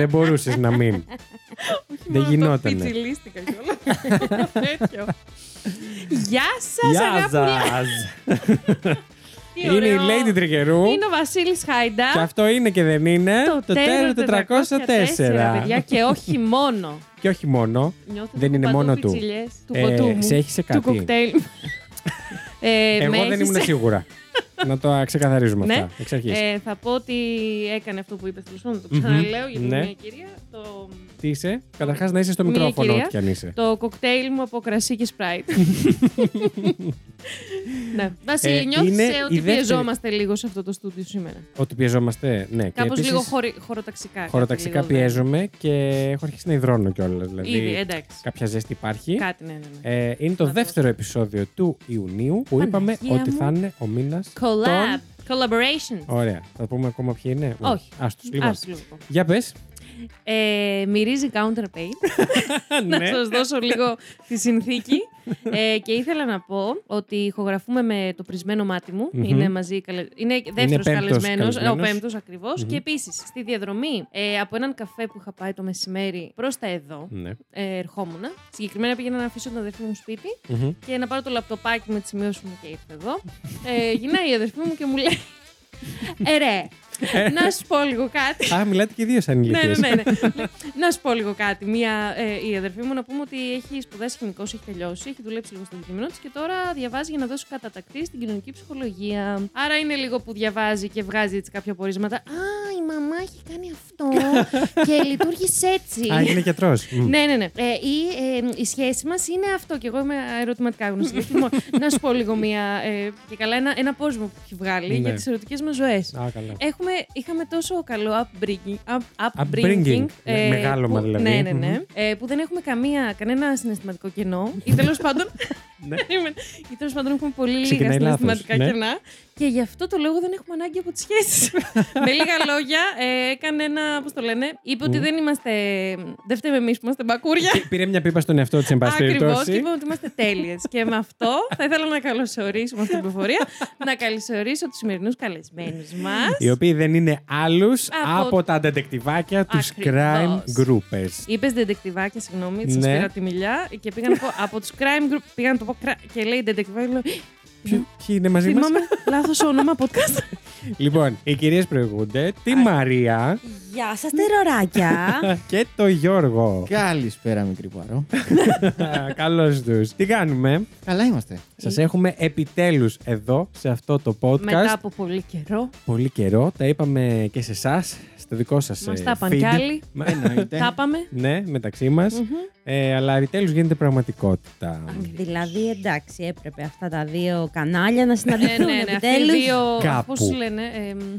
Δεν μπορούσες να μην. Δεν γινόταν. Πιτσιλίστηκα κιόλας. Γεια σας, αγαπητοί. Είναι η Lady Τριγερού. Είναι ο Βασίλης Χάιντα. Και αυτό είναι και δεν είναι. Το Terror 404. Παιδιά, και όχι μόνο. Και όχι μόνο. Δεν είναι μόνο του. Σε έχισε κάτι. Του κοκτέιλ. Εγώ δεν ήμουν σίγουρα. Να το ξεκαθαρίζουμε αυτά. Θα πω ότι έκανε αυτό που είπε. Θα το ξαναλέω γιατί είναι μια κυρία. Τι είσαι, καταρχάς να είσαι στο μικρόφωνο κι αν είσαι. Το κοκτέιλ μου από κρασί και σπράιτ. Ναι. Βασίλη, νιώθεις ότι πιεζόμαστε λίγο σε αυτό το στούντιο σήμερα? Ότι πιεζόμαστε, ναι. Κάπως λίγο χωροταξικά. Χωροταξικά πιέζομαι και έχω αρχίσει να υδρώνω κιόλας. Δηλαδή κάποια ζέστη υπάρχει. Κάτι, ναι. Είναι το δεύτερο επεισόδιο του Ιουνίου που είπαμε ότι θα είναι ο μήνας collaboration. Ωραία. Θα πούμε ακόμα ποιοι είναι. Όχι. Για πες. Μυρίζει counterpay. Να σας δώσω λίγο τη συνθήκη. Και ήθελα να πω ότι ηχογραφούμε με το πρισμένο μάτι μου. Είναι μαζί, είναι δεύτερος καλεσμένος, ο πέμπτος ακριβώς. Και επίσης στη διαδρομή από έναν καφέ που είχα πάει το μεσημέρι προς τα εδώ, ερχόμουνα. Συγκεκριμένα πήγαινα να αφήσω τον αδερφή μου σπίτι και να πάρω το λαπτοπάκι με τις σημειώσεις μου και ήρθε εδώ. Γυρνάει η αδερφή μου και μου λέει: ρε, να σου πω λίγο κάτι. Α, μιλάτε και δύο σαν ηλικίες. Ναι. Να σου πω λίγο κάτι. Η αδερφή μου, να πούμε ότι έχει σπουδάσει χημικός, έχει τελειώσει, έχει δουλέψει λίγο στο αντικείμενο της και τώρα διαβάζει για να δώσει κατατακτή στην κοινωνική ψυχολογία. Άρα είναι λίγο που διαβάζει και βγάζει έτσι κάποια πορίσματα. Α, η μαμά έχει κάνει αυτό και λειτουργήσε έτσι. Α, είναι γιατρός. Ναι. Η σχέση μας είναι αυτό. Και εγώ είμαι ερωτηματικά γνωστή. Να σου πω λίγο και καλά ένα πόσιμο που έχει βγάλει για τις ερωτικές μας ζωές. Είχαμε τόσο καλό upbringing. Μεγάλωμα δηλαδή. Ναι. Που δεν έχουμε κανένα συναισθηματικό κενό. Ή τέλος πάντων. Ή τέλος πάντων έχουμε πολύ λίγα συναισθηματικά κενά. Και γι' αυτό το λόγο δεν έχουμε ανάγκη από τις σχέσεις. Με λίγα λόγια, έκανε ένα. Πώς το λένε, είπε ότι δεν είμαστε. Δεν φταίμε εμείς που είμαστε μπακούρια. Πήρε μια πίπα στον εαυτό της, εν πάση περιπτώσει. Ακριβώς, και είπαμε ότι είμαστε τέλειες. Και με αυτό θα ήθελα να καλωσορίσουμε αυτή την πληροφορία, να καλωσορίσω τους σημερινούς καλεσμένους μας. Οι οποίοι δεν είναι άλλους από τα ντετεκτιβάκια τους Crime Groupers. Είπες ντετεκτιβάκια, συγγνώμη, τους πήρα τη μιλιά και πήγαν από τους Crime Group. Πήγαν το πω και λέει ντετεκτιβάκια. Ποιοι είναι μαζί μας? Θυμάμαι λάθος όνομα podcast. Λοιπόν, οι κυρίες προηγούνται τη Μαρία. Γεια σας, τεροράκια. Και το Γιώργο. Καλησπέρα, μικρή Παρό. Καλώς τους. Τι κάνουμε? Καλά είμαστε. Σας έχουμε επιτέλους εδώ σε αυτό το podcast. Μετά από πολύ καιρό. Πολύ καιρό. Τα είπαμε και σε εσάς. Το δικό σας feed. Μας τα είπαν κι άλλοι. Τα πάμε. Ναι, μεταξύ μας. Αλλά επιτέλους γίνεται πραγματικότητα. Δηλαδή, εντάξει, έπρεπε αυτά τα δύο κανάλια να συναντηθούν. Επιτέλους. Κάπου. Πώς λένε.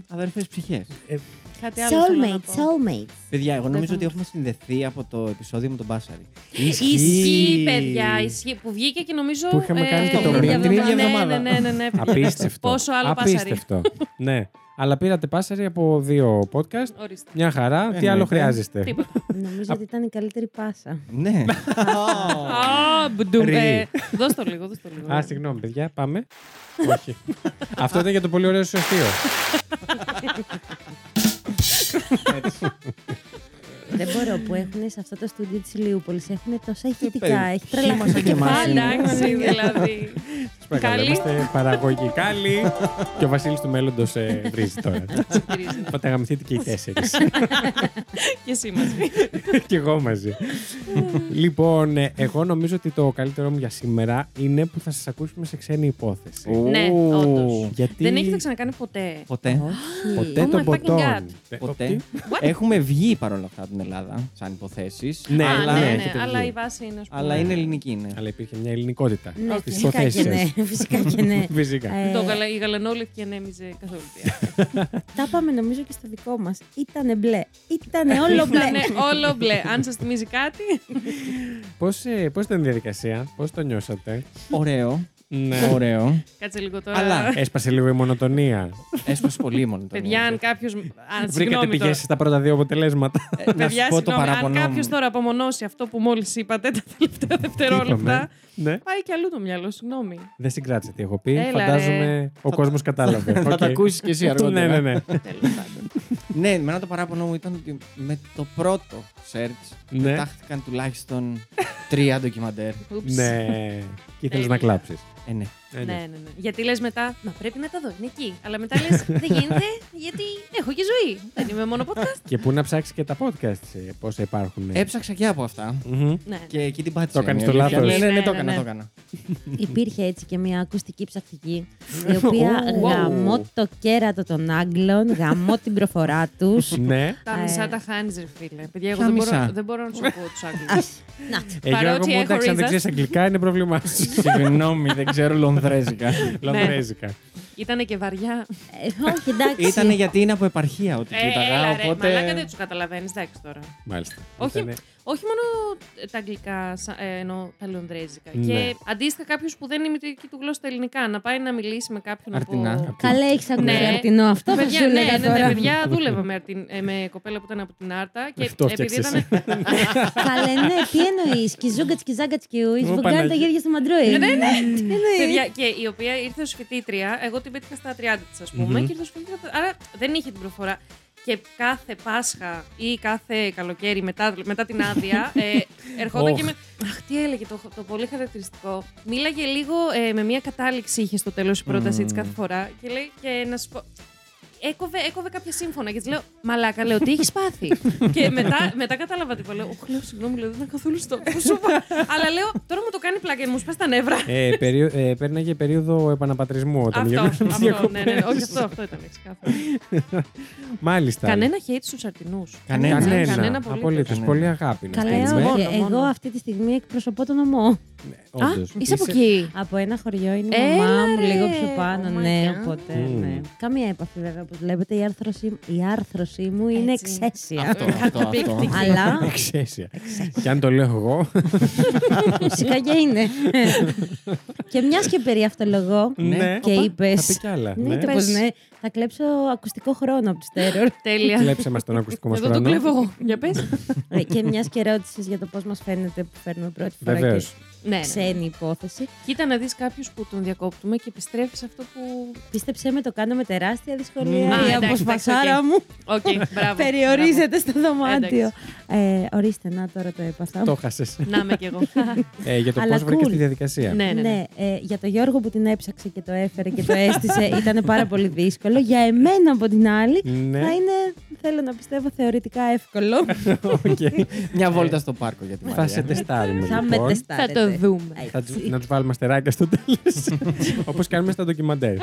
Αδερφές ψυχές. Soulmates. Παιδιά, εγώ νομίζω ότι έχουμε συνδεθεί από το επεισόδιο με τον Μπάσαρη. Ισχύει, παιδιά. Ισχύει. Που βγήκε και νομίζω. Που είχαμε κάνει και την ίδια εβδομάδα. Ναι. Απίστευτο. Πόσο άλλο Μπάσαρη. Ναι. Αλλά πήρατε Πάσαρη από δύο podcast. Ορίστε. Μια χαρά. Τι άλλο χρειάζεστε? Νομίζω ότι ήταν η καλύτερη πάσα. Ναι. Δώσ' το λίγο. Α, συγγνώμη, παιδιά. Πάμε. Όχι. Αυτό ήταν για το πολύ ωραίο σου αστείο. Δεν μπορώ που έχουν σε αυτό το στούντιο της Ηλιούπολης. Έχουν τόσα ηχητικά. Έχει τρελαθεί το κεφάλι. Εντάξει, δηλαδή. Καλή. Είμαστε παραγωγή. Καλή. Και ο Βασίλης του μέλλοντος βρίζει τώρα. Πάτε αγαμηθείτε και οι τέσσερις. Και εσύ μαζί. Και εγώ μαζί. Λοιπόν, εγώ νομίζω ότι το καλύτερό μου για σήμερα είναι που θα σας ακούσουμε σε ξένη υπόθεση. Ναι, όντως. Δεν έχετε ξανακάνει ποτέ. Ποτέ το ποτόν. Έχουμε βγει παρόλα αυτά την Ελλάδα σαν υποθέσεις. Ναι, αλλά η βάση είναι. Αλλά είναι ελληνική, ναι. Αλλά υπήρχε μια ελληνικότητα στις υποθέσεις σας. Φυσικά και ναι. Η γαλανόλευκη ανέμιζε καθ' όλη τη διάρκεια. Τα πάμε νομίζω και στο δικό μας. Ήτανε μπλε. Ήτανε όλο μπλε. Αν σας θυμίζει κάτι. Πώς ήταν η διαδικασία, πώς το νιώσατε? Ωραίο. Ναι. Ωραίο. Κάτσε λίγο τώρα. Αλλά έσπασε λίγο η μονοτονία. Έσπασε πολύ η μονοτονία. Παιδιά, αν κάποιος. Βρήκατε πηγές στα πρώτα δύο αποτελέσματα. Παιδιά, αν κάποιος τώρα απομονώσει αυτό που μόλις είπατε τα τελευταία δευτερόλεπτα. Ναι. Πάει και αλλού το μυαλό, συγγνώμη. Δεν συγκράτησε τι έχω πει. Φαντάζομαι ο κόσμος κατάλαβε. Θα τα ακούσεις κι εσύ αργότερα. Ναι. Ναι, εμένα το παράπονο μου ήταν ότι με το πρώτο search πετάχτηκαν τουλάχιστον 3 ντοκιμαντέρ. Ναι. Και ήθελες να κλάψεις. Ναι. Ναι. Γιατί λες μετά, μα πρέπει να τα δω, είναι εκεί. Αλλά μετά λες, δεν γίνεται, γιατί έχω και ζωή. Δεν είμαι μόνο podcast. Και πού να ψάξεις και τα podcast, πόσα υπάρχουν. Έψαξα και από αυτά. Και εκεί την πάτησα. Το έκανες το λάθος. Ναι, το έκανα. Υπήρχε έτσι και μια ακουστική ψαχτική, η οποία γαμώ το κέρατο των Άγγλων, γαμώ την προφορά τους. Τα μισά τα χάνεις, ρε φίλε. Παιδιά, εγώ δεν μπορώ να τους ακούω τους Άγγλους. Παρότι έχω ρίζας. Αν δεν ξέρεις αγγλικά, είναι πρόβλημά σου. Συγγνώμη, δεν ξέρω λονδρέζικα. Ήτανε και βαριά. Όχι, εντάξει. Ήτανε γιατί είναι από επαρχία ό,τι κοίταγα, οπότε... Μαλάκα δεν τους καταλαβαίνεις, εντάξει τώρα. Μάλιστα. Όχι μόνο τα αγγλικά, εννοώ τα λονδρέζικα. Ναι. Και αντίστοιχα κάποιος που δεν είναι η μητρική του γλώσσα τα ελληνικά, να πάει να μιλήσει με κάποιον από... Καλά, έχεις ακούσει αρτινό αυτό που σου λέγα τώρα. Ναι, παιδιά, δούλευα με κοπέλα που ήταν από την Άρτα. Αυτό φτιάξες. Καλέ, ναι, τι εννοείς, κιζούγκα, κιζάγκα, κιούις, βγάλει τα γέρια στο μαντρόι. Ναι. Και η οποία ήρθε ως φοιτήτρια, εγώ την πέτυχα στα 30 της, ας πούμε, και ήρθε ως φοιτήτρια, άρα δεν είχε την προφορά. Και κάθε Πάσχα ή κάθε καλοκαίρι μετά την άδεια ερχόταν και με... Αχ, τι έλεγε το πολύ χαρακτηριστικό. Μίλαγε λίγο, με μια κατάληξη είχε στο τέλος η πρότασή της κάθε φορά και λέει, και να σου πω... Έκοβε κάποια σύμφωνα και της λέω, μαλάκα, λέω, τι έχεις πάθει. Και μετά κατάλαβα τίποτα. Λέω, όχι, λέω, συγγνώμη, δεν ήταν καθόλου στο πρόσωπο. Αλλά λέω, τώρα μου το κάνει πλάκα, μου σπάς τα νεύρα. Πέρναγε περίοδο επαναπατρισμού όταν ναι, όχι, αυτό ήταν ξεκάθαρο. Μάλιστα. Κανένα hate στους αρτινούς. Κανένα, απολύτως. Πολύ αγάπη. Εγώ αυτή τη στιγμή εκπροσωπώ τον ομό. Α, είσαι από εκεί. Από ένα χωριό είναι η μαμά μου, λίγο πιο πάνω. Ναι, οπότε. Καμία επαφή, βέβαια, όπως βλέπετε. Η άρθρωσή μου είναι εξαίσια. Αυτό. Αλλά. Εξαίσια. Και αν το λέω εγώ. Φυσικά και είναι. Και μιας και περί αυτολογώ και είπες. Θα πει κι άλλα. Ναι. Θα κλέψω ακουστικό χρόνο από τους Terror. Τέλεια. Κλέψε μας τον ακουστικό μας χρόνο. Εδώ τον κλέβω εγώ. Για πες. Και μιας και ερώτησης για το πώς μας φαίνεται που φέρνουμε πρώτη φορά. Βεβαίως. Ξένη υπόθεση. Κοίτα να δεις κάποιους που τον διακόπτουμε και επιστρέφει σε αυτό που. Πίστεψέ με, το κάνω με τεράστια δυσκολία. Η αποσπασάρα μου περιορίζεται στο δωμάτιο. Ορίστε, να τώρα το έπαθα. Το χάσες. Να με κι εγώ. Για το πώς βρήκες τη διαδικασία. Ναι, για τον Γιώργο που την έψαξε και το έφερε και το αίσθησε, ήταν πάρα πολύ δύσκολο. Για εμένα από την άλλη θα είναι, θέλω να πιστεύω, θεωρητικά εύκολο. Μια βόλτα στο πάρκο για τη Μαρία. Θα σε τεστάρουμε. Θα το δούμε. Να τους βάλουμε αστεράκια στο τέλος. Όπως κάνουμε στα ντοκιμαντέρ.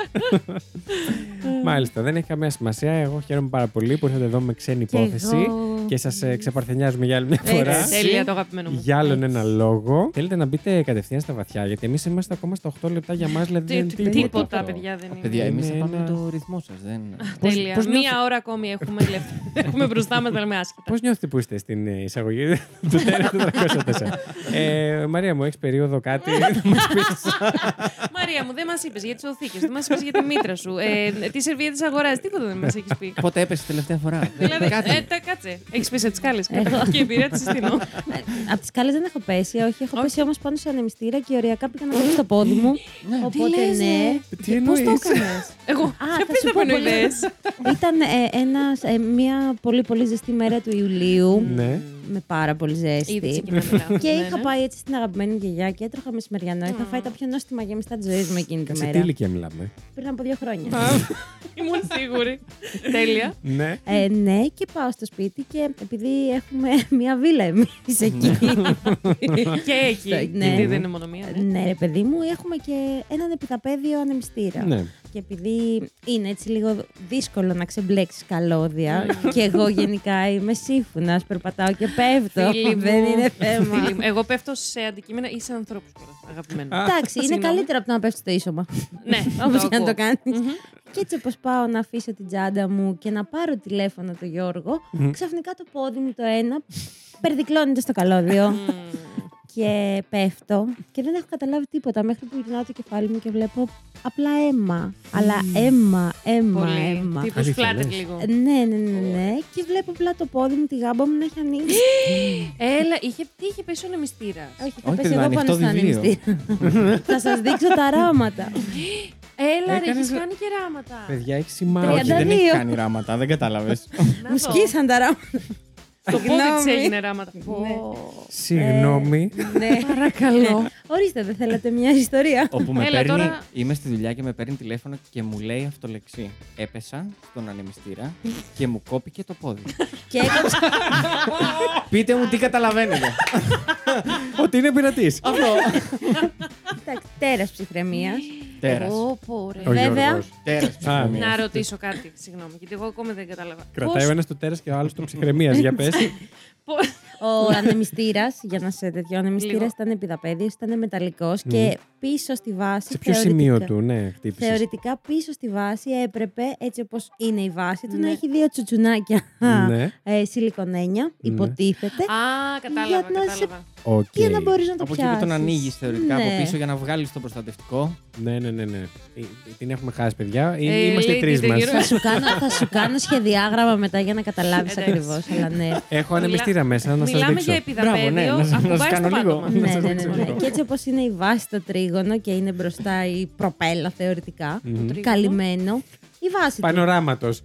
Μάλιστα, δεν έχει καμία σημασία. Εγώ χαίρομαι πάρα πολύ που ήρθατε εδώ με ξένη υπόθεση. Και σας ξεπαρθενιάζουμε για άλλη μια φορά. Τέλεια, το αγαπημένο μου. Για άλλον ένα λόγο. Θέλετε να μπείτε κατευθείαν στα βαθιά, γιατί εμείς είμαστε ακόμα στα 8 λεπτά για μας. Δηλαδή δεν είναι τίποτα, παιδιά, δεν είναι. Παιδιά, εμείς θα πάμε το ρυθμό σας. Τέλεια. Μία ώρα ακόμη έχουμε μπροστά μας, λέμε άσχετα. Πώς νιώθετε που είστε στην εισαγωγή του Terror 404? Μαρία μου, έχεις περίοδο κάτι να μας πεις? Μαρία μου, δεν μας είπες για τις οθήκες, δεν μας είπες για τη μήτρα σου. Τι σερβιέτες αγοράζεις, τίποτα δεν μας έχεις πει. Πότε έπεσε τελευταία φορά? Δηλαδή, κάτσε. Έχεις πέσει από τις σκάλες? Και εμπειρία της συστηνώ. Από τις σκάλες δεν έχω πέσει, όχι. Έχω πέσει όμως πάνω σε ανεμιστήρα και ωριακά πήγα να πέσει στο πόδι μου. Οπότε ναι. Τι εννοείς? Πώς το έκανες? Εγώ. Ήταν μια πολύ πολύ ζεστή μέρα του Ιουλίου. Με πάρα πολύ ζέστη. Και είχα πάει έτσι στην αγαπημένη γιαγιά και έτρωχα μεσημεριανό. Είχα φάει τα πιο νόστιμα γεμιστά της ζωής μου εκείνη τη μέρα. Σε τι ηλικία μιλάμε? Πριν από 2 χρόνια. Ήμουν σίγουρη. Τέλεια. Ναι, και πάω στο σπίτι και επειδή έχουμε μία βίλα εμείς εκεί. Και εκεί. Γιατί δεν είναι μόνο μία. Ναι, ρε παιδί μου, έχουμε και έναν επιταπέδιο ανεμιστήρα. Και επειδή είναι έτσι λίγο δύσκολο να ξεμπλέξεις καλώδια, και εγώ γενικά είμαι σύμφωνας, περπατάω και πέφτω. Δεν είναι θέμα. Εγώ πέφτω σε αντικείμενα ή σε ανθρώπους, αγαπημένο. Εντάξει, είναι καλύτερα από το να πέφτω στο ίσωμα. Ναι, όπως και να το κάνεις. Και έτσι όπως πάω να αφήσω την τσάντα μου και να πάρω τηλέφωνο του Γιώργο, ξαφνικά το πόδι μου το ένα περδικλώνεται στο καλώδιο. Και πέφτω και δεν έχω καταλάβει τίποτα μέχρι που γυρνάω το κεφάλι μου και βλέπω απλά αίμα. Αλλά αίμα. Τύπος φλάτερ λίγο. Ναι. Και βλέπω απλά το πόδι μου, τη γάμπα μου να έχει ανοίξει. Έλα, τι είχε πέσει ο ανεμιστήρα? Όχι, είχε πέσει εγώ πάνω στον ανεμιστήρα. Θα σας δείξω τα ράματα. Έλα ρε, έχεις κάνει και ράματα. Παιδιά, έχεις σημάδι. Όχι, δεν έχει κάνει ράματα, δεν κατάλαβες. Μου σκίσαν τα ράματα. Το πόδι της έγινε ράματα. Συγγνώμη. Ναι, παρακαλώ. Ορίστε, δεν θέλατε μια ιστορία? Όπου με παίρνει, είμαι στη δουλειά και με παίρνει τηλέφωνο και μου λέει αυτό λεξί. Έπεσα στον ανεμιστήρα και μου κόπηκε το πόδι. Και έκοψα. Πείτε μου τι καταλαβαίνετε. Ότι είναι πειρατής. Αυτό. Εντάξει, τέρας ψυχραιμίας. Τέρας. Βέβαια. Να ρωτήσω κάτι, συγγνώμη, γιατί εγώ ακόμη δεν κατάλαβα. Κρατάει ο ένας το τέρας και ο άλλος το ψυχραιμίας. Για πες. Ο ανεμιστήρας, για να σε τέτοιο, ο ανεμιστήρας ήταν επιδαπέδιος, ήταν μεταλλικός και πίσω στη βάση. Σε ποιο σημείο του, ναι, χτύπησε. Θεωρητικά πίσω στη βάση έπρεπε, έτσι όπως είναι η βάση του, να έχει δύο τσουτσουνάκια σιλικονένια, υποτίθεται. Α, κατάλαβα. Για να μπορείς να το πιάσεις. Από εκεί που τον ανοίγεις θεωρητικά από πίσω για να βγάλεις το προστατευτικό. Ναι. Την έχουμε χάσει, παιδιά. Είμαστε οι τρεις μας. Θα σου κάνω σχεδιάγραμμα μετά για να καταλάβεις ακριβώς. Έχω ανεμιστήρα μέσα να σας δείξω. Μιλάμε για επιδαπέδιο. Να σας κάνω λίγο. Και έτσι όπως είναι η βάση το τρίγωνο και είναι μπροστά η προπέλα θεωρητικά, καλυμμένο. Η βάση πανοράματος.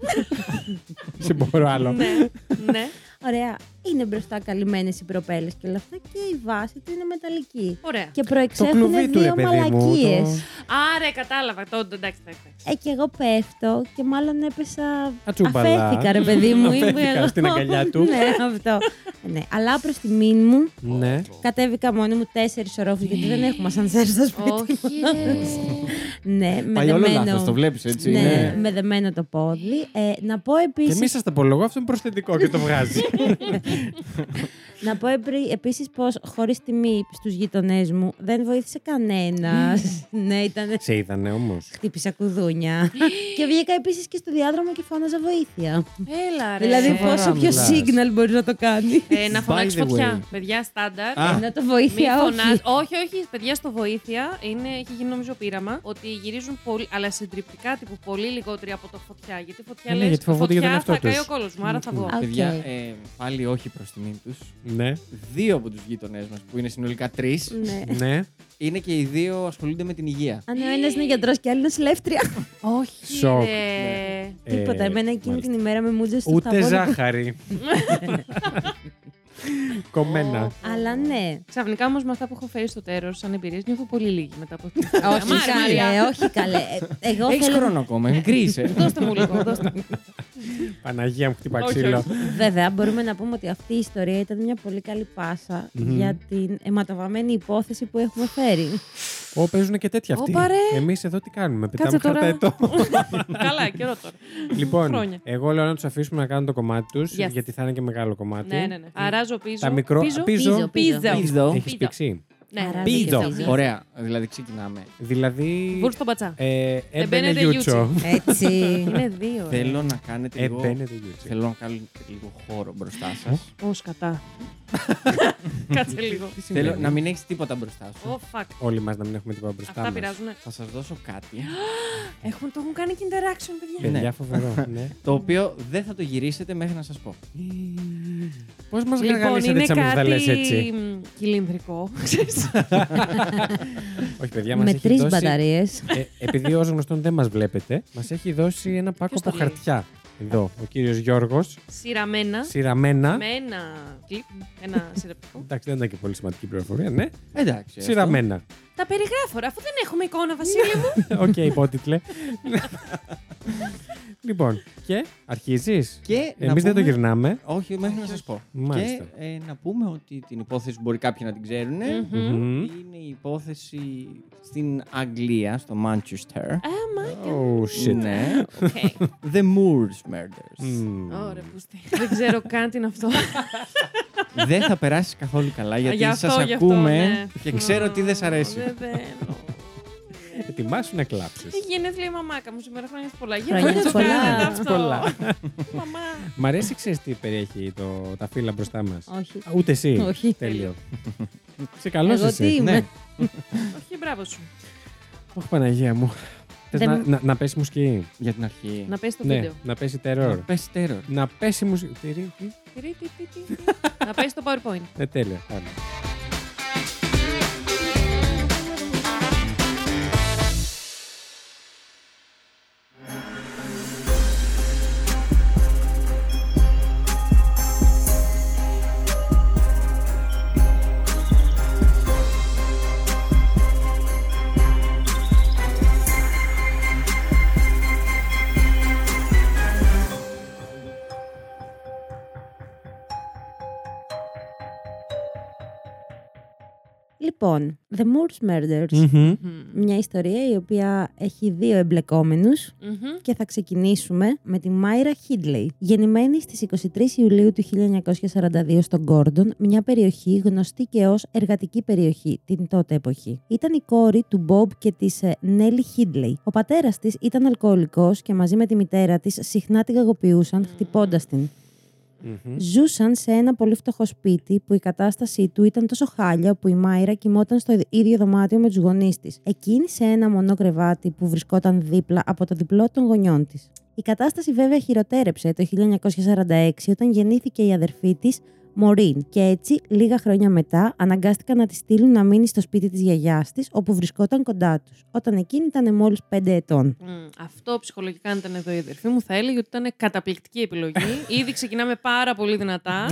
Συμπορώ άλλο. Ναι. Ωραία. Είναι μπροστά καλυμμένες οι προπέλες και όλα αυτά και η βάση του είναι μεταλλική. Ωραία. Και προεξέχουν δύο μαλακίες. Άρα, κατάλαβα. Εντάξει. Και εγώ πέφτω και μάλλον έπεσα. Αφέθηκα, ρε παιδί μου. Αφέθηκα στην αγκαλιά του. Ναι, αυτό. Ναι. Αλλά προς τη μήνυ μου κατέβηκα μόνη μου 4 ορόφους γιατί δεν έχουμε ασανσέρ στο σπίτι. Όχι. Ναι, με δεμένο το πόδι. Να πω επίσης. Και μη σας τα απολογώ, αυτό είναι προσθετικό και το βγάζει. Να πω επίσης πως χωρίς τιμή στους γειτονές μου δεν βοήθησε κανένας. Ναι, ήτανε. Σε είδανε όμως. Χτύπησα κουδούνια. Και βγήκα επίσης και στο διάδρομο και φώναζα βοήθεια. Έλα ρε. Δηλαδή πόσο πιο signal μπορείς να το κάνεις. Να φωνάξεις φωτιά. Παιδιά στάνταρ. Να το βοήθεια όχι. Όχι, παιδιά στο βοήθεια. Έχει γίνει νομίζω πείραμα. Ότι γυρίζουν πολύ, αλλά συντριπτικά τύπου πολύ λιγότεροι από το φωτιά. Γιατί φωτιά λες, φωτιά θα καίει ο κόλος μου, άρα θα βγω. Πάλι όχι προς τιμή τους. Ναι. Δύο από τους γείτονές μας, που είναι συνολικά 3, ναι. είναι και οι δύο ασχολούνται με την υγεία. Αν ο ένας είναι γιατρός και άλλη είναι νοσηλεύτρια. Όχι. Σοκ. Τίποτα. Εμένα εκείνη την ημέρα με μούτζες στο θαμπόλιο. Ούτε ζάχαρη. Κομμένα. Αλλά ναι. Ξαφνικά όμως με αυτά που έχω φέρει στο τέρος, σαν εμπειρίες, νιώθω πολύ λίγη μετά από αυτή. Όχι καλέ. Έχεις χρόνο ακόμα, εγκρίζεσαι. Δώστε μου λίγο. Παναγία μου, χτύπα ξύλο. Βέβαια, μπορούμε να πούμε ότι αυτή η ιστορία ήταν μια πολύ καλή πάσα για την αιματοβαμμένη υπόθεση που έχουμε φέρει. Παίζουν και τέτοια αυτοί. Εμείς εδώ τι κάνουμε? Πετάμε χαρταετό. Καλά, καιρό τώρα. Λοιπόν, εγώ λέω να τους αφήσουμε να κάνουν το κομμάτι τους, γιατί θα είναι και μεγάλο κομμάτι. Ναι. Αράζω πίζω. Έχεις πήξει. Πίζω. Ωραία. Δηλαδή ξεκινάμε. Δηλαδή. Βούρ στον πατσά. Έμπαινε γιούτσο. Έτσι. Είναι δύο. Θέλω να κάνετε λίγο. Θέλω να κάνετε λίγο χώρο μπροστά σας. Πώς κατά. Κάτσε λίγο. Θέλω να μην έχεις τίποτα μπροστά σου. Όλοι μας να μην έχουμε τίποτα μπροστά μας. Αυτά πειράζουν. Θα σας δώσω κάτι. Το έχουν κάνει και interaction, παιδιά. Παιδιά, φοβερό. Το οποίο δεν θα το γυρίσετε μέχρι να σας πω. Πώς μας γαργαλίσετε τις αμυγδαλές έτσι. Κυλινδρικό. Όχι, παιδιά, μας έχει δώσει. Με 3 μπαταρίες. Επειδή ως γνωστόν δεν μας βλέπετε, μας έχει δώσει ένα πάκο από χαρτιά. Εδώ, ο κύριος Γιώργος. Σειραμένα. Με ένα κλιπ, ένα σειραπτικό. Εντάξει, δεν ήταν και πολύ σημαντική πληροφορία, ναι. Εντάξει. Σειραμένα. Τα περιγράφω, αφού δεν έχουμε εικόνα, Βασίλη μου. Οκ, υπότιτλε. Λοιπόν, και αρχίζεις. Εμείς δεν το γυρνάμε. Όχι, μέχρι να σας πω. Μάλιστα. Και να πούμε ότι την υπόθεση μπορεί κάποιοι να την ξέρουν. Είναι η υπόθεση στην Αγγλία, στο Manchester. Oh shit. Ναι. The Moors Murders. Ωραία, πούστη. Δεν ξέρω καν τι είναι αυτό. Δεν θα περάσεις καθόλου καλά γιατί σας ακούμε και ξέρω τι δεν σ' αρέσει. Ετοιμάσου να κλάψεις. Η γενέθλια η μαμάκα μου σήμερα, χρόνια πολλά. Χρόνια πολλά. Μ' αρέσει, ξέρεις τι περιέχει τα φύλλα μπροστά μας. Όχι. Ούτε εσύ. Όχι. Τέλειο. Σε καλός εσύ. Εγώ τι είμαι. Όχι, μπράβο σου. Όχι, Παναγία μου. Να πέσει μουσική για την αρχή. Να πέσει το βίντεο. Να πέσει terror. Να πέσει μουσική. Να πέσει το PowerPoint. Τέλεια. Λοιπόν, The Moors Murders, mm-hmm. μια ιστορία η οποία έχει δύο εμπλεκόμενους mm-hmm. και θα ξεκινήσουμε με τη Myra Hindley. Γεννημένη στις 23 Ιουλίου του 1942 στον Gordon, μια περιοχή γνωστή και ως εργατική περιοχή την τότε εποχή. Ήταν η κόρη του Bob και της Nellie Hindley. Ο πατέρας της ήταν αλκοολικός και μαζί με τη μητέρα της συχνά την κακοποιούσαν χτυπώντας την. Mm-hmm. Ζούσαν σε ένα πολύ φτωχό σπίτι που η κατάστασή του ήταν τόσο χάλια που η Μάιρα κοιμόταν στο ίδιο δωμάτιο με τους γονείς της. Εκείνη σε ένα μονό κρεβάτι που βρισκόταν δίπλα από το διπλό των γονιών της. Η κατάσταση βέβαια χειροτέρεψε το 1946 όταν γεννήθηκε η αδερφή της Maureen και έτσι λίγα χρόνια μετά αναγκάστηκαν να τη στείλουν να μείνει στο σπίτι της γιαγιάς της όπου βρισκόταν κοντά τους όταν εκείνη ήταν μόλις 5 ετών. Αυτό ψυχολογικά αν ήταν εδώ η αδερφή μου θα έλεγε ότι ήταν καταπληκτική επιλογή. Ήδη ξεκινάμε πάρα πολύ δυνατά.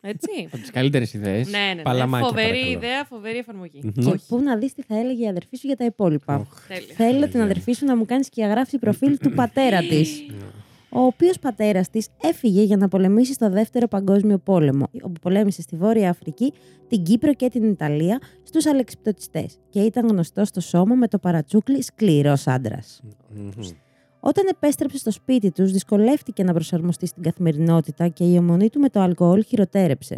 Έτσι. Από τις καλύτερες ιδέες. Ναι. Παλαμάκια, φοβερή παρακαλώ. Ιδέα, φοβερή εφαρμογή. Mm-hmm. Και πού να δεις τι θα έλεγε η αδερφή σου για τα υπόλοιπα. Θέλω την αδερφή σου να μου κάνεις και αγράφηση προφίλ του πατέρα της. Ο οποίος πατέρας της έφυγε για να πολεμήσει στο Δεύτερο Παγκόσμιο Πόλεμο, όπου πολέμησε στη Βόρεια Αφρική, την Κύπρο και την Ιταλία στους αλεξιπτωτιστές και ήταν γνωστός στο σώμα με το παρατσούκλι σκληρός άντρας. Mm-hmm. Όταν επέστρεψε στο σπίτι τους, δυσκολεύτηκε να προσαρμοστεί στην καθημερινότητα και η αιμονή του με το αλκοόλ χειροτέρεψε.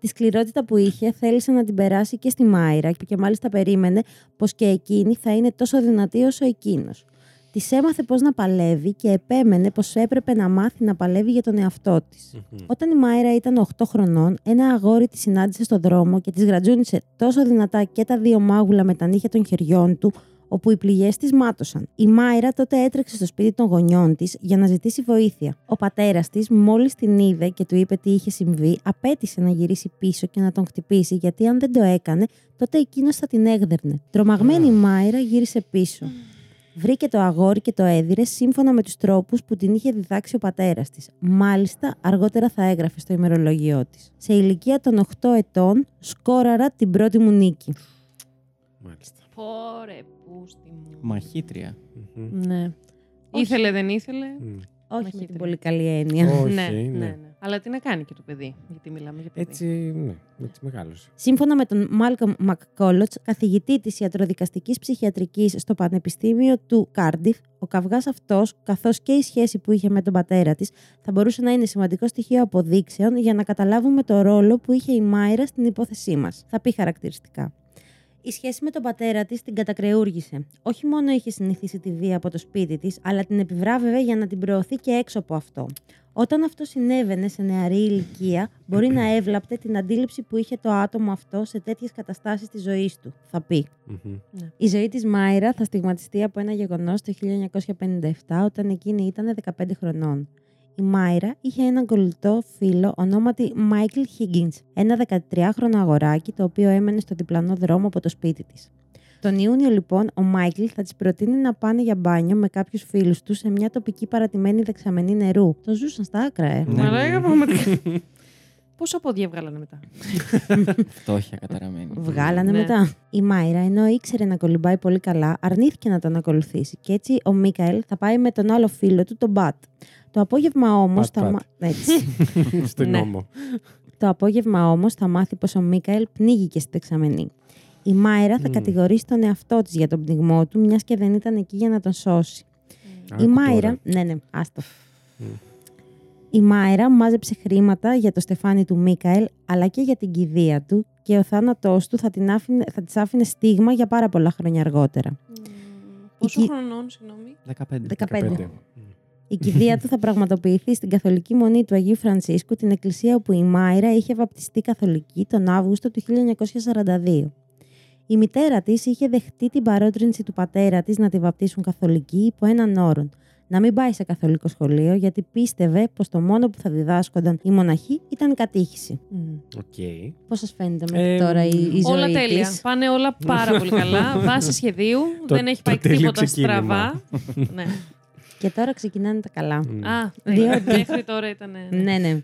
Τη σκληρότητα που είχε θέλησε να την περάσει και στη Μάιρα και μάλιστα περίμενε πως και εκείνη θα είναι τόσο δυνατή όσο εκείνος. Της έμαθε πώς να παλεύει και επέμενε πως έπρεπε να μάθει να παλεύει για τον εαυτό της. Mm-hmm. Όταν η Μάιρα ήταν 8 χρονών, ένα αγόρι τη συνάντησε στο δρόμο και της γρατζούνισε τόσο δυνατά και τα δύο μάγουλα με τα νύχια των χεριών του, όπου οι πληγές της μάτωσαν. Η Μάιρα τότε έτρεξε στο σπίτι των γονιών της για να ζητήσει βοήθεια. Ο πατέρας της, μόλις την είδε και του είπε τι είχε συμβεί, απέτησε να γυρίσει πίσω και να τον χτυπήσει, γιατί αν δεν το έκανε, τότε εκείνος θα την έγδερνε. Τρομαγμένη η Μάιρα γύρισε πίσω. Βρήκε το αγόρι και το έδιρε σύμφωνα με τους τρόπους που την είχε διδάξει ο πατέρας της. Μάλιστα, αργότερα θα έγραφε στο ημερολόγιό της. Σε ηλικία των 8 ετών, σκόραρα την πρώτη μου νίκη. Μάλιστα. Πόρε, πούστη μου. Μαχήτρια. Mm-hmm. Ναι. Όχι. Ήθελε, δεν ήθελε. Mm. Όχι μαχήτρια. Με την πολύ καλή έννοια. Όχι, ναι. Αλλά τι να κάνει και το παιδί, γιατί μιλάμε για παιδί. Έτσι, ναι, έτσι μεγάλωσε. Σύμφωνα με τον Μάλκομ Μακκόλοτς, καθηγητή της ιατροδικαστικής ψυχιατρικής στο Πανεπιστήμιο του Κάρντιφ, ο καυγάς αυτός, καθώς και η σχέση που είχε με τον πατέρα της, θα μπορούσε να είναι σημαντικό στοιχείο αποδείξεων για να καταλάβουμε το ρόλο που είχε η Μάιρα στην υπόθεσή μας. Θα πει χαρακτηριστικά. Η σχέση με τον πατέρα της την κατακρεούργησε. Όχι μόνο είχε συνηθίσει τη βία από το σπίτι της, αλλά την επιβράβευε για να την προωθεί και έξω από αυτό. Όταν αυτό συνέβαινε σε νεαρή ηλικία, μπορεί να έβλαπτε την αντίληψη που είχε το άτομο αυτό σε τέτοιες καταστάσεις της ζωής του, θα πει. Mm-hmm. Ναι. Η ζωή της Μάιρα θα στιγματιστεί από ένα γεγονός το 1957, όταν εκείνη ήταν 15 χρονών. Η Μάιρα είχε έναν κολλητό φίλο ονόματι Μάικλ Higgins, ένα 13χρονο αγοράκι το οποίο έμενε στο διπλανό δρόμο από το σπίτι της. Τον Ιούνιο λοιπόν ο Μάικλ θα της προτείνει να πάνε για μπάνιο με κάποιους φίλους του σε μια τοπική παρατημένη δεξαμενή νερού. Το ζούσαν στα άκρα, Μαλάκα πραγματικά. Πόσο πόδια βγάλανε μετά. Φτώχεια καταραμένη. Βγάλανε μετά. Η Μάιρα, ενώ ήξερε να κολυμπάει πολύ καλά, αρνήθηκε να τον ακολουθήσει και έτσι ο Μίκαελ θα πάει με τον άλλο φίλο του, τον Μπατ. Το απόγευμα όμως θα μάθει πως ο Μίκαελ πνίγηκε στη δεξαμενή. Η Μάιρα θα κατηγορήσει τον εαυτό της για τον πνιγμό του, μιας και δεν ήταν εκεί για να τον σώσει. Η Μάιρα... Η Μάιρα μάζεψε χρήματα για το στεφάνι του Μίκαελ, αλλά και για την κηδεία του και ο θάνατός του θα της άφηνε στίγμα για πάρα πολλά χρόνια αργότερα. Πόσο χρονών, συγγνώμη? 15. Η κηδεία του θα πραγματοποιηθεί στην Καθολική Μονή του Αγίου Φρανσίσκου, την εκκλησία όπου η Μάιρα είχε βαπτιστεί καθολική τον Αύγουστο του 1942. Η μητέρα της είχε δεχτεί την παρότρινση του πατέρα της να τη βαπτίσουν καθολική υπό έναν όρο. Να μην πάει σε καθολικό σχολείο, γιατί πίστευε πως το μόνο που θα διδάσκονταν οι μοναχοί ήταν η κατήχηση. Okay. Πώς σας φαίνεται μέχρι τώρα η ζωή της? Όλα τέλεια. Πάνε όλα πάρα πολύ καλά. Βάσει σχεδίου, δεν έχει πάει τίποτα στραβά. Ναι. Και τώρα ξεκινάνε τα καλά. Μέχρι τώρα ήταν... Ναι.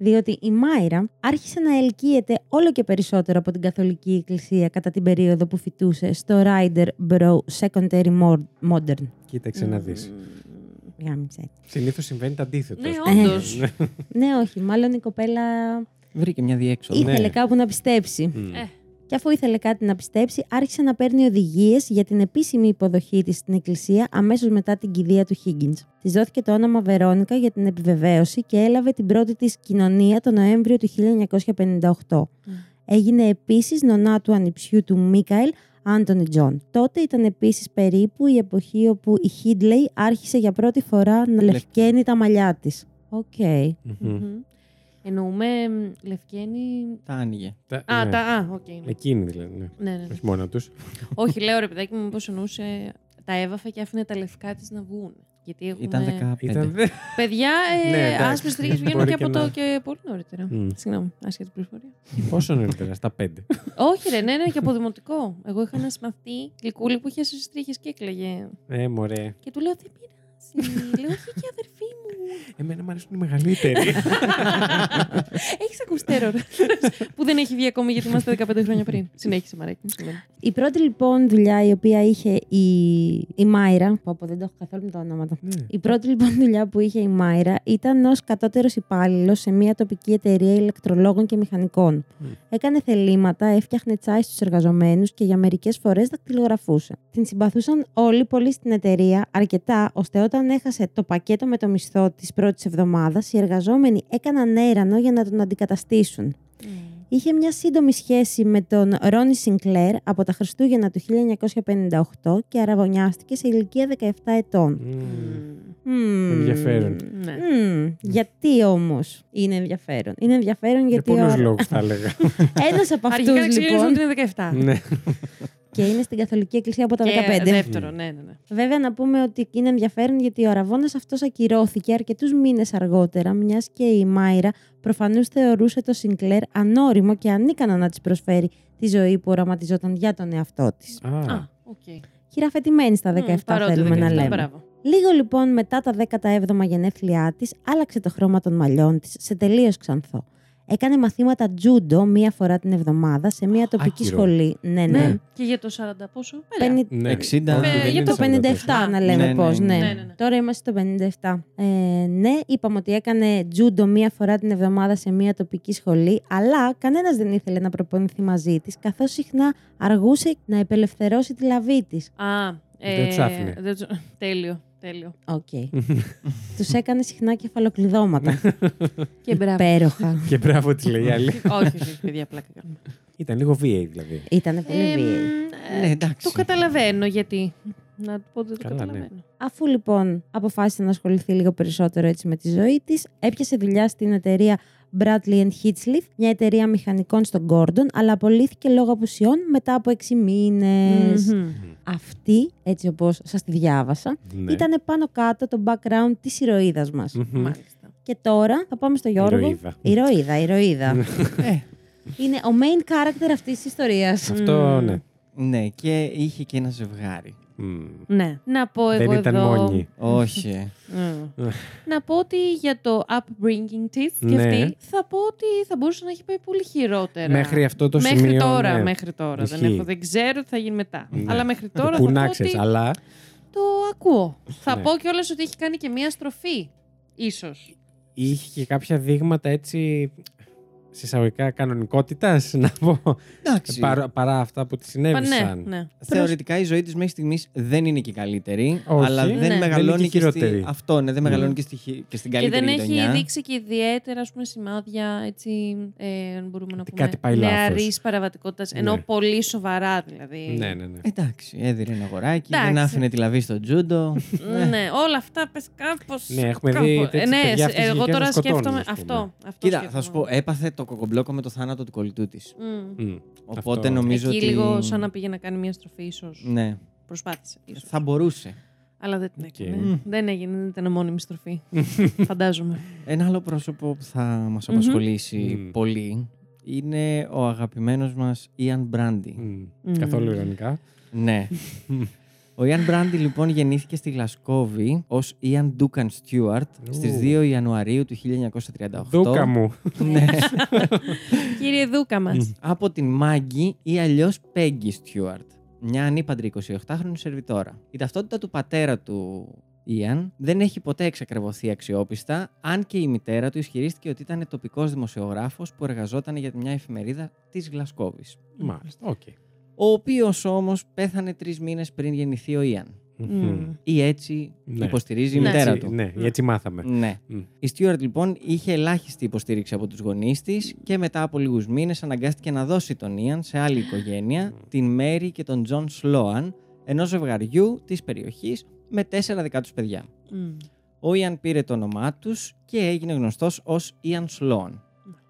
Διότι η Μάιρα άρχισε να ελκύεται όλο και περισσότερο από την Καθολική Εκκλησία κατά την περίοδο που φοιτούσε στο Rider Bro Secondary Modern. Κοίταξε να δεις. Συνήθως συμβαίνει το αντίθετο. Ναι, όντως. Μάλλον η κοπέλα βρήκε μια διέξοδο. Ήθελε κάπου να πιστέψει. και αφού ήθελε κάτι να πιστέψει, άρχισε να παίρνει οδηγίες για την επίσημη υποδοχή της στην εκκλησία αμέσως μετά την κηδεία του Higgins. Της δόθηκε το όνομα Βερόνικα για την επιβεβαίωση και έλαβε την πρώτη της κοινωνία τον Νοέμβριο του 1958. Έγινε επίσης νονά του ανιψιού του Μίκαελ, Άντονι Τζον. Τότε ήταν επίσης περίπου η εποχή όπου η Χίντλεϊ άρχισε για πρώτη φορά να λευκαίνει τα μαλλιά της. Οκ. Okay. Mm-hmm. Mm-hmm. Εννοούμε λευκαίνει... Τα άνοιγε. Okay. Εκείνη δηλαδή, ναι. Όχι μόνα τους. Όχι, λέω ρε παιδάκι μου, πώς εννοούσε, τα έβαφε και άφηνε τα λευκά της να βγουν. Γιατί έχουμε... Ήταν 15. Παιδιά, άσπρες τρίγες βγαίνουν και από το και πολύ νωρίτερα. Συγγνώμη, άσχετη πληροφορία. Πόσο νωρίτερα, στα 5. Όχι ρε, ναι, και από δημοτικό. Εγώ είχα ένα μαθητή γλυκούλη που είχε άσπρες τρίγες και έκλαιγε. Μωρέ. Και του λέω, τι πειράζει. Λέω, όχι και αδερφή μου. Εμένα μου αρέσουν οι μεγαλύτεροι. Έχεις ακούσει Terror που δεν έχει βγει ακόμη γιατί είμαστε 15 χρόνια πριν. Συνέχισε Μαρέκη. Η πρώτη λοιπόν δουλειά η οποία είχε η Μάιρα. Πω, δεν το έχω καθόλου με τα ονόματα. Η πρώτη λοιπόν δουλειά που είχε η Μάιρα ήταν ως κατώτερος υπάλληλος σε μια τοπική εταιρεία ηλεκτρολόγων και μηχανικών. Έκανε θελήματα, έφτιαχνε τσάι στους εργαζομένους και για μερικές φορές δακτυλογραφούσε. Την συμπαθούσαν όλοι πολύ στην εταιρεία, αρκετά ώστε όταν έχασε το πακέτο με το μισθό της πρώτης εβδομάδας, οι εργαζόμενοι έκαναν έρανο για να τον αντικαταστήσουν. Είχε μια σύντομη σχέση με τον Ρόνι Σινκλέρ από τα Χριστούγεννα του 1958 και αραβωνιάστηκε σε ηλικία 17 ετών. Ενδιαφέρον. Γιατί όμως είναι ενδιαφέρον. Είναι ενδιαφέρον γιατί... Για πολλούς λόγους θα έλεγα. Ένας από αυτούς λοιπόν... Αρχικά να ότι είναι 17. Ναι. Και είναι στην Καθολική Εκκλησία από τα 15. Δεύτερο, ναι. Βέβαια, να πούμε ότι είναι ενδιαφέρον γιατί ο αραβώνας αυτός ακυρώθηκε αρκετούς μήνες αργότερα, μιας και η Μάιρα προφανώς θεωρούσε το Σινκλέρ ανώριμο και ανίκανο να της προσφέρει τη ζωή που οραματιζόταν για τον εαυτό της. Okay. Χειραφετημένη στα 17, θέλουμε να λέμε. Μπράβο. Λίγο λοιπόν μετά τα 17 γενέθλιά της, άλλαξε το χρώμα των μαλλιών της σε τελείως ξανθό. Έκανε μαθήματα τζούντο μία φορά την εβδομάδα σε μία τοπική σχολή. Ναι. Και για το 40 πόσο? 50... Ναι. 60... για το 57 να λέμε πώς. Ναι. Τώρα είμαστε το 57. Είπαμε ότι έκανε τζούντο μία φορά την εβδομάδα σε μία τοπική σχολή, αλλά κανένας δεν ήθελε να προπονηθεί μαζί της, καθώς συχνά αργούσε να επελευθερώσει τη λαβή της. Δεν τσάφνε. Τέλειο. Okay. Τους έκανε συχνά κεφαλοκλειδώματα. Και μπράβο. Υπέροχα. Και μπράβο τη λέει η άλλη. Όχι, παιδιά, πλάκα κάνουμε. Ήταν λίγο βίαιη δηλαδή. Ήταν πολύ βίαιη. Ναι, εντάξει. Το καταλαβαίνω γιατί. Να του πω ότι το καταλαβαίνω. Ναι. Αφού λοιπόν αποφάσισε να ασχοληθεί λίγο περισσότερο έτσι με τη ζωή της, έπιασε δουλειά στην εταιρεία Bradley and Hitchliff, μια εταιρεία μηχανικών στον Gordon, αλλά απολύθηκε λόγω απουσιών μετά από 6 μήνες. Αυτή, έτσι όπως σας τη διάβασα, ήταν πάνω κάτω το background της ηρωίδας μας. Μάλιστα. Και τώρα θα πάμε στο Γιώργο. Ηρωίδα. Είναι ο main character αυτής της ιστορίας. Αυτό, ναι. Ναι, και είχε και ένα ζευγάρι. Ναι. Να πω εγώ δεν ήταν εδώ... μόνοι. Όχι. Να πω ότι για το upbringing της και αυτή θα πω ότι θα μπορούσε να έχει πάει πολύ χειρότερα. Μέχρι αυτό το σημείο. Μέχρι τώρα. Δεν ξέρω τι θα γίνει μετά. Ναι. Αλλά μέχρι τώρα θα πω ότι... αλλά... Το ακούω. Θα πω κιόλας ότι έχει κάνει και μία στροφή. Ίσως. Είχε και κάποια δείγματα έτσι... Συσσαγωγικά κανονικότητας, να πω. Παρά αυτά που τη συνέβησαν. Ναι. Θεωρητικά η ζωή της μέχρι στιγμής δεν είναι και καλύτερη. Όχι, αλλά δεν μεγαλώνει και στη... Αυτό, ναι, δεν μεγαλώνει και στην καλύτερη γειτονιά. Και δεν έχει δείξει και ιδιαίτερα ας πούμε, σημάδια, έτσι, μπορούμε να πούμε, νεαρής παραβατικότητας, ενώ πολύ σοβαρά δηλαδή. Ναι. Εντάξει, έδιρε ένα αγοράκι, δεν άφηνε τη λαβή στο τζούντο. Ναι, όλα αυτά πες κάπως. Ναι, έχουμε δει. Εγώ τώρα σκέφτομαι αυτό. Κοίτα, θα σου πω, έπαθε το κοκομπλόκο με το θάνατο του κολλητού της. Οπότε αυτό. Νομίζω εκεί ότι... λίγο σαν να πήγε να κάνει μια στροφή ίσως. Ναι. Προσπάθησε. Ίσως. Θα μπορούσε. Αλλά δεν την έκανε. Δεν έγινε, δεν ήταν μόνιμη στροφή. Φαντάζομαι. Ένα άλλο πρόσωπο που θα μας απασχολήσει πολύ είναι ο αγαπημένος μας Ian Brady. Καθόλου ειρωνικά. Ναι. Ο Ian Brady λοιπόν γεννήθηκε στη Γλασκόβη ως Ian Duncan Stewart στις 2 Ιανουαρίου του 1938. Δούκα μου. Ναι. Κύριε Δούκα μας. Από την Μάγκη ή αλλιώς Peggy Stewart, μια ανήπαντρη 28χρονη σερβιτόρα. Η ταυτότητα του πατέρα του Ιαν δεν έχει ποτέ εξακριβωθεί αξιόπιστα, αν και η μητέρα του ισχυρίστηκε ότι ήταν τοπικός δημοσιογράφος που εργαζόταν για μια εφημερίδα της Γλασκόβης. Μάλιστα, οκ. Okay. Ο οποίος όμως πέθανε 3 μήνες πριν γεννηθεί ο Ιαν. Mm. Ή έτσι υποστηρίζει η μητέρα του. Ναι, έτσι μάθαμε. Ναι. Mm. Η Στιούαρτ λοιπόν είχε ελάχιστη υποστήριξη από τους γονείς της και μετά από λίγους μήνες αναγκάστηκε να δώσει τον Ιαν σε άλλη οικογένεια, την Μέρι και τον Τζον Σλόαν, ενός ζευγαριού της περιοχής με 4 δικά τους παιδιά. Mm. Ο Ιαν πήρε το όνομά τους και έγινε γνωστός ως Ιαν Σλόαν.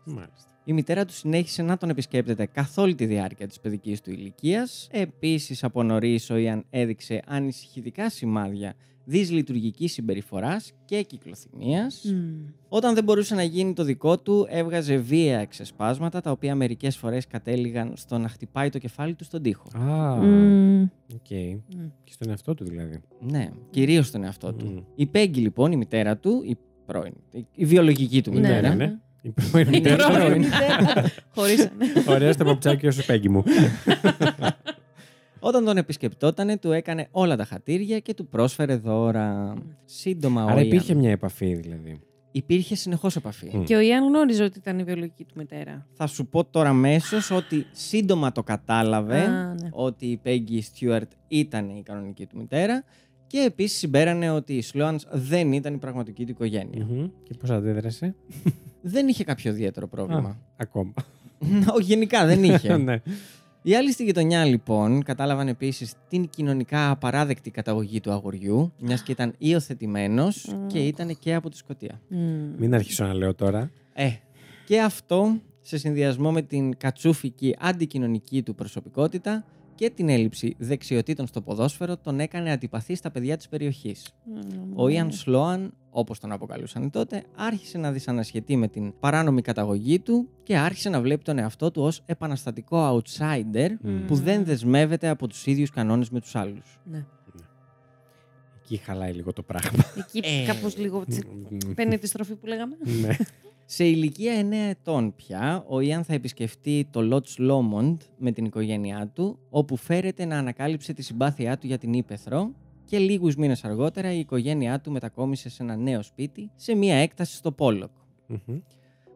Μάλιστα. Η μητέρα του συνέχισε να τον επισκέπτεται καθ' όλη τη διάρκεια της παιδικής του ηλικίας. Επίσης, από νωρίς ο Ιαν έδειξε ανησυχητικά σημάδια δυσλειτουργικής συμπεριφοράς και κυκλοθυμίας. Mm. Όταν δεν μπορούσε να γίνει το δικό του, έβγαζε βία ξεσπάσματα, τα οποία μερικές φορές κατέληγαν στο να χτυπάει το κεφάλι του στον τοίχο. Ah. Mm. Okay. Mm. Και στον εαυτό του δηλαδή. Ναι, κυρίως στον εαυτό του. Mm. Η Πέγγι λοιπόν, η μητέρα του, η βιολογική του μητέρα... Ναι. Η πρώην μητέρα. Χωρίσανε. Ωραία στο παπουτσάκι όσο Πέγγι μου. Όταν τον επισκεπτότανε, του έκανε όλα τα χατήρια και του πρόσφερε δώρα. Σύντομα όλα. Άρα υπήρχε μια επαφή δηλαδή. Υπήρχε συνεχώς επαφή. Mm. Και ο Ιαν γνώριζε ότι ήταν η βιολογική του μητέρα. Θα σου πω τώρα αμέσως ότι σύντομα το κατάλαβε ότι η Πέγγι Στιούαρτ ήταν η κανονική του μητέρα. Και επίσης συμπέρανε ότι οι Σλόανς δεν ήταν η πραγματική του οικογένεια. Mm-hmm. Και πώς αντέδρασε? Δεν είχε κάποιο ιδιαίτερο πρόβλημα. Ακόμα. Γενικά δεν είχε. Ναι. Οι άλλοι στη γειτονιά λοιπόν κατάλαβαν επίσης την κοινωνικά απαράδεκτη καταγωγή του αγοριού, μιας και ήταν υιοθετημένος και ήταν και από τη Σκωτία. Mm. Μην αρχίσω να λέω τώρα. Και αυτό, σε συνδυασμό με την κατσούφικη αντικοινωνική του προσωπικότητα και την έλλειψη δεξιοτήτων στο ποδόσφαιρο, τον έκανε αντιπαθή στα παιδιά της περιοχής. Ο Ιαν Σλόαν, όπως τον αποκαλούσαν τότε, άρχισε να δυσανασχετεί με την παράνομη καταγωγή του και άρχισε να βλέπει τον εαυτό του ως επαναστατικό outsider που δεν δεσμεύεται από τους ίδιους κανόνες με τους άλλους. Ναι. Εκεί χαλάει λίγο το πράγμα. Εκεί κάπως λίγο παίρνει τη στροφή που λέγαμε. Ναι. Σε ηλικία 9 ετών πια, ο Ιαν θα επισκεφτεί το Loch Lomond με την οικογένειά του, όπου φέρεται να ανακάλυψε τη συμπάθειά του για την ύπαιθρο, και λίγους μήνες αργότερα η οικογένειά του μετακόμισε σε ένα νέο σπίτι, σε μία έκταση στο Πόλοκ. Mm-hmm.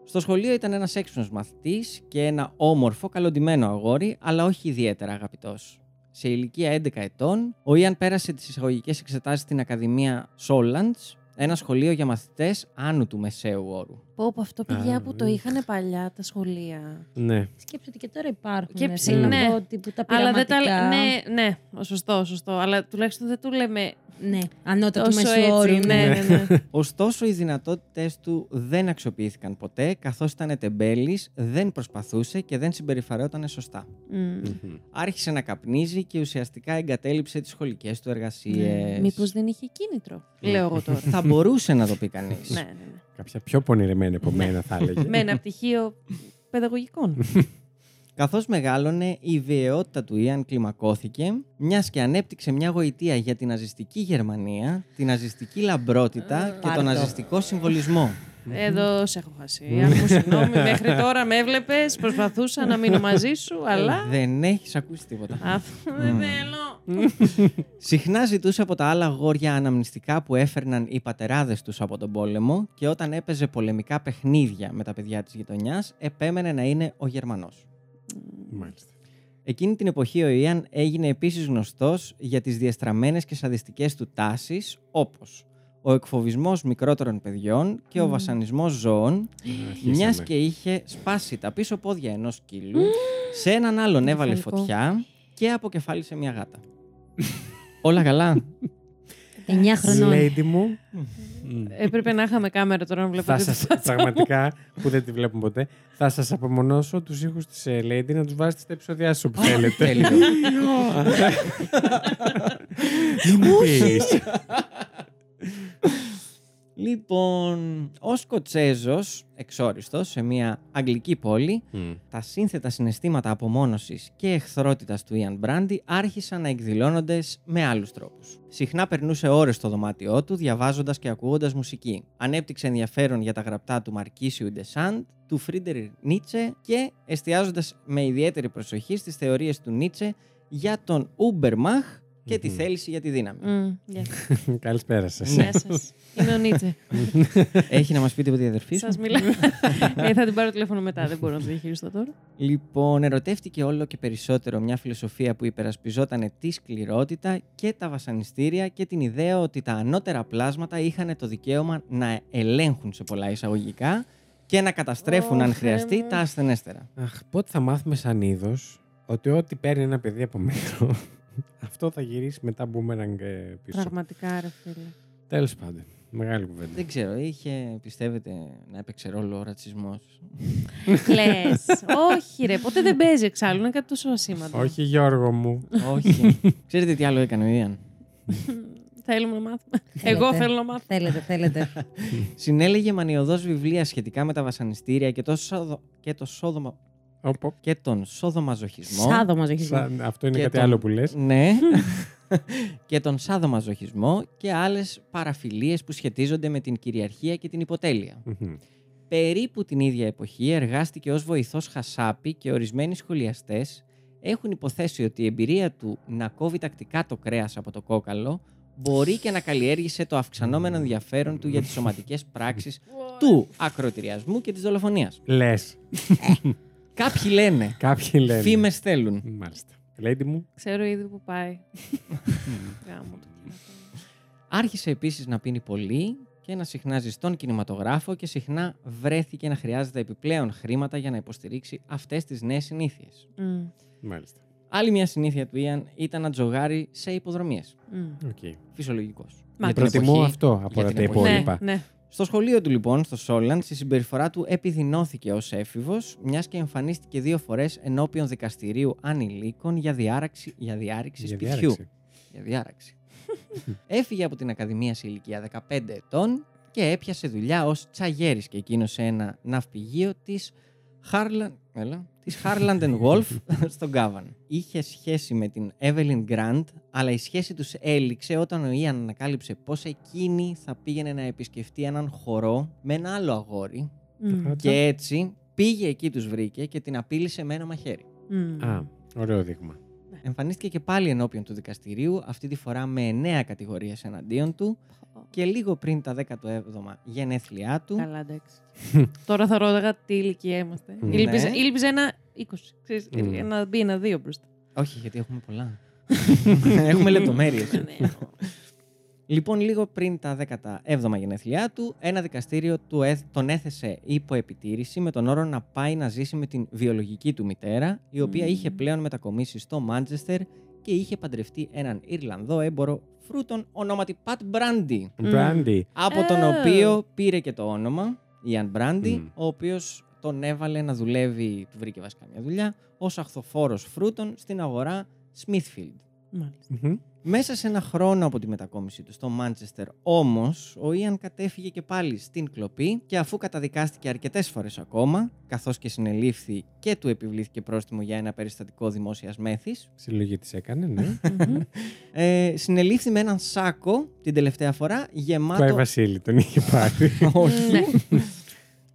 Στο σχολείο ήταν ένας έξυπνος μαθητής και ένα όμορφο, καλοντυμένο αγόρι, αλλά όχι ιδιαίτερα αγαπητός. Σε ηλικία 11 ετών, ο Ιαν πέρασε τις εισαγωγικές εξετάσεις στην Ακαδημία Solans, ένα σχολείο για μαθητές άνω του μεσαίου όρου. Πω αυτό, παιδιά που το είχαν παλιά τα σχολεία. Ναι. Σκέψτε ότι και τώρα υπάρχουν. Που τα πειραματικά. Ναι, σωστό. Αλλά τουλάχιστον δεν του λέμε ανώτατο του μεσαίου όρου. Ναι. Ωστόσο, οι δυνατότητες του δεν αξιοποιήθηκαν ποτέ, καθώς ήταν τεμπέλης, δεν προσπαθούσε και δεν συμπεριφερόταν σωστά. Mm. Mm-hmm. Άρχισε να καπνίζει και ουσιαστικά εγκατέλειψε τις σχολικές του εργασίες. Μήπως δεν είχε κίνητρο, λέω εγώ τώρα. Θα μπορούσε να το πει κανείς. Ναι. Κάποια πιο πονηρεμένη από μένα, θα έλεγε. Με ένα πτυχίο παιδαγωγικών. Καθώς μεγάλωνε, η βιαιότητα του Ιαν κλιμακώθηκε, μιας και ανέπτυξε μια γοητεία για την ναζιστική Γερμανία, την ναζιστική λαμπρότητα και τον ναζιστικό συμβολισμό. Εδώ σε έχω χάσει. Συγγνώμη, μέχρι τώρα με έβλεπες, προσπαθούσα να μείνω μαζί σου, αλλά. Δεν έχεις ακούσει τίποτα. Αυτό δεν θέλω. Συχνά ζητούσε από τα άλλα αγόρια αναμνηστικά που έφερναν οι πατεράδες τους από τον πόλεμο, και όταν έπαιζε πολεμικά παιχνίδια με τα παιδιά της γειτονιάς, επέμενε να είναι ο Γερμανός. Μάλιστα. Εκείνη την εποχή ο Ιαν έγινε επίσης γνωστός για τις διεστραμμένες και σαδιστικές του τάσεις, όπως ο εκφοβισμός μικρότερων παιδιών και ο βασανισμός ζώων, μιας και είχε σπάσει τα πίσω πόδια ενός σκύλου, σε έναν άλλον έβαλε φωτιά και αποκεφάλισε μια γάτα. Όλα καλά. 9 χρονών. Lady μου. Έπρεπε να είχαμε κάμερα τώρα να βλέπω. Πραγματικά, που δεν τη βλέπουμε ποτέ, θα σας απομονώσω τους ήχους της Lady να τους βάζετε στα επεισόδια σου που θέλετε. Λοιπόν, ο Σκοτσέζος, εξόριστος σε μια αγγλική πόλη, τα σύνθετα συναισθήματα απομόνωσης και εχθρότητας του Ιαν Μπράντι άρχισαν να εκδηλώνονται με άλλους τρόπους. Συχνά περνούσε ώρες στο δωμάτιό του, διαβάζοντας και ακούγοντας μουσική. Ανέπτυξε ενδιαφέρον για τα γραπτά του Μαρκίσιου Ντεσάντ, του Φρίντριχ Νίτσε, και εστιάζοντας με ιδιαίτερη προσοχή στις θεωρίες του Νίτσε για τον Ούμπερμαχ και τη θέληση για τη δύναμη. Καλησπέρα σας. Γεια σας. Είναι ο Νίτσε. Έχει να μας πει τίποτα η αδερφή σας? Θα την πάρω τηλέφωνο μετά, δεν μπορώ να το διαχειριστώ τώρα. Λοιπόν, ερωτεύτηκε όλο και περισσότερο μια φιλοσοφία που υπερασπιζόταν τη σκληρότητα και τα βασανιστήρια και την ιδέα ότι τα ανώτερα πλάσματα είχαν το δικαίωμα να ελέγχουν σε πολλά εισαγωγικά και να καταστρέφουν, αν χρειαστεί, τα ασθενέστερα. Αχ, πότε θα μάθουμε σαν είδος ότι ό,τι παίρνει ένα παιδί από μέτρο, αυτό θα γυρίσει μετά μπούμερανγκ πίσω. Πραγματικά, ρε φίλε. Τέλος πάντων. Μεγάλη κουβέντα. Δεν ξέρω, είχε, πιστεύετε, να έπαιξε ρόλο ο ρατσισμός? Λες, όχι ρε, ποτέ δεν παίζει εξάλλου, είναι κάτι τόσο ασήμαντο. Όχι, Γιώργο μου. Όχι. Ξέρετε τι άλλο έκανε ο Ιαν? Θέλουμε να μάθουμε. Εγώ θέλω να μάθω. Θέλετε. Συνέλεγε μανιωδώς βιβλία σχετικά με τα βασανιστήρια και το σόδομα... και τον σοδομαζοχισμό. Αυτό είναι κάτι άλλο που λες. Ναι. Και τον σαδομαζοχισμό και άλλες παραφιλίες που σχετίζονται με την κυριαρχία και την υποτέλεια. Περίπου την ίδια εποχή εργάστηκε ως βοηθός χασάπι και ορισμένοι σχολιαστές έχουν υποθέσει ότι η εμπειρία του να κόβει τακτικά το κρέας από το κόκαλο μπορεί και να καλλιέργησε το αυξανόμενο ενδιαφέρον του για τις σωματικές πράξεις του ακροτηριασμού και της δολοφονίας. Λες. Κάποιοι λένε. Φήμες θέλουν. Μάλιστα. Lady μου. Ξέρω ήδη που πάει. Άρχισε επίσης να πίνει πολύ και να συχνάζει στον κινηματογράφο και συχνά βρέθηκε να χρειάζεται επιπλέον χρήματα για να υποστηρίξει αυτές τις νέες συνήθειες. Μάλιστα. Άλλη μια συνήθεια του Ιαν ήταν να τζογάρει σε υποδρομίες. Okay. Φυσιολογικός. Προτιμώ αυτό από τα υπόλοιπα. Ναι. Στο σχολείο του, λοιπόν, στο Σόλαντ, η συμπεριφορά του επιδεινώθηκε ως έφηβος, μιας και εμφανίστηκε 2 φορές ενώπιον δικαστηρίου ανηλίκων για διάρρηξη σπιτιού. Για διάρρηξη. Έφυγε από την Ακαδημία σε ηλικία 15 ετών και έπιασε δουλειά ως τσαγέρης και εκείνο σε ένα ναυπηγείο της Harland & Wolff στον Γκάβαν. Είχε σχέση με την Evelyn Grant, αλλά η σχέση τους έληξε όταν ο Ian ανακάλυψε πως εκείνη θα πήγαινε να επισκεφτεί έναν χορό με ένα άλλο αγόρι και έτσι πήγε εκεί, τους βρήκε και την απείλησε με ένα μαχαίρι. Ωραίο δείγμα. Εμφανίστηκε και πάλι ενώπιον του δικαστηρίου, αυτή τη φορά με 9 κατηγορίες εναντίον του και λίγο πριν τα 17 γενέθλιά του. Καλά, εντάξει. Τώρα θα ρώταγα τι ηλικία είμαστε. Ήλπιζε ένα 20, ξέρεις, ένα μπει ένα 2 μπροστά. Όχι, γιατί έχουμε πολλά. Έχουμε λεπτομέρειες. Λοιπόν, λίγο πριν τα 17 γενέθλιά του, ένα δικαστήριο τον έθεσε υπό επιτήρηση με τον όρο να πάει να ζήσει με την βιολογική του μητέρα, η οποία είχε πλέον μετακομίσει στο Μάντσεστερ και είχε παντρευτεί έναν Ιρλανδό έμπορο φρούτων ονόματι Pat Brandy. Από τον οποίο πήρε και το όνομα, Ian Brandy, ο οποίος τον έβαλε να δουλεύει, του βρήκε βασικά μια δουλειά, ως αχθοφόρος φρούτων στην αγορά Smithfield. Μάλιστα. Μέσα σε ένα χρόνο από τη μετακόμιση του στο Μάντσεστερ, όμως, ο Ιαν κατέφυγε και πάλι στην κλοπή και αφού καταδικάστηκε αρκετές φορές ακόμα, καθώς και συνελήφθη και του επιβλήθηκε πρόστιμο για ένα περιστατικό δημόσιας μέθης. Συλλογή της έκανε, ναι. Συνελήφθη με έναν σάκο την τελευταία φορά γεμάτο... Πάει Βασίλη, τον είχε πάρει. Όχι.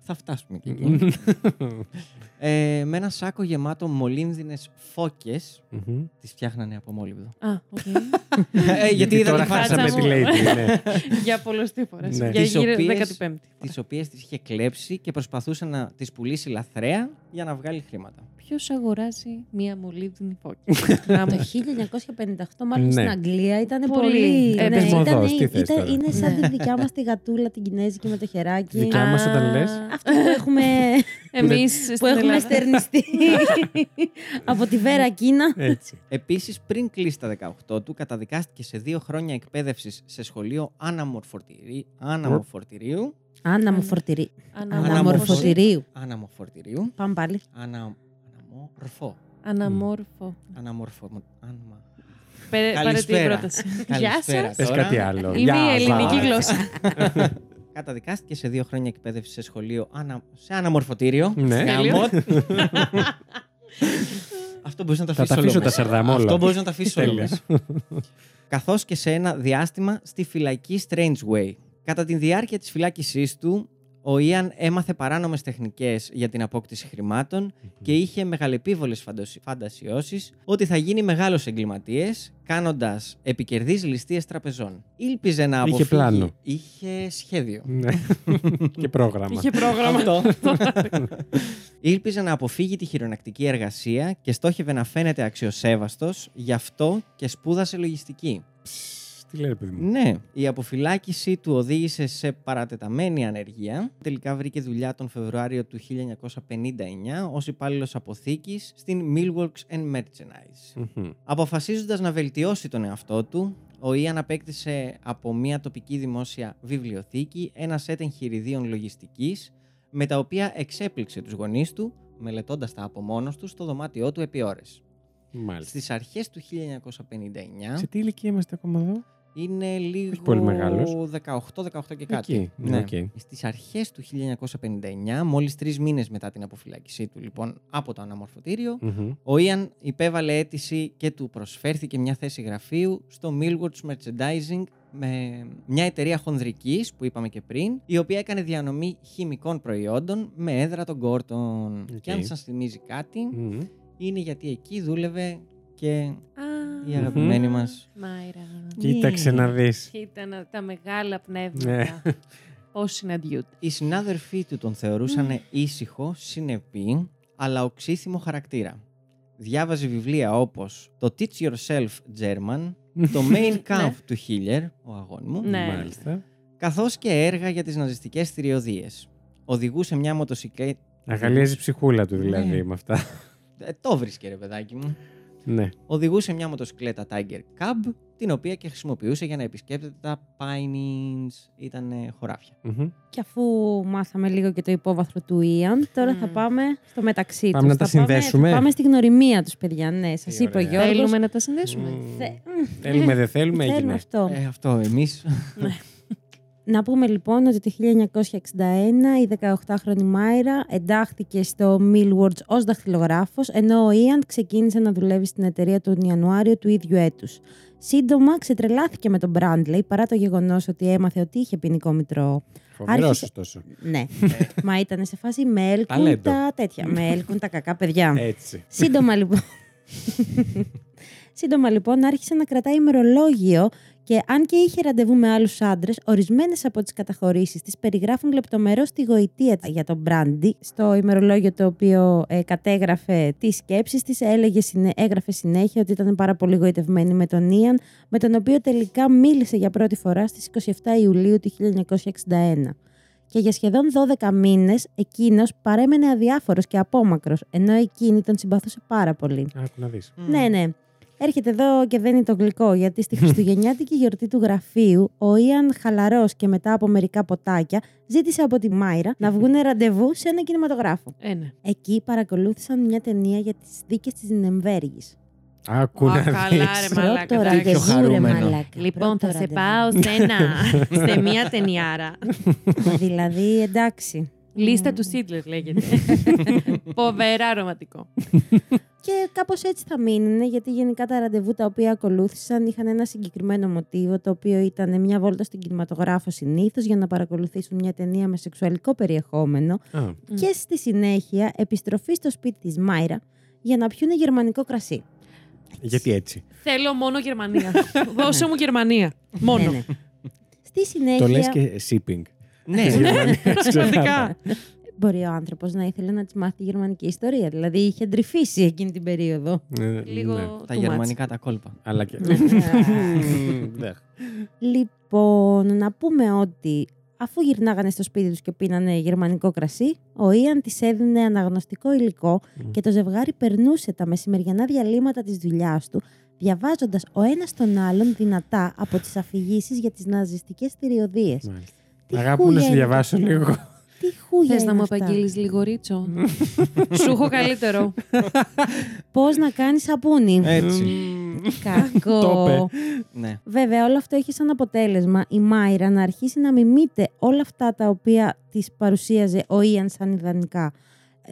Θα φτάσουμε και εκεί. Με ένα σάκο γεμάτο μολύμδινες φώκες. Τις φτιάχνανε από μόλυβδο. Γιατί είδα τη φάτσα με τη Lady. Για πολλωστή φορά. Για γύρω 15η. Τις οποίες τις είχε κλέψει και προσπαθούσε να τις πουλήσει λαθρέα για να βγάλει χρήματα. Ποιος αγοράζει μία μολύβδινη φώκη? Το 1958 μάλλον στην Αγγλία ήταν πολύ... Είναι σαν τη δικιά μας τη γατούλα, την Κινέζικη με το χεράκι. Δικιά μας όταν λες. Αυτό που έχουμε... Εμείς που έχουμε στερνιστεί από τη Βέρα Κίνα. Επίσης, πριν κλείσει τα 18 του, καταδικάστηκε σε 2 χρόνια εκπαίδευσης σε σχολείο αναμορφωτηρίου. Αναμορφωτηρίου. Πάμε πάλι. Αναμόρφο. Παρετή πρόταση. Γεια σας. Πες κάτι άλλο. Είναι η ελληνική γλώσσα. Καταδικάστηκε σε 2 χρόνια εκπαίδευση σε σχολείο σε αναμορφωτήριο. Ναι. Αυτό μπορείς να τα αφήσεις όλες. Καθώς και σε ένα διάστημα στη φυλακή Strange Way. Κατά τη διάρκεια της φυλάκισής του, Ο Ιαν έμαθε παράνομες τεχνικές για την απόκτηση χρημάτων και είχε μεγαλεπίβολες φαντασιώσεις ότι θα γίνει μεγάλος εγκληματίας, κάνοντας επικερδείς ληστείες τραπεζών. Ήλπιζε να αποφύγει. Είχε πλάνο. Είχε σχέδιο. Ναι. Και πρόγραμμα. Είχε πρόγραμμα. Αυτό. Ήλπιζε να αποφύγει τη χειρονακτική εργασία και στόχευε να φαίνεται αξιοσέβαστος, γι' αυτό και σπούδασε λογιστική. Τι λέει, παιδί μου. Ναι, η αποφυλάκηση του οδήγησε σε παρατεταμένη ανεργία. Τελικά βρήκε δουλειά τον Φεβρουάριο του 1959 ως υπάλληλος αποθήκης στην Millworks and Merchandise. Mm-hmm. Αποφασίζοντας να βελτιώσει τον εαυτό του, ο Ιαν απέκτησε από μια τοπική δημόσια βιβλιοθήκη ένα σετ εγχειριδίων λογιστικής, με τα οποία εξέπληξε τους γονείς του, μελετώντας τα από μόνος του στο δωμάτιό του επί ώρες. Μάλιστα. Στις αρχές του 1959. Σε τι ηλικία είμαστε ακόμα εδώ? Είναι λίγο 18 και κάτι. Εκεί, ναι. Okay. Στις αρχές του 1959, μόλις 3 μήνες μετά την αποφυλάκησή του, λοιπόν, από το αναμορφωτήριο, ο Ιαν υπέβαλε αίτηση και του προσφέρθηκε μια θέση γραφείου στο Millworks Merchandising, με μια εταιρεία χονδρικής που είπαμε και πριν, η οποία έκανε διανομή χημικών προϊόντων με έδρα τον Gordon. Okay. Και αν σας θυμίζει κάτι, είναι γιατί εκεί δούλευε και η αγαπημένη μας Myra. Κοίταξε να δεις. Κοίτα τα μεγάλα πνεύματα. Πώς συναντιούνται. Οι συνάδελφοί του τον θεωρούσαν ήσυχο, συνεπή, αλλά οξύθυμο χαρακτήρα. Διάβαζε βιβλία όπως το Teach Yourself German, το Mein Kampf του Hitler, ο αγών μου, καθώς και έργα για τις ναζιστικές θηριωδίες. Οδηγούσε μια μοτοσυκλέτα. Αγαλίαζε ψυχούλα του δηλαδή με αυτά. Το βρίσκε, ρε παιδάκι μου. Ναι. Οδηγούσε μια μοτοσυκλέτα Tiger Cub, την οποία και χρησιμοποιούσε για να επισκέπτεται τα Pinings. Ήταν χωράφια. Και αφού μάθαμε λίγο και το υπόβαθρο του Ιαν, τώρα θα πάμε στο μεταξύ τους. Να τα συνδέσουμε. Πάμε στη γνωριμία τους, παιδιά. Ναι, σας είπε ο Γιώργος. Θέλουμε να τα συνδέσουμε. Θέλουμε, δεν θέλουμε, έγινε. Αυτό. Αυτό εμείς. Να πούμε λοιπόν ότι το 1961 η 18χρονη Μάιρα εντάχθηκε στο Millworks ως δαχτυλογράφος, ενώ ο Ιαν ξεκίνησε να δουλεύει στην εταιρεία τον Ιανουάριο του ίδιου έτους. Σύντομα ξετρελάθηκε με τον Bradley, παρά το γεγονός ότι έμαθε ότι είχε ποινικό μητρώο. Φοβερός ωστόσο. Ναι, μα ήταν σε φάση με έλκουν τα τέτοια, με έλκουν τα κακά παιδιά. Έτσι. Σύντομα λοιπόν άρχισε να κρατάει ημερολόγιο και αν και είχε ραντεβού με άλλους άντρες, ορισμένες από τις καταχωρήσεις της περιγράφουν λεπτομερώς τη γοητεία για τον Μπράντι. Στο ημερολόγιο το οποίο κατέγραφε τις σκέψεις της, έγραφε συνέχεια ότι ήταν πάρα πολύ γοητευμένη με τον Ιαν, με τον οποίο τελικά μίλησε για πρώτη φορά στις 27 Ιουλίου του 1961. Και για σχεδόν 12 μήνες εκείνος παρέμενε αδιάφορος και απόμακρος, ενώ εκείνη τον συμπαθούσε πάρα πολύ. Άκου να δεις. Ναι. Έρχεται εδώ και δένει το γλυκό, γιατί στη χριστουγεννιάτικη γιορτή του γραφείου ο Ιαν, χαλαρός και μετά από μερικά ποτάκια, ζήτησε από τη Μάιρα να βγουν ραντεβού σε ένα κινηματογράφο. Εκεί παρακολούθησαν μια ταινία για τις δίκες της Νεμβέργης. Άκου να δεις. Πρώτο ραντεβού, ρε μαλάκα. Λοιπόν, θα σε πάω σε μια ταινιάρα. Δηλαδή, εντάξει. Λίστα του Σίτλερ λέγεται. Ποβερά ρομαντικό. Και κάπως έτσι θα μείνουν, γιατί γενικά τα ραντεβού τα οποία ακολούθησαν είχαν ένα συγκεκριμένο μοτίβο, το οποίο ήταν μια βόλτα στον κινηματογράφο συνήθως για να παρακολουθήσουν μια ταινία με σεξουαλικό περιεχόμενο και στη συνέχεια επιστροφή στο σπίτι της Μάιρα για να πιούνε γερμανικό κρασί. Γιατί έτσι. Θέλω μόνο Γερμανία. Δώσε μου Γερμανία. Μόνο. Ναι. Στη συνέχεια... Το λες και shipping. Ναι, πραγματικά. Μπορεί ο άνθρωπος να ήθελε να της μάθει γερμανική ιστορία. Δηλαδή είχε ντρυφήσει εκείνη την περίοδο. Λίγο τα γερμανικά τα κόλπα. Αλλά και... Λοιπόν, να πούμε ότι αφού γυρνάγανε στο σπίτι τους και πίνανε γερμανικό κρασί, ο Ιαν της έδινε αναγνωστικό υλικό και το ζευγάρι περνούσε τα μεσημεριανά διαλύματα της δουλειάς του, διαβάζοντας ο ένας τον άλλον δυνατά από τις αφηγήσεις για τις ναζιστικές θηριωδίες. Αγάπη, να σου διαβάσω λίγο. Τι χούγια. Θες να μου απαγγείλεις λίγο ρίτσο? Σου έχω καλύτερο. Πώς να κάνεις σαπούνι. Έτσι. Κακό. Βέβαια, όλο αυτό έχει σαν αποτέλεσμα η Μάιρα να αρχίσει να μιμείται όλα αυτά τα οποία της παρουσίαζε ο Ιαν σαν ιδανικά.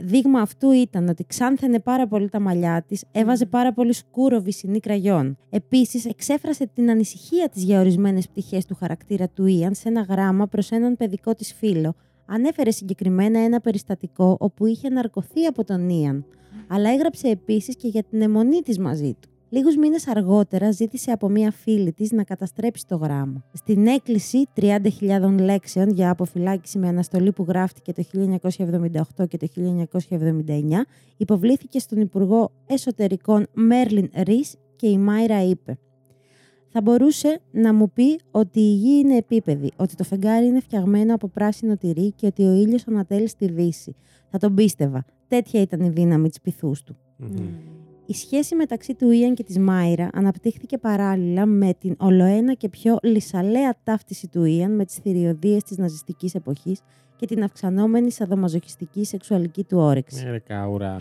Δείγμα αυτού ήταν ότι ξάνθαινε πάρα πολύ τα μαλλιά της, έβαζε πάρα πολύ σκούρο βυσσινή κραγιόν. Επίσης, εξέφρασε την ανησυχία της για ορισμένες πτυχές του χαρακτήρα του Ιαν σε ένα γράμμα προς έναν παιδικό της φίλο, ανέφερε συγκεκριμένα ένα περιστατικό όπου είχε ναρκωθεί από τον Ιαν, αλλά έγραψε επίσης και για την αιμονή της μαζί του. Λίγους μήνες αργότερα ζήτησε από μία φίλη της να καταστρέψει το γράμμα. Στην έκκληση 30.000 λέξεων για αποφυλάκιση με αναστολή που γράφτηκε το 1978 και το 1979 υποβλήθηκε στον Υπουργό Εσωτερικών Μέρλιν Ρις και η Μάιρα είπε «Θα μπορούσε να μου πει ότι η γη είναι επίπεδη, ότι το φεγγάρι είναι φτιαγμένο από πράσινο τυρί και ότι ο ήλιος ανατέλει στη δύση. Θα τον πίστευα. Τέτοια ήταν η δύναμη της πυθούς του». Mm-hmm. Η σχέση μεταξύ του Ιαν και της Μάιρα αναπτύχθηκε παράλληλα με την ολοένα και πιο λυσαλέα ταύτιση του Ιαν με τις θηριωδίες της ναζιστικής εποχής και την αυξανόμενη σαδομαζοχιστική σεξουαλική του όρεξη. Ναι, καουρά.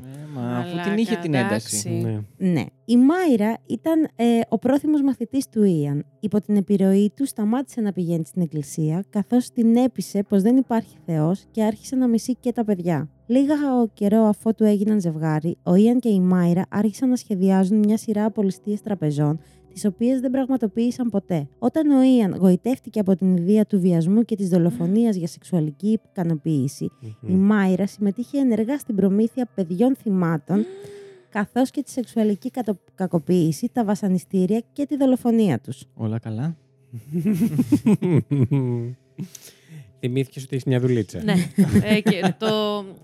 Αφού την είχε την ένταση. Ναι. Η Μάιρα ήταν ο πρόθυμος μαθητής του Ιαν. Υπό την επιρροή του σταμάτησε να πηγαίνει στην εκκλησία, καθώς την έπεισε πως δεν υπάρχει Θεός και άρχισε να μισεί και τα παιδιά. Λίγα καιρό αφότου έγιναν ζευγάρι, ο Ιαν και η Μάιρα άρχισαν να σχεδιάζουν μια σειρά απολιστίες τραπεζών, τις οποίες δεν πραγματοποίησαν ποτέ. Όταν ο Ιαν γοητεύτηκε από την ιδέα του βιασμού και της δολοφονίας για σεξουαλική ικανοποίηση, η Μάιρα συμμετείχε ενεργά στην προμήθεια παιδιών θυμάτων, καθώς και τη σεξουαλική κακοποίηση, τα βασανιστήρια και τη δολοφονία τους. Όλα καλά. Θυμήθηκες ότι έχεις μια δουλίτσα. Ναι.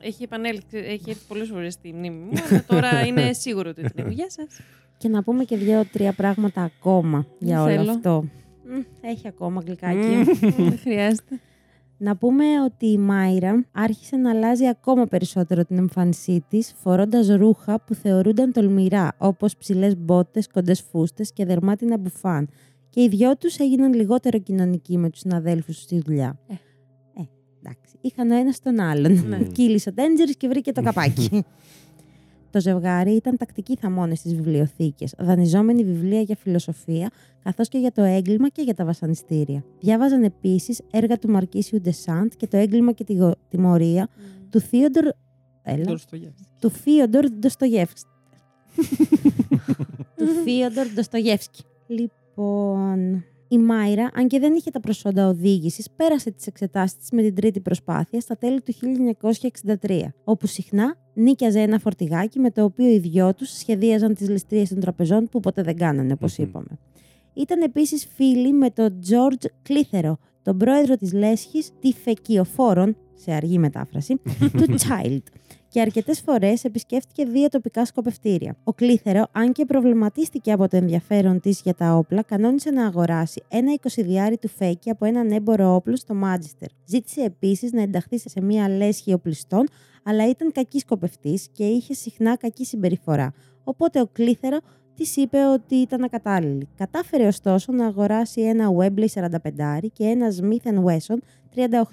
Έχει επανέλθει, έχει έρθει πολλές φορές στη μνήμη μου, αλλά τώρα είναι σίγουρο ότι είναι. Γεια σας. Και να πούμε και 2-3 πράγματα ακόμα για όλο αυτό. Έχει ακόμα γλυκάκι. Δεν χρειάζεται. Να πούμε ότι η Μάιρα άρχισε να αλλάζει ακόμα περισσότερο την εμφάνισή της, φορώντας ρούχα που θεωρούνταν τολμηρά, όπως ψηλές μπότες, κοντές φούστες και δερμάτινα μπουφάν. Και οι δυο τους έγιναν λιγότερο κοινωνικοί με τους συναδέλφους τους στη δουλειά. Εντάξει, είχαν ο ένας τον άλλον. Κύλησε ο τέντζερης και βρήκε το καπάκι. Το ζευγάρι ήταν τακτικοί θαμώνες στις βιβλιοθήκες, δανειζόμενοι βιβλία για φιλοσοφία, καθώς και για το έγκλημα και για τα βασανιστήρια. Διάβαζαν επίσης έργα του Μαρκίσιου Ντεσάντ και το έγκλημα και τη τιμωρία του Φίοντορ Ντοστογεύσκη. Λοιπόν, η Μάιρα, αν και δεν είχε τα προσόντα οδήγησης, πέρασε τις εξετάσεις της με την τρίτη προσπάθεια στα τέλη του 1963, όπου συχνά νίκιαζε ένα φορτηγάκι με το οποίο οι δυο τους σχεδίαζαν τις ληστρίες των τραπεζών που ποτέ δεν κάνανε, όπως είπαμε. Ήταν επίσης φίλη με τον Τζορτζ Κλίθερο, τον πρόεδρο της λέσχης τυφεκιοφόρων, σε αργή μετάφραση, του Child. Και αρκετές φορές επισκέφτηκε 2 τοπικά σκοπευτήρια. Ο Κλίθερο, αν και προβληματίστηκε από το ενδιαφέρον της για τα όπλα, κανόνισε να αγοράσει ένα 20 του φέκι από έναν έμπορο όπλου στο Μάντζεστερ. Ζήτησε επίσης να ενταχθεί σε μία λέσχη οπλιστών, αλλά ήταν κακή σκοπευτής και είχε συχνά κακή συμπεριφορά. Οπότε ο Κλίθερο της είπε ότι ήταν ακατάλληλη. Κατάφερε ωστόσο να αγοράσει ένα Webley 45 και ένα Smith & Wesson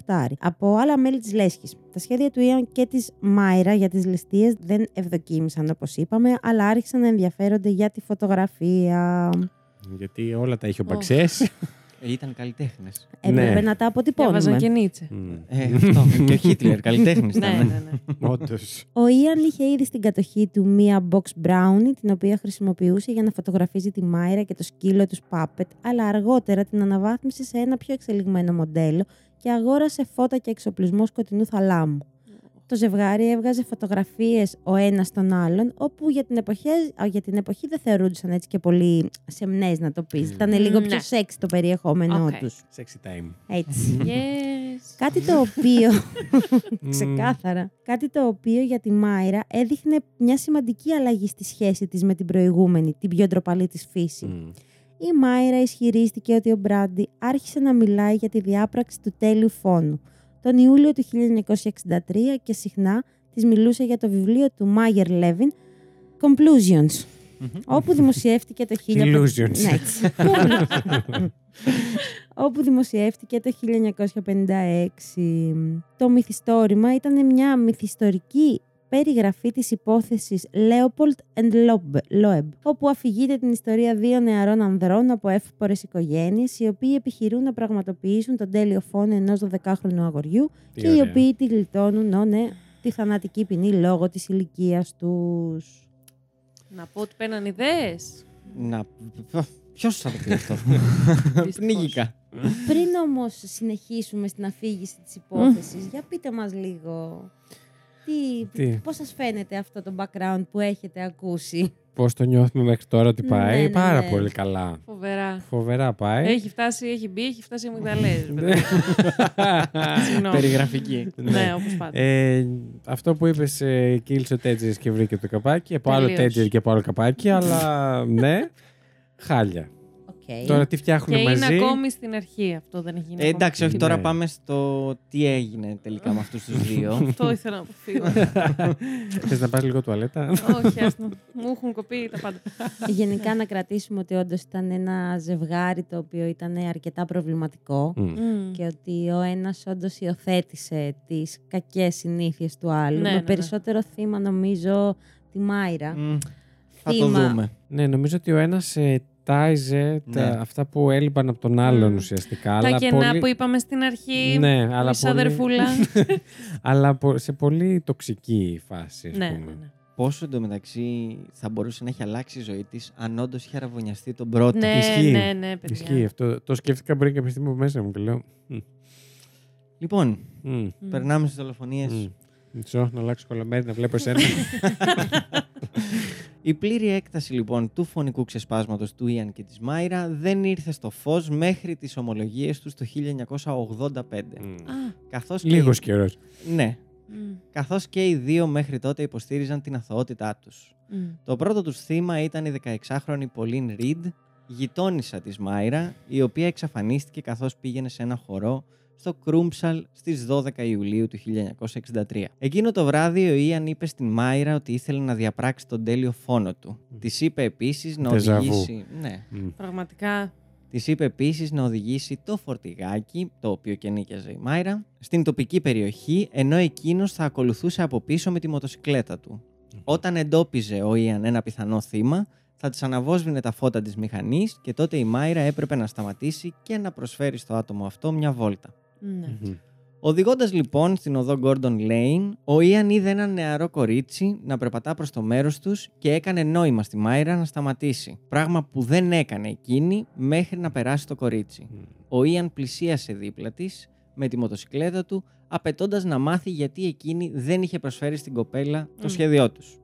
38 από άλλα μέλη της λέσχης. Τα σχέδια του Ιαν και της Μάιρα για τις ληστείες δεν ευδοκίμησαν, όπως είπαμε, αλλά άρχισαν να ενδιαφέρονται για τη φωτογραφία. Γιατί όλα τα είχε ο Μπαξές. Ήταν καλλιτέχνες. Έπρεπε να τα αποτυπώνουμε. Διάβαζαν και Νίτσε. Αυτό. Και ο Χίτλερ, καλλιτέχνης ήταν. Ναι. Όντως. Ο Ιαν είχε ήδη στην κατοχή του μία box brownie, την οποία χρησιμοποιούσε για να φωτογραφίζει τη Μάιρα και το σκύλο του Puppet, αλλά αργότερα την αναβάθμισε σε ένα πιο εξελιγμένο μοντέλο και αγόρασε φώτα και εξοπλισμό σκοτεινού θαλάμου. Το ζευγάρι έβγαζε φωτογραφίες ο ένας τον άλλον, όπου για την εποχή δεν θεωρούνταν έτσι και πολύ σεμνές, να το πεις. Ήταν λίγο πιο σεξι το περιεχόμενό τους. Sexy time. Έτσι. Yes. Κάτι το οποίο για τη Μάιρα έδειχνε μια σημαντική αλλαγή στη σχέση της με την προηγούμενη, την πιο ντροπαλή της φύση. Η Μάιρα ισχυρίστηκε ότι ο Μπράντι άρχισε να μιλάει για τη διάπραξη του τέλειου φόνου τον Ιούλιο του 1963 και συχνά της μιλούσε για το βιβλίο του Μάγερ Λέβιν «Conclusions», όπου δημοσιεύτηκε το 1956. Το μυθιστόρημα ήταν μια μυθιστορική περιγραφή της υπόθεσης Leopold and Loeb, όπου αφηγείται την ιστορία 2 νεαρών ανδρών από εύπορες οικογένειες, οι οποίοι επιχειρούν να πραγματοποιήσουν τον τέλειο φόνο ενός 12χρονου αγοριού και οι οποίοι τη γλιτώνουν τη θανατική ποινή λόγω της ηλικίας τους. Να πω ότι παίρναν ιδέες. Ποιος θα το πει αυτό? Πνίγηκα. Πριν όμως συνεχίσουμε στην αφήγηση της υπόθεσης, για πείτε μας λίγο πώς σας φαίνεται αυτό το background που έχετε ακούσει. Πώς το νιώθουμε μέχρι τώρα ότι πάει. Ναι, ναι, ναι. Πάρα πολύ καλά. Φοβερά. Φοβερά πάει. Έχει φτάσει, έχει μπει, έχει φτάσει οι αμυγδαλές. Περιγραφική. Ναι, όπως πάντα. Αυτό που είπες, κύλησε ο τέτζερς και βρήκε το καπάκι. Από άλλο τέτζερ και από άλλο καπάκι, αλλά ναι. Χάλια. Okay. Τώρα τι φτιάχνουμε μαζί. Και είναι ακόμη στην αρχή αυτό, δεν έχει γίνει. Εντάξει, όχι, τώρα πάμε στο τι έγινε τελικά με αυτούς τους δύο. Αυτό ήθελα να αποφύγω. Θες να πας λίγο τουαλέτα? Όχι, άστο. Μου έχουν κοπεί τα πάντα. Γενικά να κρατήσουμε ότι όντως ήταν ένα ζευγάρι το οποίο ήταν αρκετά προβληματικό και ότι ο ένας όντως υιοθέτησε τις κακές συνήθειες του άλλου. Ναι, με περισσότερο θύμα νομίζω τη Μάιρα. Θα το δούμε. Ναι, νομίζω ότι ο ένας τάιζε αυτά που έλειπαν από τον άλλον ουσιαστικά. Τα κενά που είπαμε στην αρχή, ναι, αλλά πολύ... αδερφούλα. Αλλά σε πολύ τοξική φάση, ας πούμε. Ναι. Πόσο εντωμεταξύ θα μπορούσε να έχει αλλάξει η ζωή της αν όντως είχε αραβωνιαστεί τον πρώτο. Ναι, ισχύει. Ναι, ναι, παιδιά. Ισχύει. Αυτό το σκέφτηκα πριν κάποια στιγμή από μέσα μου και λέω... Λοιπόν, περνάμε στις δολοφονίες. Μισό, να αλλάξω κολομέρι, να βλέπω εσένα. Η πλήρη έκταση λοιπόν του φωνικού ξεσπάσματος του Ιαν και της Μάιρα δεν ήρθε στο φως μέχρι τις ομολογίες τους το 1985. Καθώς λίγος καιρός. Ναι. Καθώς και οι δύο μέχρι τότε υποστήριζαν την αθωότητά τους. Το πρώτο τους θύμα ήταν η 16χρονη Pauline Reed, γειτόνισσα της Μάιρα, η οποία εξαφανίστηκε καθώς πήγαινε σε ένα χορό στο Κρούμψαλ στις 12 Ιουλίου του 1963. Εκείνο το βράδυ ο Ιαν είπε στην Μάιρα ότι ήθελε να διαπράξει τον τέλειο φόνο του. Της είπε επίσης να οδηγήσει... Ναι. Πραγματικά. Της είπε επίσης να οδηγήσει το φορτηγάκι, το οποίο και νίκιαζε η Μάιρα, στην τοπική περιοχή, ενώ εκείνος θα ακολουθούσε από πίσω με τη μοτοσικλέτα του. Όταν εντόπιζε ο Ιαν ένα πιθανό θύμα, θα της αναβόσβηνε τα φώτα της μηχανής και τότε η Μάιρα έπρεπε να σταματήσει και να προσφέρει στο άτομο αυτό μια βόλτα. Ναι. Οδηγώντας λοιπόν στην οδό Gordon Lane, ο Ιαν είδε ένα νεαρό κορίτσι να περπατά προς το μέρος τους και έκανε νόημα στη Μάιρα να σταματήσει, πράγμα που δεν έκανε εκείνη μέχρι να περάσει το κορίτσι. Ο Ιαν πλησίασε δίπλα της με τη μοτοσικλέτα του, απαιτώντας να μάθει γιατί εκείνη δεν είχε προσφέρει στην κοπέλα το σχέδιό τους.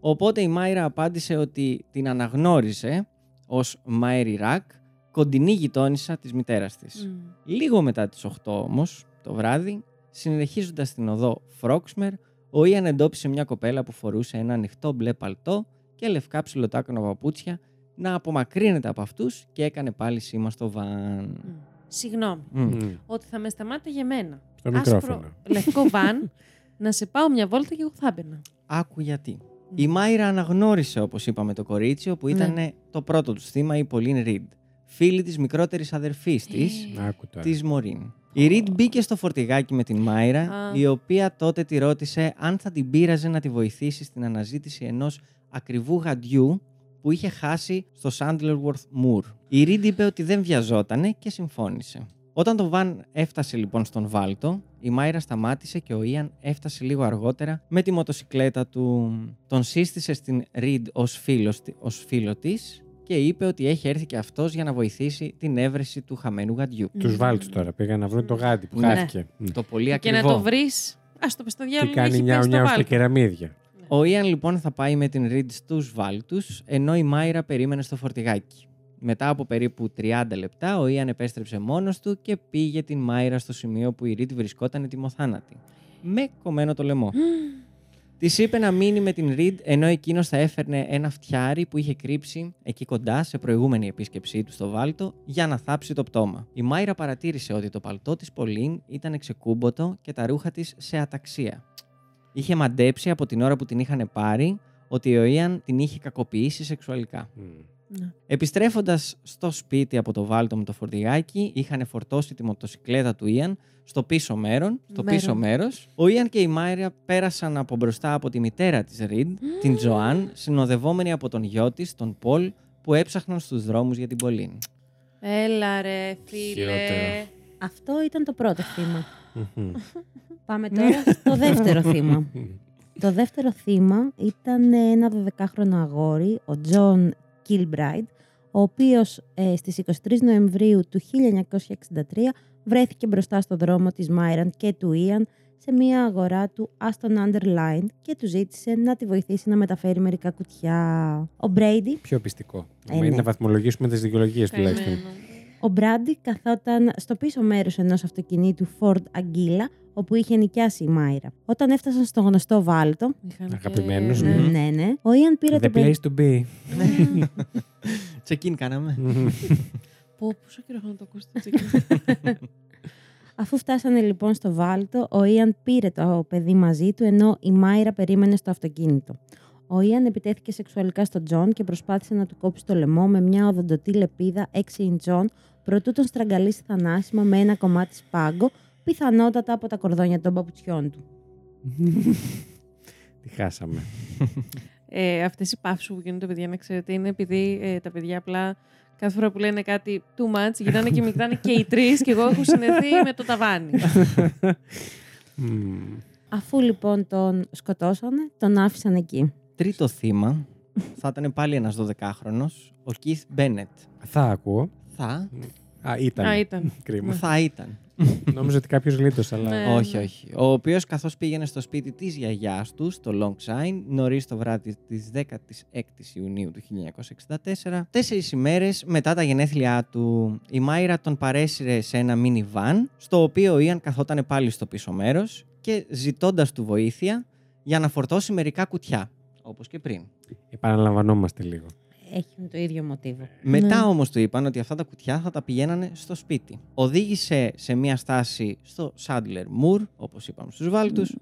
Οπότε η Μάιρα απάντησε ότι την αναγνώρισε ως Μάιρι Ρακ, κοντινή γειτόνισσα της μητέρας της. Λίγο μετά τις 8 όμως το βράδυ, συνεχίζοντας την οδό Φρόξμερ, ο Ιαν εντόπισε μια κοπέλα που φορούσε ένα ανοιχτό μπλε παλτό και λευκά ψηλοτάκωνα παπούτσια να απομακρύνεται από αυτούς και έκανε πάλι σήμα στο βαν. Συγγνώμη, ότι θα με σταμάταγε εμένα. Στο μικρόφωνο. Λευκό βαν, να σε πάω μια βόλτα και εγώ θα έμπαινα. Άκου γιατί. Η Μάιρα αναγνώρισε, όπως είπαμε, το κορίτσιο που ήταν το πρώτο του θύμα, η Pauline Reed, φίλη της μικρότερης αδερφής της, της Μωρίν. Η Reed μπήκε στο φορτηγάκι με την Μάιρα, η οποία τότε τη ρώτησε αν θα την πείραζε να τη βοηθήσει στην αναζήτηση ενός ακριβού γαντιού που είχε χάσει στο Saddleworth Moor. Η Reed είπε ότι δεν βιαζότανε και συμφώνησε. Όταν το βαν έφτασε λοιπόν στον βάλτο, η Μάιρα σταμάτησε και ο Ιαν έφτασε λίγο αργότερα με τη μοτοσικλέτα του. Τον σύστησε στην Reed ως φίλο της και είπε ότι έχει έρθει και αυτός για να βοηθήσει την έβρεση του χαμένου γαντιού. Τους βάλτους τώρα πήγαν να βρουν το γάντι που χάθηκε. Το πολύ ακριβό. Και να το βρεις, ας το πες στο διάλογο. Και κάνει νιάου-νιάου στα κεραμίδια. Ο Ιαν λοιπόν θα πάει με την Reed στους βάλτους, ενώ η Μάιρα περίμενε στο φορτηγάκι. Μετά από περίπου 30 λεπτά, ο Ιαν επέστρεψε μόνος του και πήγε την Μάιρα στο σημείο που η Reed βρισκόταν ετοιμοθάνατη, με κομμένο το λαιμό. Της είπε να μείνει με την Reed, ενώ εκείνος θα έφερνε ένα φτιάρι που είχε κρύψει εκεί κοντά σε προηγούμενη επίσκεψή του στο βάλτο για να θάψει το πτώμα. Η Μάιρα παρατήρησε ότι το παλτό της Pauline ήταν ξεκούμποτο και τα ρούχα της σε αταξία. Είχε μαντέψει από την ώρα που την είχαν πάρει ότι ο Ιαν την είχε κακοποιήσει σεξουαλικά. Ναι. Επιστρέφοντας στο σπίτι από το βάλτο με το φορτηγάκι, είχαν φορτώσει τη μοτοσικλέτα του Ιαν στο πίσω μέρος. Ο Ιαν και η Μάιρα πέρασαν από μπροστά από τη μητέρα της Reed, την Τζοάν, συνοδευόμενη από τον γιο της, τον Πολ, που έψαχναν στους δρόμους για την Pauline. Έλα ρε φίλε. Αυτό ήταν το πρώτο θύμα. Πάμε τώρα στο δεύτερο θύμα. Το δεύτερο θύμα ήταν ένα 12χρονο αγόρι, ο John Kilbride, ο ο οποίος στις 23 Νοεμβρίου του 1963 βρέθηκε μπροστά στο δρόμο της Μάιραν και του Ιαν σε μια αγορά του Aston Underline και του ζήτησε να τη βοηθήσει να μεταφέρει μερικά κουτιά. Ο Μπρέιντι. Πιο πιστικό. Ναι. Να βαθμολογήσουμε τις δικαιολογίες τουλάχιστον. Ο Μπράντι καθόταν στο πίσω μέρος ενός αυτοκινήτου Ford Aguila, όπου είχε νοικιάσει η Μάιρα. Όταν έφτασαν στο γνωστό βάλτο. Αγαπημένος, ναι. Ναι. Ο Ιαν πήρε το παιδί. The place to be. Check-in κάναμε. Πω, πόσο καιρό να το ακούσετε check-in. Αφού φτάσανε λοιπόν στο βάλτο, ο Ιαν πήρε το παιδί μαζί του, ενώ η Μάιρα περίμενε στο αυτοκίνητο. Ο Ιαν επιτέθηκε σεξουαλικά στον Τζον και προσπάθησε να του κόψει το λαιμό με μια οδοντοτή λεπίδα 6 ιντσών, προτού τον στραγγαλίσει θανάσιμα με ένα κομμάτι σπάγκο, πιθανότατα από τα κορδόνια των παπουτσιών του. Τι χάσαμε. Αυτές οι παύσεις που γίνονται, παιδιά, να ξέρετε, είναι επειδή τα παιδιά απλά κάθε φορά που λένε κάτι too much, γυρνάνε και μικράνε και οι τρεις, και εγώ έχω συνεθεί με το ταβάνι. Αφού λοιπόν τον σκοτώσανε, τον άφησαν εκεί. Τρίτο θύμα θα ήταν πάλι ένας 12χρονος, ο Keith Bennett. Θα ακούω. Θα. Ήταν. Κρίμα. Θα ήταν. Νόμιζα ότι κάποιος λίτος, αλλά... Όχι. Ο οποίος, καθώς πήγαινε στο σπίτι της γιαγιάς του, στο Longshine, νωρίς το βράδυ της 16ης Ιουνίου του 1964, 4 ημέρες μετά τα γενέθλιά του, η Μάιρα τον παρέσυρε σε ένα minivan, στο οποίο ο Ιαν καθόταν πάλι στο πίσω μέρος και ζητώντας του βοήθεια για να φορτώσει μερικά κουτιά, όπως και πριν. Επαναλαμβανόμαστε λίγο. Έχουν το ίδιο μοτίβο. Μετά όμως του είπαν ότι αυτά τα κουτιά θα τα πηγαίνανε στο σπίτι. Οδήγησε σε μια στάση στο Saddleworth Moor, όπως είπαμε στους βάλτους,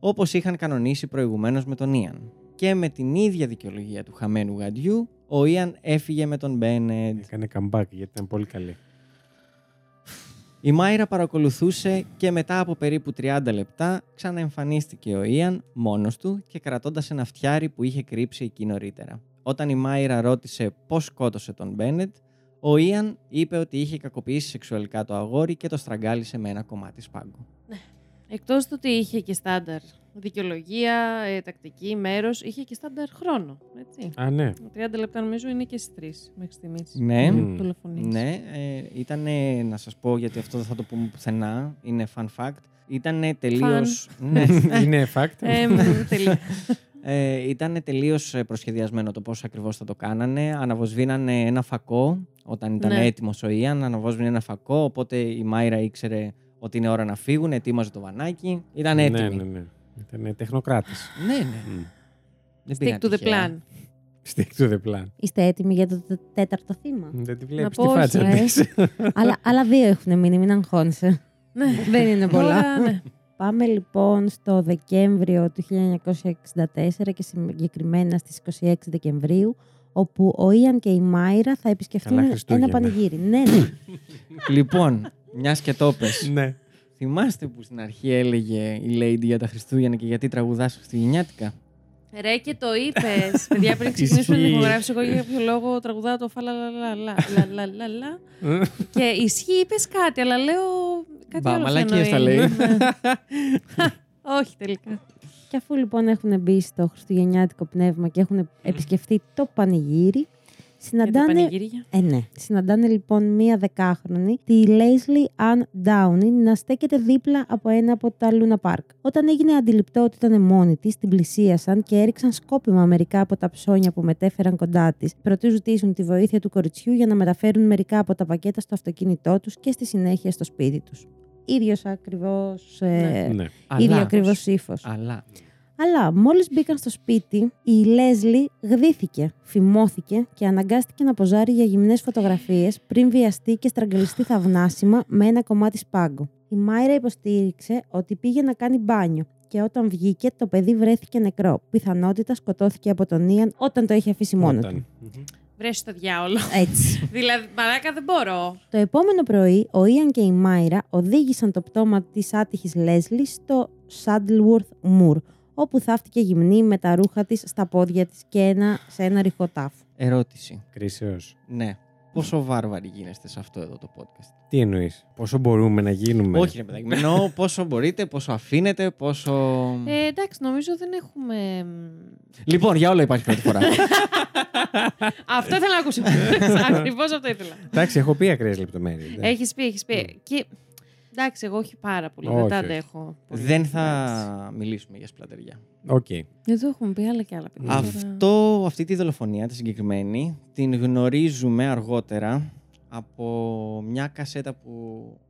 όπως είχαν κανονίσει προηγουμένως με τον Ιαν. Και με την ίδια δικαιολογία του χαμένου γαντιού, ο Ιαν έφυγε με τον Μπένετ. Έκανε comeback γιατί ήταν πολύ καλή. Η Μάιρα παρακολουθούσε και μετά από περίπου 30 λεπτά ξαναεμφανίστηκε ο Ιαν μόνος του και κρατώντας ένα φτιάρι που είχε κρύψει εκεί νωρίτερα. Όταν η Μάιρα ρώτησε πώς σκότωσε τον Μπένετ, ο Ιαν είπε ότι είχε κακοποιήσει σεξουαλικά το αγόρι και το στραγγάλισε με ένα κομμάτι σπάγκου. Εκτός του ότι είχε και στάνταρ δικαιολογία, τακτική, μέρος, είχε και στάνταρ χρόνο. Έτσι. Α, ναι. 30 λεπτά νομίζω είναι και στις 3 μέχρι στιγμής. Ναι, ήταν, να σας πω, γιατί αυτό δεν θα το πούμε πουθενά, είναι fun fact. Ήτανε τελείως... Είναι fact. Ήταν τελείως προσχεδιασμένο το πώς ακριβώς θα το κάνανε. Αναβοσβήνανε ένα φακό όταν ήταν έτοιμος ο Ιαν. Αναβοσβήνανε ένα φακό, οπότε η Μάιρα ήξερε ότι είναι ώρα να φύγουν. Ετοίμαζε το βανάκι. Ήταν έτοιμη. Ναι. Ήταν τεχνοκράτης. Ναι. Stick to the plan. Είστε έτοιμοι για το τέταρτο θύμα? Δεν τη βλέπεις τη φάτσα της. Αλλά 2 έχουν μείνει, μην αγχώνεσαι. Δεν είναι πολλά. Πάμε λοιπόν στο Δεκέμβριο του 1964 και συγκεκριμένα στις 26 Δεκεμβρίου, όπου ο Ιαν και η Μάιρα θα επισκεφτούν ένα πανηγύρι. Ναι. Λοιπόν, μιας και το πες. Ναι. Θυμάστε που στην αρχή έλεγε η Lady για τα Χριστούγεννα και γιατί τραγουδάς χριστουγεννιάτικα? Ρε, και το είπες. Παιδιά, πριν ξεκινήσουμε να δημογράφεις, εγώ για κάποιο λόγο τραγουδάω το φαλαλαλαλα. Και ισχύει, είπες κάτι, αλλά λέω κάτι άλλο. Μαλακίες τα λέει. Όχι τελικά. Και αφού λοιπόν έχουν μπει στο χριστουγεννιάτικο πνεύμα και έχουν επισκεφτεί το πανηγύρι, συναντάνε λοιπόν μία 10χρονη, τη Leslie Ann Downey, να στέκεται δίπλα από ένα από τα Λούνα Πάρκ. Όταν έγινε αντιληπτό ότι ήταν μόνη της, την πλησίασαν και έριξαν σκόπιμα μερικά από τα ψώνια που μετέφεραν κοντά της, προτού ζητήσουν τη βοήθεια του κοριτσιού για να μεταφέρουν μερικά από τα πακέτα στο αυτοκίνητό τους και στη συνέχεια στο σπίτι τους. Ίδιος ακριβώς ύφος. Αλλά μόλις μπήκαν στο σπίτι, η Λέσλι γδύθηκε, φημώθηκε και αναγκάστηκε να ποζάρει για γυμνές φωτογραφίες πριν βιαστεί και στραγγαλιστεί θαυνάσιμα με ένα κομμάτι σπάγκο. Η Μάιρα υποστήριξε ότι πήγε να κάνει μπάνιο και όταν βγήκε το παιδί βρέθηκε νεκρό. Πιθανότητα σκοτώθηκε από τον Ιαν όταν το είχε αφήσει μόνο του. Βρέσει το διάολο. Έτσι. Δηλαδή, μαράκα, δεν μπορώ. Το επόμενο πρωί, ο Ιαν και η Μάιρα οδήγησαν το πτώμα της άτυχης Λέσλι στο Saddleworth Moor, όπου θαύτηκε γυμνή με τα ρούχα της στα πόδια της και σε ένα ρηχό τάφο. Ερώτηση. Κρίσεως. Ναι. πόσο βάρβαροι γίνεστε σε αυτό εδώ το podcast. Τι εννοείς, πόσο μπορούμε να γίνουμε? Όχι ρε παιδάκι, εννοώ πόσο μπορείτε, πόσο αφήνετε, πόσο... εντάξει, νομίζω δεν έχουμε... Λοιπόν, για όλα υπάρχει πρώτη φορά. Αυτό ήθελα να ακούσω. Ακριβώς αυτό ήθελα. Εντάξει, έχω πει ακραίες λεπτομέρειες. Έχεις πει. Και... εντάξει, εγώ όχι πάρα πολύ. Δεν τα αντέχω. Δεν θα μιλήσουμε για σπλατεριά. Okay. Εδώ έχουμε πει άλλα και άλλα παιδιά. Αυτή τη δολοφονία, τη συγκεκριμένη, την γνωρίζουμε αργότερα από μια κασέτα που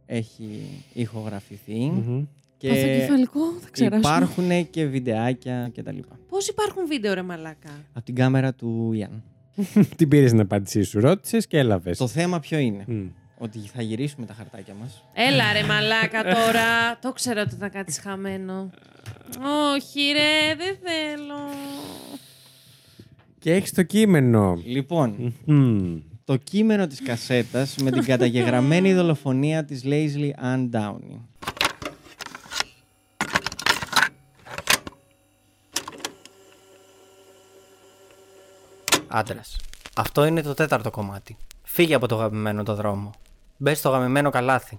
έχει ηχογραφηθεί. Mm-hmm. Και κεφαλικό, θα ξεράσουμε. Υπάρχουν και βιντεάκια κτλ. Πώς υπάρχουν βίντεο, ρε μαλάκα? Από την κάμερα του Ιαν. Την πήρες την απάντησή σου, ρώτησες και έλαβες. Το θέμα ποιο είναι? Ότι θα γυρίσουμε τα χαρτάκια μας. Έλα ρε μαλάκα τώρα. Το ξέρω ότι θα κάτι χαμένο. Όχι ρε, δεν θέλω. Και έχεις το κείμενο. Λοιπόν, το κείμενο της κασέτας με την καταγεγραμμένη δολοφονία της Leslie Ann Downey. Άντρας, αυτό είναι το τέταρτο κομμάτι. Φύγε από το γαμμένο το δρόμο. Μπες στο γαμμένο καλάθι.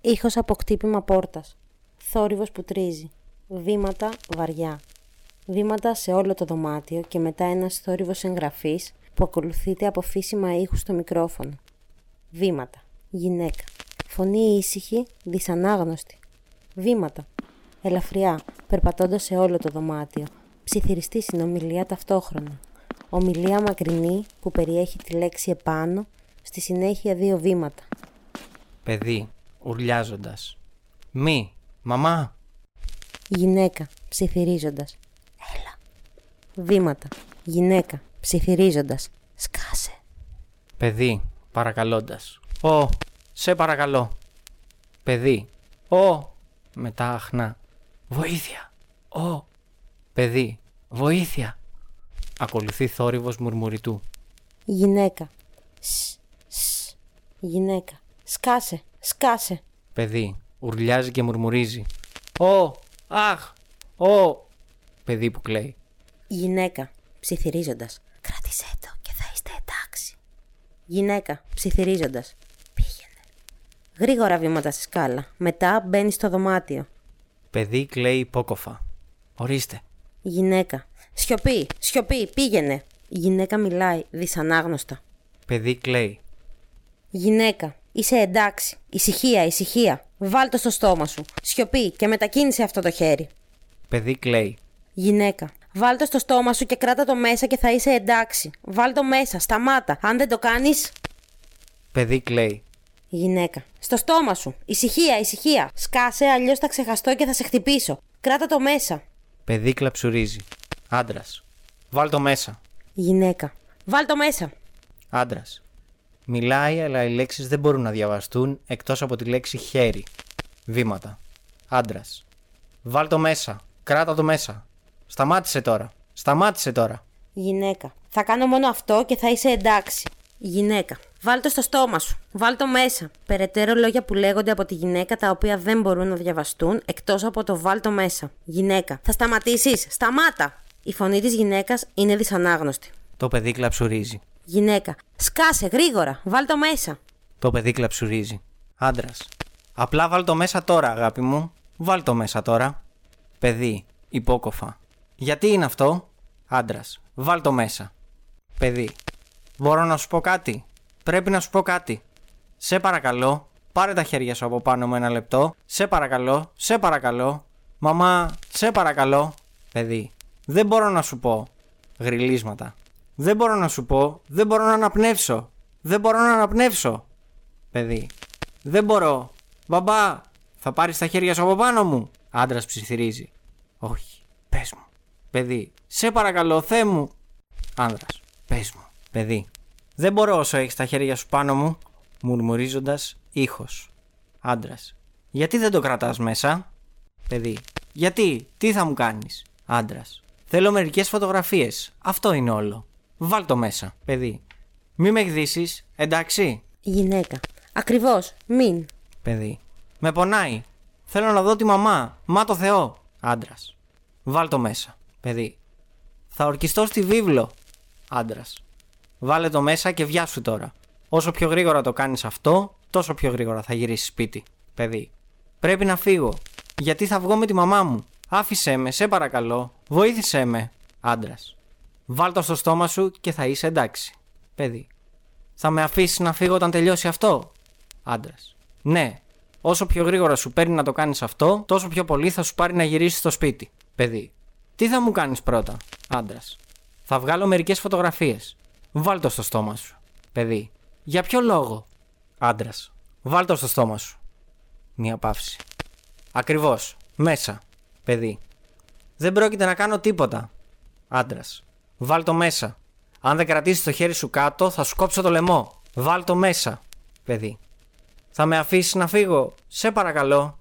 Ήχος από κτύπημα πόρτας. Θόρυβος που τρίζει. Βήματα βαριά. Βήματα σε όλο το δωμάτιο και μετά ένας θόρυβος εγγραφής που ακολουθείται από φύσιμα ήχου στο μικρόφωνο. Βήματα. Γυναίκα. Φωνή ήσυχη, δυσανάγνωστη. Βήματα. Ελαφριά, περπατώντας σε όλο το δωμάτιο. Ψιθυριστή συνομιλία ταυτόχρονα. Ομιλία μακρινή που περιέχει τη λέξη επάνω, στη συνέχεια δύο βήματα. Παιδί, ουρλιάζοντας. Μη, μαμά. Γυναίκα, ψιθυρίζοντας. Έλα. Βήματα. Γυναίκα, ψιθυρίζοντας. Σκάσε. Παιδί, παρακαλώντας. Ω, σε παρακαλώ. Παιδί, ω. Μετά αχνά. Βοήθεια. Ω. Παιδί, βοήθεια. Ακολουθεί θόρυβος μουρμουριτού. Γυναίκα. Σ, σ. Γυναίκα. Σκάσε, σκάσε. Παιδί, ουρλιάζει και μουρμουρίζει. Ω, αχ, ω. Παιδί που κλαίει. Γυναίκα, ψιθυρίζοντας. Κράτησέ το και θα είστε εντάξει. Γυναίκα, ψιθυρίζοντας. Πήγαινε. Γρήγορα βήματα στη σκάλα. Μετά μπαίνει στο δωμάτιο. Παιδί κλαίει υπόκοφα. Ορίστε. Γυναίκα. Σιωπή, σιωπή, πήγαινε. Γυναίκα μιλάει, δυσανάγνωστα. Παιδί κλαίει. Γυναίκα, είσαι εντάξει. Ησυχία, ησυχία. Βάλτο στο στόμα σου. Σιωπή και μετακίνησε αυτό το χέρι. Παιδί κλαίει. Γυναίκα, βάλτο στο στόμα σου και κράτα το μέσα και θα είσαι εντάξει. Βάλτο μέσα, σταμάτα. Αν δεν το κάνεις. Παιδί κλαίει. Γυναίκα, στο στόμα σου. Ησυχία, ησυχία. Σκάσε, αλλιώς θα ξεχαστώ και θα σε χτυπήσω. Κράτα το μέσα. Παιδί κλαψουρίζει. Άντρας. Βάλ το μέσα. Γυναίκα. Βάλ το μέσα. Άντρας. Μιλάει, αλλά οι λέξεις δεν μπορούν να διαβαστούν εκτός από τη λέξη χέρι. Βήματα. Άντρας. Βάλ το μέσα. Κράτα το μέσα. Σταμάτησε τώρα. Σταμάτησε τώρα. Γυναίκα. Θα κάνω μόνο αυτό και θα είσαι εντάξει. Γυναίκα. Βάλ το στο στόμα σου. Βάλ το μέσα. Περαιτέρω λόγια που λέγονται από τη γυναίκα τα οποία δεν μπορούν να διαβαστούν εκτός από το βάλ το μέσα. Γυναίκα. Θα σταματήσεις. Σταμάτα. Η φωνή της γυναίκας είναι δυσανάγνωστη. Το παιδί κλαψουρίζει. Γυναίκα. Σκάσε γρήγορα. Βάλ το μέσα. Το παιδί κλαψουρίζει. Άντρας. Απλά βάλ το μέσα τώρα, αγάπη μου. Βάλ το μέσα τώρα. Παιδί. Υπόκοφα. Γιατί είναι αυτό? Άντρας. Βάλ το μέσα. Παιδί. Μπορώ να σου πω κάτι? Πρέπει να σου πω κάτι. Σε παρακαλώ. Πάρε τα χέρια σου από πάνω μου ένα λεπτό. Σε παρακαλώ. Σε παρακαλώ. Μαμά. Σε παρακαλώ. Παιδί. Δεν μπορώ να σου πω. Γρυλίσματα. Δεν μπορώ να σου πω. Δεν μπορώ να αναπνεύσω. Δεν μπορώ να αναπνεύσω. Παιδί. Δεν μπορώ. Μπαμπά. Θα πάρεις τα χέρια σου από πάνω μου. Άντρας ψιθυρίζει. Όχι. Πες μου. Παιδί. Σε παρακαλώ. Θεέ μου. Άντρας. Πες μου. Παιδί. Δεν μπορώ όσο έχεις τα χέρια σου πάνω μου. Μουρμουρίζοντας ήχος. Άντρας. Γιατί δεν το κρατάς μέσα? Παιδί. Γιατί? Τι θα μου κάνεις? Άντρας. Θέλω μερικές φωτογραφίες. Αυτό είναι όλο. Βάλ το μέσα. Παιδί. Μη με εκδίσεις, εντάξει. Γυναίκα. Ακριβώς. Μην. Παιδί. Με πονάει. Θέλω να δω τη μαμά. Μα το Θεό. Άντρας. Βάλ το μέσα. Παιδί. Θα ορκιστώ στη βίβλο. Άντρας. Βάλε το μέσα και βιάσου τώρα. Όσο πιο γρήγορα το κάνεις αυτό, τόσο πιο γρήγορα θα γυρίσεις σπίτι, παιδί. Πρέπει να φύγω. Γιατί θα βγω με τη μαμά μου. Άφησέ με, σε παρακαλώ. Βοήθησέ με, άντρας. Βάλ' το στο στόμα σου και θα είσαι εντάξει, παιδί. Θα με αφήσεις να φύγω όταν τελειώσει αυτό, άντρας. Ναι. Όσο πιο γρήγορα σου παίρνει να το κάνεις αυτό, τόσο πιο πολύ θα σου πάρει να γυρίσεις στο σπίτι, παιδί. Τι θα μου κάνεις πρώτα, άντρας. Θα βγάλω μερικές φωτογραφίες. Βάλ' το στο στόμα σου, παιδί. Για ποιο λόγο, άντρας. Βάλ' το στο στόμα σου. Μια παύση. Ακριβώς. Μέσα, παιδί. Δεν πρόκειται να κάνω τίποτα, άντρας. Βάλ' το μέσα. Αν δεν κρατήσεις το χέρι σου κάτω, θα σου κόψω το λαιμό. Βάλ' το μέσα, παιδί. Θα με αφήσεις να φύγω, σε παρακαλώ,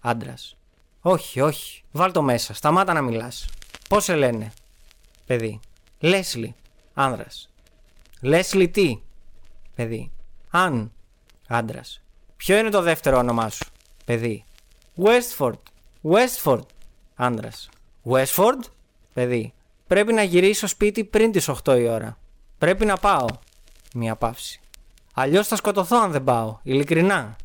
άντρας. Όχι, όχι. Βάλ' το μέσα. Σταμάτα να μιλάς. Πώς σε λένε, παιδί. Λέσλι, άνδρας. Λέσλι τι, παιδί. Αν, άντρας. Ποιο είναι το δεύτερο όνομά σου, παιδί. Westford, Westford, άνδρας. Westford, παιδί. Πρέπει να γυρίσω σπίτι πριν τις 8 η ώρα. Πρέπει να πάω. Μια παύση. Αλλιώς θα σκοτωθώ αν δεν πάω, ειλικρινά,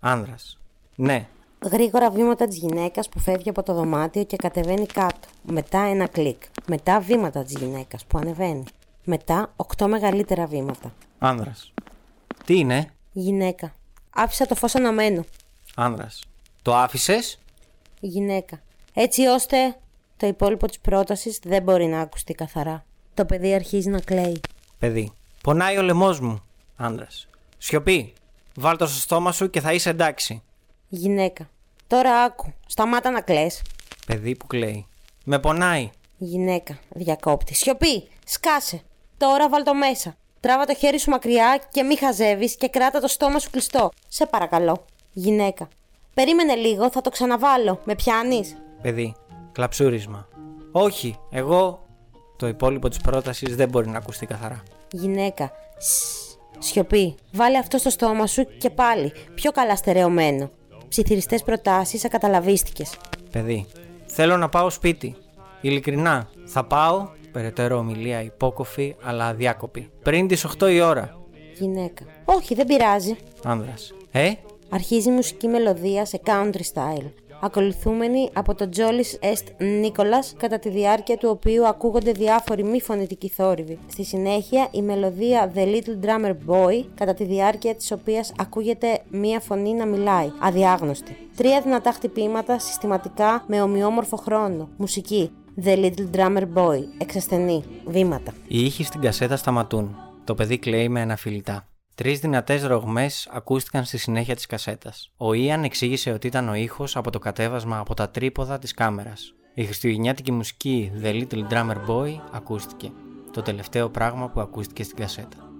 άνδρας. Ναι. Γρήγορα βήματα της γυναίκας που φεύγει από το δωμάτιο και κατεβαίνει κάτω. Μετά ένα κλικ. Μετά βήματα της γυναίκας που ανεβαίνει. Μετά 8 μεγαλύτερα βήματα. Άνδρας. Τι είναι? Γυναίκα. Άφησα το φως αναμένο. Άνδρας. Το άφησες? Γυναίκα. Έτσι ώστε το υπόλοιπο της πρότασης δεν μπορεί να ακουστεί καθαρά. Το παιδί αρχίζει να κλαίει. Παιδί. Πονάει ο λαιμός μου. Άνδρας. Σιωπή. Βάλ' το στο στόμα σου και θα είσαι εντάξει. Γυναίκα. Τώρα άκου. Σταμάτα να κλαις. Παιδί που κλαίει. Με πονάει. Γυναίκα. Διακόπτη. Σιωπή. Σκάσε. Τώρα βάλ' το μέσα. Τράβα το χέρι σου μακριά και μη χαζεύεις και κράτα το στόμα σου κλειστό. Σε παρακαλώ. Γυναίκα. Περίμενε λίγο, θα το ξαναβάλω. Με πιάνεις. Παιδί. Κλαψούρισμα. Όχι. Εγώ. Το υπόλοιπο της πρότασης δεν μπορεί να ακουστεί καθαρά. Γυναίκα. Σιωπή. Βάλε αυτό στο στόμα σου και πάλι. Πιο καλά στερεωμένο. Ψιθυριστές προτάσεις, ακαταλαβίστηκες. Παιδί, θέλω να πάω σπίτι. Ειλικρινά, θα πάω. Περαιτέρω ομιλία υπόκοφη, αλλά αδιάκοπη. Πριν τις 8 η ώρα. Γυναίκα. Όχι, δεν πειράζει. Άνδρας. Αρχίζει η μουσική μελωδία σε country style. Ακολουθούμενη από τον Jolly Est Nicholas, κατά τη διάρκεια του οποίου ακούγονται διάφοροι μη φωνητικοί θόρυβοι. Στη συνέχεια η μελωδία The Little Drummer Boy, κατά τη διάρκεια της οποίας ακούγεται μία φωνή να μιλάει, αδιάγνωστη. 3 δυνατά χτυπήματα συστηματικά με ομοιόμορφο χρόνο. Μουσική The Little Drummer Boy, εξασθενή, βήματα. Οι ήχοι στην κασέτα σταματούν. Το παιδί κλαίει με αναφιλητά. 3 δυνατές ρογμές ακούστηκαν στη συνέχεια της κασέτας. Ο Ιαν εξήγησε ότι ήταν ο ήχος από το κατέβασμα από τα τρίποδα της κάμερας. Η χριστουγεννιάτικη μουσική The Little Drummer Boy ακούστηκε. Το τελευταίο πράγμα που ακούστηκε στην κασέτα.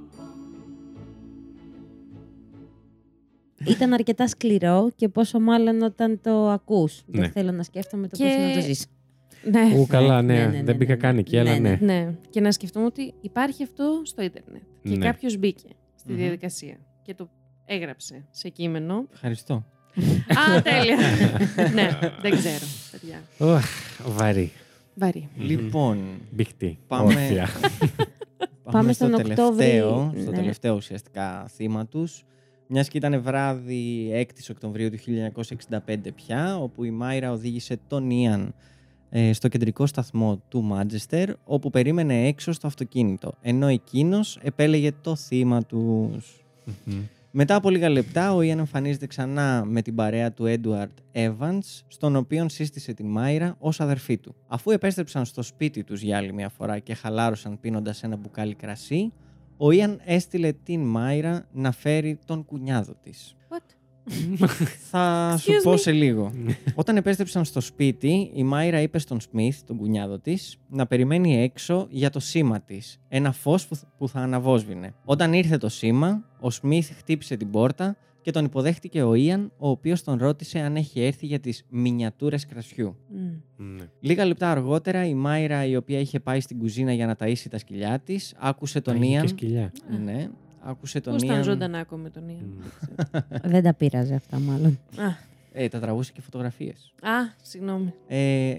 Ήταν αρκετά σκληρό και πόσο μάλλον όταν το ακούς. Ναι. Δεν θέλω να σκέφτομαι το πώς να το ζεις. Ναι. Καλά, ναι. Δεν πήγα καν εκεί, αλλά ναι. Και να σκεφτούμε ότι υπάρχει αυτό στο ίντερνετ. Και κάποιος μπήκε στη διαδικασία και το έγραψε σε κείμενο. Ευχαριστώ. Α, τέλεια. Ναι, δεν ξέρω, παιδιά. Βαρύ. Λοιπόν, πάμε στον Οκτώβριο. Στο τελευταίο ουσιαστικά θύμα τους. Μιας και ήταν βράδυ 6ης Οκτωβρίου του 1965 πια, όπου η Μάιρα οδήγησε τον Ιαν στο κεντρικό σταθμό του Μάντζεστερ, όπου περίμενε έξω στο αυτοκίνητο, ενώ εκείνος επέλεγε το θύμα τους. Μετά από λίγα λεπτά, ο Ιαν εμφανίζεται ξανά με την παρέα του Edward Evans, στον οποίον σύστησε τη Μάιρα ως αδερφή του. Αφού επέστρεψαν στο σπίτι τους για άλλη μια φορά και χαλάρωσαν πίνοντας ένα μπουκάλι κρασί, ο Ιαν έστειλε την Μάιρα να φέρει τον κουνιάδο της. What? Θα σου πω σε λίγο. Όταν επέστρεψαν στο σπίτι, η Μάιρα είπε στον Σμιθ, τον κουνιάδο της, να περιμένει έξω για το σήμα της. Ένα φως που θα αναβόσβηνε. Όταν ήρθε το σήμα, ο Σμιθ χτύπησε την πόρτα και τον υποδέχτηκε ο Ιαν, ο οποίος τον ρώτησε αν έχει έρθει για τις μινιατούρες κρασιού. Λίγα λεπτά αργότερα, η Μάιρα, η οποία είχε πάει στην κουζίνα για να ταΐσει τα σκυλιά της, άκουσε τον Ιαν. Ναι. Άκουσε τον Ιαν. Ήταν ζωντανά ακόμα τον Ιαν. Δεν τα πείραζε αυτά, μάλλον. Τα τραβούσε και φωτογραφίες. Συγγνώμη.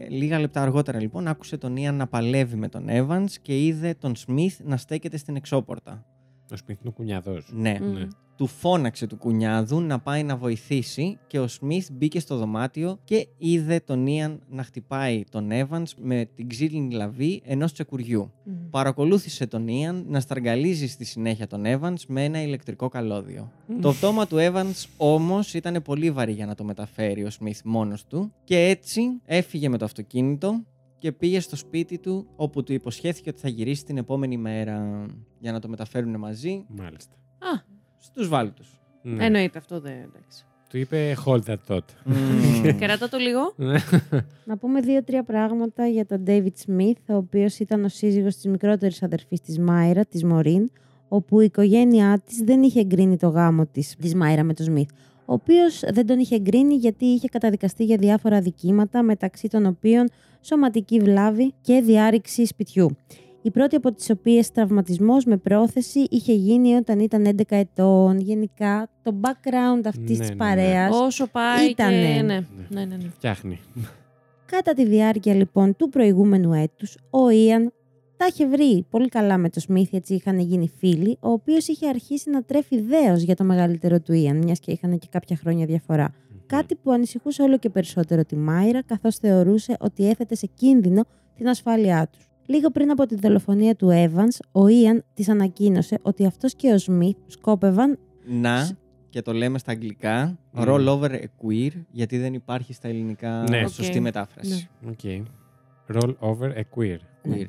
Λίγα λεπτά αργότερα, λοιπόν, άκουσε τον Ιαν να παλεύει με τον Evans και είδε τον Smith να στέκεται στην εξώπορτα. Ο Σμιθ είναι ο κουνιάδος. Ναι. Mm. Του φώναξε του κουνιάδου να πάει να βοηθήσει και ο Σμιθ μπήκε στο δωμάτιο και είδε τον Ιαν να χτυπάει τον Evans με την ξύλινη λαβή ενός τσεκουριού. Mm. Παρακολούθησε τον Ιαν να σταργαλίζει στη συνέχεια τον Evans με ένα ηλεκτρικό καλώδιο. Mm. Το πτώμα του Evans όμως ήταν πολύ βαρύ για να το μεταφέρει ο Σμιθ μόνος του και έτσι έφυγε με το αυτοκίνητο και πήγε στο σπίτι του όπου του υποσχέθηκε ότι θα γυρίσει την επόμενη μέρα για να το μεταφέρουν μαζί. Μάλιστα. Α. Στους βάλτους. Ναι. Εννοείται, αυτό δεν εντάξει. Του είπε hold that thought. Mm. Κεράτω το λίγο. Να πούμε 2-3 πράγματα για τον David Smith, ο οποίος ήταν ο σύζυγος της μικρότερης αδερφής της Μάιρα, της Μωρίν, όπου η οικογένειά της δεν είχε εγκρίνει το γάμο της Μάιρα με τον Smith, ο οποίος δεν τον είχε εγκρίνει γιατί είχε καταδικαστεί για διάφορα αδικήματα, μεταξύ των οποίων σωματική βλάβη και διάρρηξη σπιτιού. Η πρώτη από τις οποίες τραυματισμός με πρόθεση είχε γίνει όταν ήταν 11 ετών. Γενικά, το background αυτής της παρέας όσο πάει ήτανε... και... Ναι. Φτιάχνει. Κατά τη διάρκεια λοιπόν του προηγούμενου έτους, ο Ιαν τα είχε βρει πολύ καλά με το Smith, έτσι είχαν γίνει φίλοι, ο οποίος είχε αρχίσει να τρέφει δέος για το μεγαλύτερο του Ιαν, μιας και είχαν και κάποια χρόνια διαφορά. Mm-hmm. Κάτι που ανησυχούσε όλο και περισσότερο τη Μάιρα, καθώς θεωρούσε ότι έθετε σε κίνδυνο την ασφάλειά τους. Λίγο πριν από τη δολοφονία του Evans, ο Ιαν της ανακοίνωσε ότι αυτός και ο Σμιθ σκόπευαν... Να, και το λέμε στα αγγλικά, roll over a queer, γιατί δεν υπάρχει στα ελληνικά σωστή μετάφραση. Ναι. Okay. Roll over a queer.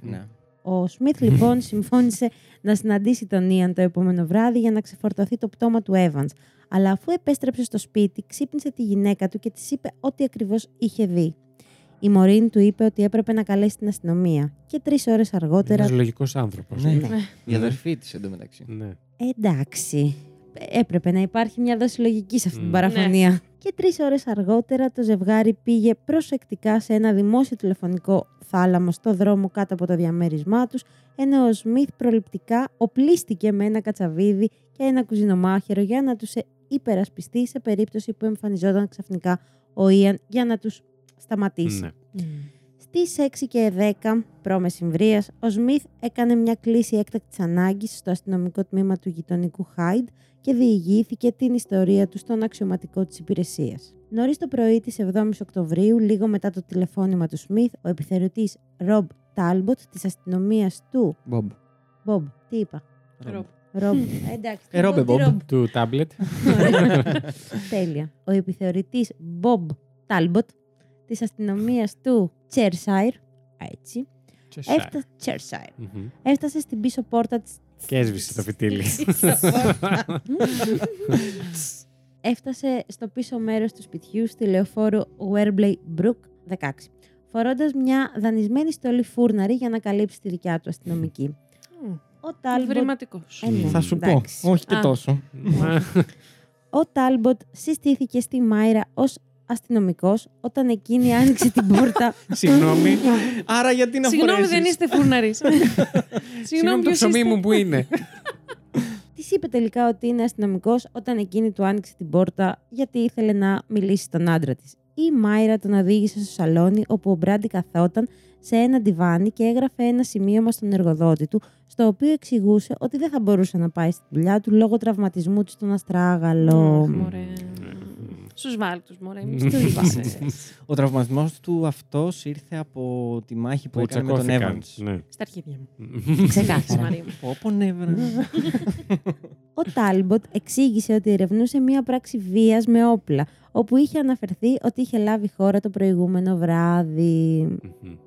Ναι. Ο Σμιθ λοιπόν συμφώνησε να συναντήσει τον Ιαν το επόμενο βράδυ για να ξεφορτωθεί το πτώμα του Evans. Αλλά αφού επέστρεψε στο σπίτι, ξύπνησε τη γυναίκα του και της είπε ό,τι ακριβώς είχε δει. Η Μωρίν του είπε ότι έπρεπε να καλέσει την αστυνομία. Και 3 ώρες αργότερα. Ένας λογικός άνθρωπος. Ναι. Η αδερφή της εντωμεταξύ. Ναι. Εντάξει. Έπρεπε να υπάρχει μια δόση λογικής σε αυτή την παραφωνία. Ναι. Και 3 ώρες αργότερα το ζευγάρι πήγε προσεκτικά σε ένα δημόσιο τηλεφωνικό θάλαμο στο δρόμο κάτω από το διαμέρισμά τους, ενώ ο Σμιθ προληπτικά οπλίστηκε με ένα κατσαβίδι και ένα κουζινομάχαιρο για να τους υπερασπιστεί σε περίπτωση που εμφανιζόταν ξαφνικά ο Ιαν για να τους σταματήσει. Ναι. Στις 6:10 π.Μ. ο Σμιθ έκανε μια κλήση έκτακτης ανάγκης στο αστυνομικό τμήμα του γειτονικού Χάιντ και διηγήθηκε την ιστορία του στον αξιωματικό της υπηρεσίας. Νωρίς το πρωί της 7ης Οκτωβρίου, λίγο μετά το τηλεφώνημα του Σμιθ, ο επιθεωρητής Ρομπ Τάλμποτ της αστυνομίας του... Μπομπ. Τι είπα? Ρομπ. Εντάξει. Ρομπ του τάμπλετ. Τέλεια. Ο επιθεωρητής Μπομπ Τάλμποτ της αστυνομίας του Cheshire, έτσι, έφτασε στην πίσω πόρτα της... Και έσβησε το φυτίλι. Έφτασε στο πίσω μέρος του σπιτιού, στη λεωφόρου Werbley Brook 16, φορώντας μια δανεισμένη στολή φούρναρη για να καλύψει τη δικιά του αστυνομική. Ευρηματικός. Θα σου πω, όχι και τόσο. Ο Τάλμποτ συστήθηκε στη Μάιρα ως αστυνομικός όταν εκείνη άνοιξε την πόρτα. Συγγνώμη. Άρα γιατί να φορέσεις? Συγγνώμη, δεν είστε φούρναρης. Συγγνώμη, το ψωμί μου που είναι. Της είπε τελικά ότι είναι αστυνομικός όταν εκείνη του άνοιξε την πόρτα γιατί ήθελε να μιλήσει τον άντρα της. Η Μάιρα τον οδήγησε στο σαλόνι όπου ο Μπράντι καθόταν σε ένα ντιβάνι και έγραφε ένα σημείωμα στον εργοδότη του, στο οποίο εξηγούσε ότι δεν θα μπορούσε να πάει στη δουλειά του λόγω τραυματισμού του στον αστράγαλο. Στους βάλτους, μωρέ, εμείς το είπαμε. Ο τραυματισμός του αυτός ήρθε από τη μάχη που έκανε με τον Evans. Ναι. Στα αρχίδια μου. Ξεκάθαρα. Όπον Evans. Ο Talbot εξήγησε ότι ερευνούσε μία πράξη βίας με όπλα, όπου είχε αναφερθεί ότι είχε λάβει χώρα το προηγούμενο βράδυ.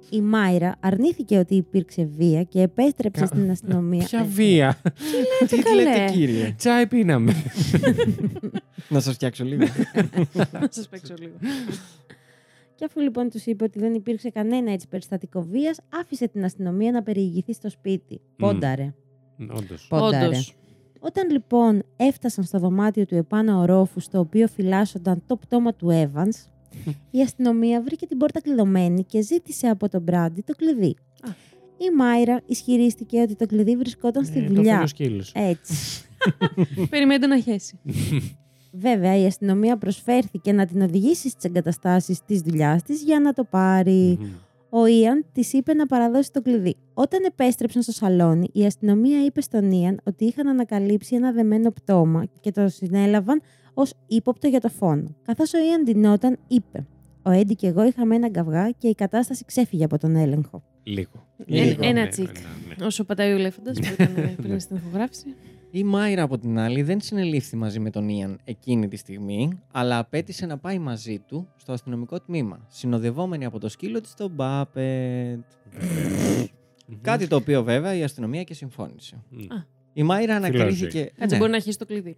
Η Μάιρα αρνήθηκε ότι υπήρξε βία και επέστρεψε στην αστυνομία. Ποια βία? Τι λέτε, κύριε? Τσάι πίναμε. Να σας φτιάξω λίγο. Να σας παίξω λίγο. Και αφού λοιπόν τους είπε ότι δεν υπήρξε κανένα έτσι περιστατικό βίας, άφησε την αστυνομία να περιηγηθεί στο σπίτι. Πόνταρε. Όντως. Όταν λοιπόν έφτασαν στο δωμάτιο του επάνω ορόφου, στο οποίο φυλάσσονταν το πτώμα του Evans, η αστυνομία βρήκε την πόρτα κλειδωμένη και ζήτησε από τον Μπράντι το κλειδί. Η Μάιρα ισχυρίστηκε ότι το κλειδί βρισκόταν στη δουλειά. Έτσι. Περιμένετε να χέσει. Βέβαια, η αστυνομία προσφέρθηκε να την οδηγήσει στις εγκαταστάσεις της δουλειάς της για να το πάρει. ο Ιαν της είπε να παραδώσει το κλειδί. Όταν επέστρεψαν στο σαλόνι, η αστυνομία είπε στον Ιαν ότι είχαν ανακαλύψει ένα δεμένο πτώμα και το συνέλαβαν ως ύποπτο για το φόνο. Καθώς ο Ιαν ντυνόταν, είπε: «Ο Έντι και εγώ είχαμε έναν καυγά και η κατάσταση ξέφυγε από τον έλεγχο». Λίγο. Ένα τσικ. Ναι. Όσο πατάει ο ελέφαντας που ήταν πριν στην ηχογράφηση. Η Μάιρα, από την άλλη, δεν συνελήφθη μαζί με τον Ιαν εκείνη τη στιγμή, αλλά απέτησε να πάει μαζί του στο αστυνομικό τμήμα, συνοδευόμενη από το σκύλο της στον Μπάπετ. Κάτι το οποίο βέβαια η αστυνομία και συμφώνησε. Η Μάιρα ανακρίθηκε. Έτσι μπορεί να έχει το κλειδί.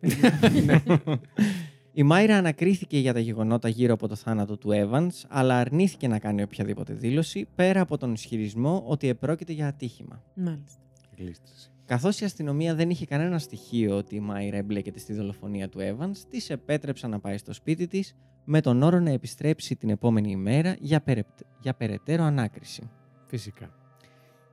Η Μάιρα ανακρίθηκε για τα γεγονότα γύρω από το θάνατο του Evans, αλλά αρνήθηκε να κάνει οποιαδήποτε δήλωση πέρα από τον ισχυρισμό ότι επρόκειται για ατύχημα. Μάλιστα. Καθώς η αστυνομία δεν είχε κανένα στοιχείο ότι η Μάιρα εμπλέκεται στη δολοφονία του Evans, της επέτρεψαν να πάει στο σπίτι της με τον όρο να επιστρέψει την επόμενη ημέρα για περαιτέρω ανάκριση. Φυσικά.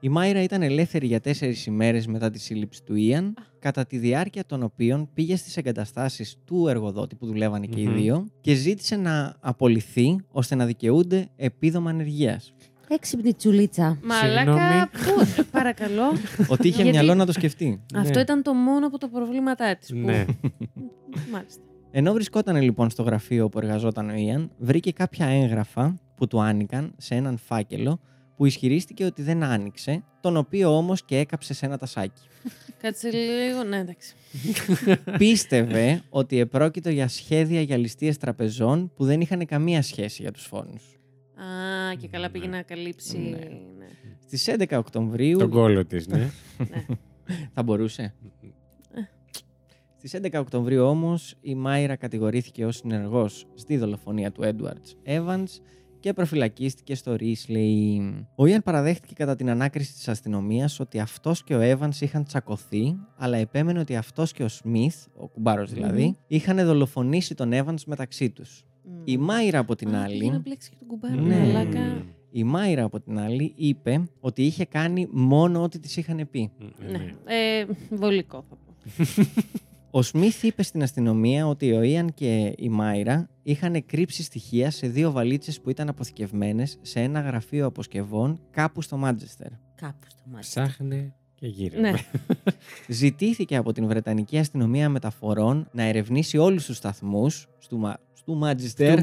Η Μάιρα ήταν ελεύθερη για 4 ημέρες μετά τη σύλληψη του Ιαν, κατά τη διάρκεια των οποίων πήγε στις εγκαταστάσεις του εργοδότη που δουλεύανε και οι δύο και ζήτησε να απολυθεί ώστε να δικαιούνται επίδομα ανεργίας. Έξυπνη τσουλίτσα. Μαλάκα, πού, παρακαλώ. Ότι είχε μυαλό να το σκεφτεί. Αυτό ήταν το μόνο από τα προβλήματά της. Ναι. Μάλιστα. Ενώ βρισκόταν λοιπόν στο γραφείο όπου εργαζόταν ο Ιαν, βρήκε κάποια έγγραφα που του άνοικαν σε έναν φάκελο που ισχυρίστηκε ότι δεν άνοιξε, τον οποίο όμως και έκαψε σε ένα τασάκι. Κάτσε λίγο, ναι, εντάξει. Πίστευε ότι επρόκειτο για σχέδια για ληστείες τραπεζών που δεν είχαν καμία σχέση για τους φόνους. Α, και καλά πήγε να καλύψει. Ναι. Ναι. Στις 11 Οκτωβρίου... Τον κόλο της, ναι. Θα μπορούσε. Στις 11 Οκτωβρίου όμως, η Μάιρα κατηγορήθηκε ως συνεργός στη δολοφονία του Edward Evans και προφυλακίστηκε στο Ρίσλεϊ. Ο Ιαν παραδέχτηκε κατά την ανάκριση της αστυνομίας ότι αυτός και ο Evans είχαν τσακωθεί, αλλά επέμενε ότι αυτός και ο Smith, ο κουμπάρος δηλαδή, είχαν δολοφονήσει τον Evans μεταξύ τους. Η Μάιρα από την άλλη... να πλέξει και τον κουμπάρο, μαλάκα. Η Μάιρα από την άλλη είπε ότι είχε κάνει μόνο ό,τι της είχαν πει. Ναι, βολικό θα πω. Ο Σμιθ είπε στην αστυνομία ότι ο Ιαν και η Μάιρα είχαν κρύψει στοιχεία σε 2 βαλίτσες που ήταν αποθηκευμένες σε ένα γραφείο αποσκευών κάπου στο Μάντζεστερ. Ψάχνε και γύρω. Ναι. Ζητήθηκε από την Βρετανική Αστυνομία Μεταφορών να ερευνήσει όλους τους σταθμούς του Μάντζεστερ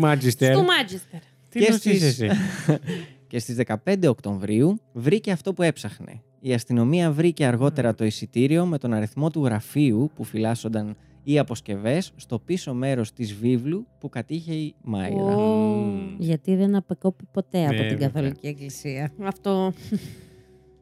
και στις 15 Οκτωβρίου βρήκε αυτό που έψαχνε. Η αστυνομία βρήκε αργότερα το εισιτήριο με τον αριθμό του γραφείου που φυλάσσονταν οι αποσκευές στο πίσω μέρος της βίβλου που κατήχε η Μάιρα. Γιατί δεν απεκόπη ποτέ από την Καθολική Εκκλησία. Αυτό...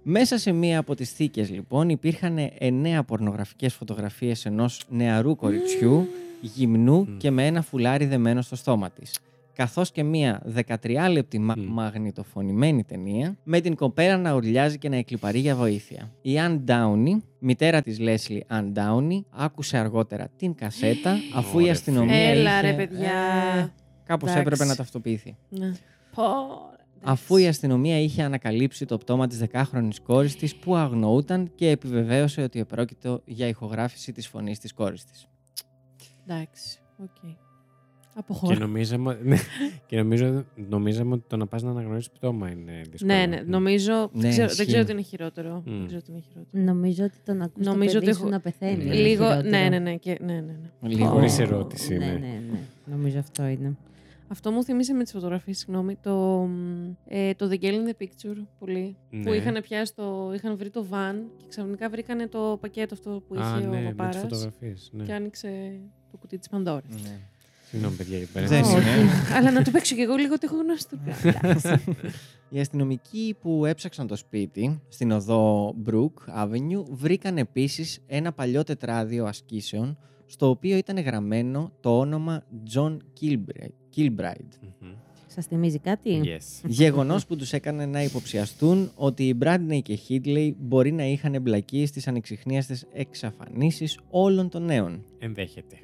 Μέσα σε μία από τις θήκες λοιπόν υπήρχαν 9 πορνογραφικές φωτογραφίες ενός νεαρού κοριτσιού, γυμνού και με ένα φουλάρι δεμένο στο στόμα της, καθώς και μία 13 λεπτή μαγνητοφωνημένη ταινία με την κοπέλα να ουρλιάζει και να εκλιπαρεί για βοήθεια. Η Αν Ντάουνι, μητέρα της Λέσλι Αν Ντάουνι, άκουσε αργότερα την κασέτα αφού η αστυνομία έλα ρε παιδιά. Κάπως έπρεπε να ταυτοποιηθεί. Αφού η αστυνομία είχε ανακαλύψει το πτώμα της 10χρονης κόρης της που αγνοούταν και επιβεβαίωσε ότι επρόκειτο για ηχογράφηση της φωνής της κόρης της. Εντάξει, οκ. Και νομίζαμε ότι το να πας να αναγνωρίσεις πτώμα είναι δύσκολο. Ναι, νομίζω. Δεν ξέρω τι είναι χειρότερο. Νομίζω ότι το να ακούσει το παιδί σου να πεθαίνει. Λίγο. Λίγο. Χωρίς ερώτηση. Νομίζω αυτό είναι. Αυτό μου θυμίσε με τις φωτογραφίες, συγγνώμη, το The Girl in the Picture, πολύ, που είχαν βρει το van και ξαφνικά βρήκανε το πακέτο αυτό που είχε ο παπάρας και άνοιξε το κουτί της Πανδώρας. Συγγνώμη, παιδιά, αλλά να το παίξω κι εγώ λίγο, το έχω γνωστό. Οι αστυνομικοί που έψαξαν το σπίτι στην οδό Brook Avenue βρήκαν επίσης ένα παλιό τετράδιο ασκήσεων στο οποίο ήταν γραμμένο το όνομα John Kilbride. Σας θυμίζει κάτι? Yes. Γεγονός που τους έκανε να υποψιαστούν ότι οι Bradley και Hindley μπορεί να είχαν εμπλακεί στις ανεξιχνίαστες εξαφανίσεις όλων των νέων. Ενδέχεται.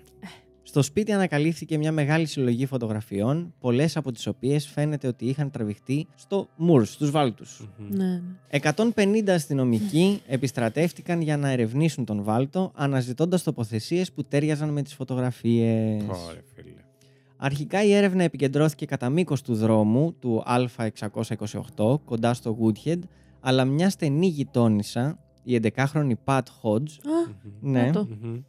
Στο σπίτι ανακαλύφθηκε μια μεγάλη συλλογή φωτογραφιών, πολλές από τις οποίες φαίνεται ότι είχαν τραβηχτεί στο Moors, στους Βάλτους. 150 αστυνομικοί επιστρατεύτηκαν για να ερευνήσουν τον Βάλτο, αναζητώντας τοποθεσίες που τέριαζαν με τις φωτογραφίες. Αρχικά η έρευνα επικεντρώθηκε κατά μήκος του δρόμου του Α628 κοντά στο Woodhead, αλλά μια στενή γειτόνισσα, η 11χρονη Pat Hodge, ναι,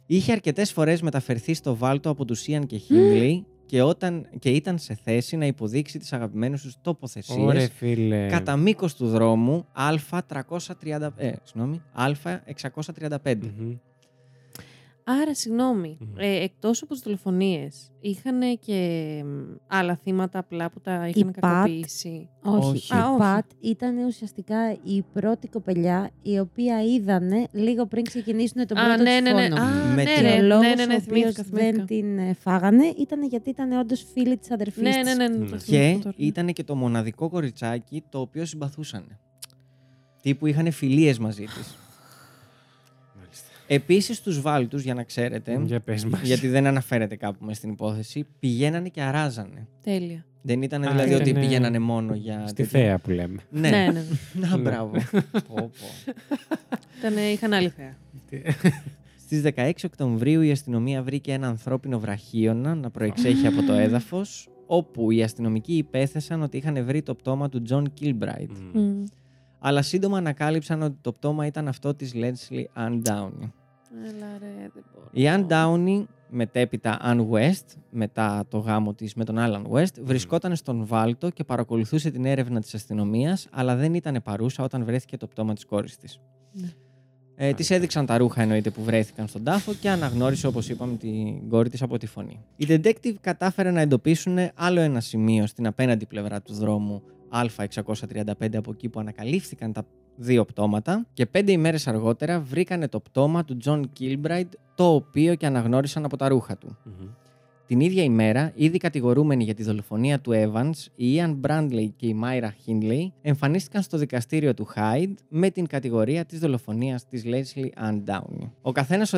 είχε αρκετές φορές μεταφερθεί στο βάλτο από τους Ian και Hindley και ήταν σε θέση να υποδείξει τις αγαπημένες τους τοποθεσίες. Ωραία, φίλε. Κατά μήκος του δρόμου Α635. Άρα, συγγνώμη, εκτός από τις δολοφονίες, είχαν και άλλα θύματα απλά που τα είχαν κακοποιήσει. Όχι. Η Πατ ήταν ουσιαστικά η πρώτη κοπελιά η οποία είδανε λίγο πριν ξεκινήσουν τον πρώτο φόνο. Δεν την φάγανε ήταν γιατί ήταν όντως φίλη της αδερφής της. Και ήταν και το μοναδικό κοριτσάκι το οποίο συμπαθούσαν. Τύπου είχαν φιλίες μαζί της. Επίσης στους βάλτους, για να ξέρετε, γιατί δεν αναφέρεται κάπου μες στην υπόθεση, πηγαίνανε και αράζανε. Τέλεια. Δεν ήταν δηλαδή ότι πηγαίνανε μόνο για... Στη θέα που λέμε. Ναι. Να, μπράβο. Είχαν άλλη θέα. Στις 16 Οκτωβρίου η αστυνομία βρήκε ένα ανθρώπινο βραχίωνα να προεξέχει από το έδαφος, όπου οι αστυνομικοί υπέθεσαν ότι είχαν βρει το πτώμα του John Kilbride. Αλλά σύντομα ανακάλυψαν ότι το πτώμα ήταν αυτό της Leslie Ann Downey. Η Ann Downey, μετέπειτα Ann West, μετά το γάμο της με τον Alan West, βρισκόταν στον βάλτο και παρακολουθούσε την έρευνα της αστυνομίας, αλλά δεν ήταν παρούσα όταν βρέθηκε το πτώμα της κόρης της. Της έδειξαν τα ρούχα, εννοείται, που βρέθηκαν στον τάφο και αναγνώρισε, όπως είπαμε, την κόρη της από τη φωνή. Οι detective κατάφεραν να εντοπίσουν άλλο ένα σημείο στην απέναντι πλευρά του δρόμου Α635, από εκεί που ανακαλύφθηκαν τα δύο πτώματα, και 5 ημέρες αργότερα βρήκανε το πτώμα του John Kilbride, το οποίο και αναγνώρισαν από τα ρούχα του. Την ίδια ημέρα, ήδη κατηγορούμενοι για τη δολοφονία του Evans, η Ian Bradley και η Myra Hindley εμφανίστηκαν στο δικαστήριο του Hyde με την κατηγορία της δολοφονίας της Leslie Ann Downey. Ο καθένας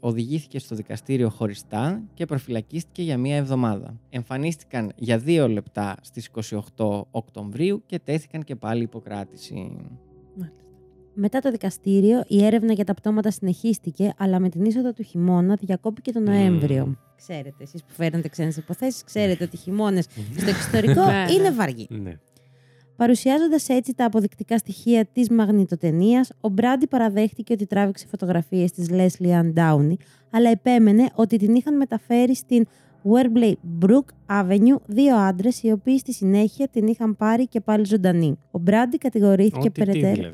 οδηγήθηκε στο δικαστήριο χωριστά και προφυλακίστηκε για 1 εβδομάδα. Εμφανίστηκαν για 2 λεπτά στις 28 Οκτωβρίου και τέθηκαν και πάλι υποκράτηση. Μετά το δικαστήριο, η έρευνα για τα πτώματα συνεχίστηκε, αλλά με την είσοδο του χειμώνα διακόπηκε τον Νοέμβριο. Ξέρετε, εσείς που φέρνετε ξένες υποθέσεις, ξέρετε ότι οι χειμώνες στο εξωτερικό είναι βαριοί. Παρουσιάζοντας έτσι τα αποδεικτικά στοιχεία της μαγνητοτενίας, ο Μπράντι παραδέχτηκε ότι τράβηξε φωτογραφίες της Leslie Ann Downey, αλλά επέμενε ότι την είχαν μεταφέρει στην Werbley Brook Avenue 2 άντρες, οι οποίοι στη συνέχεια την είχαν πάρει και πάλι ζωντανή. Ο Μπράντι κατηγορήθηκε περαιτέρω.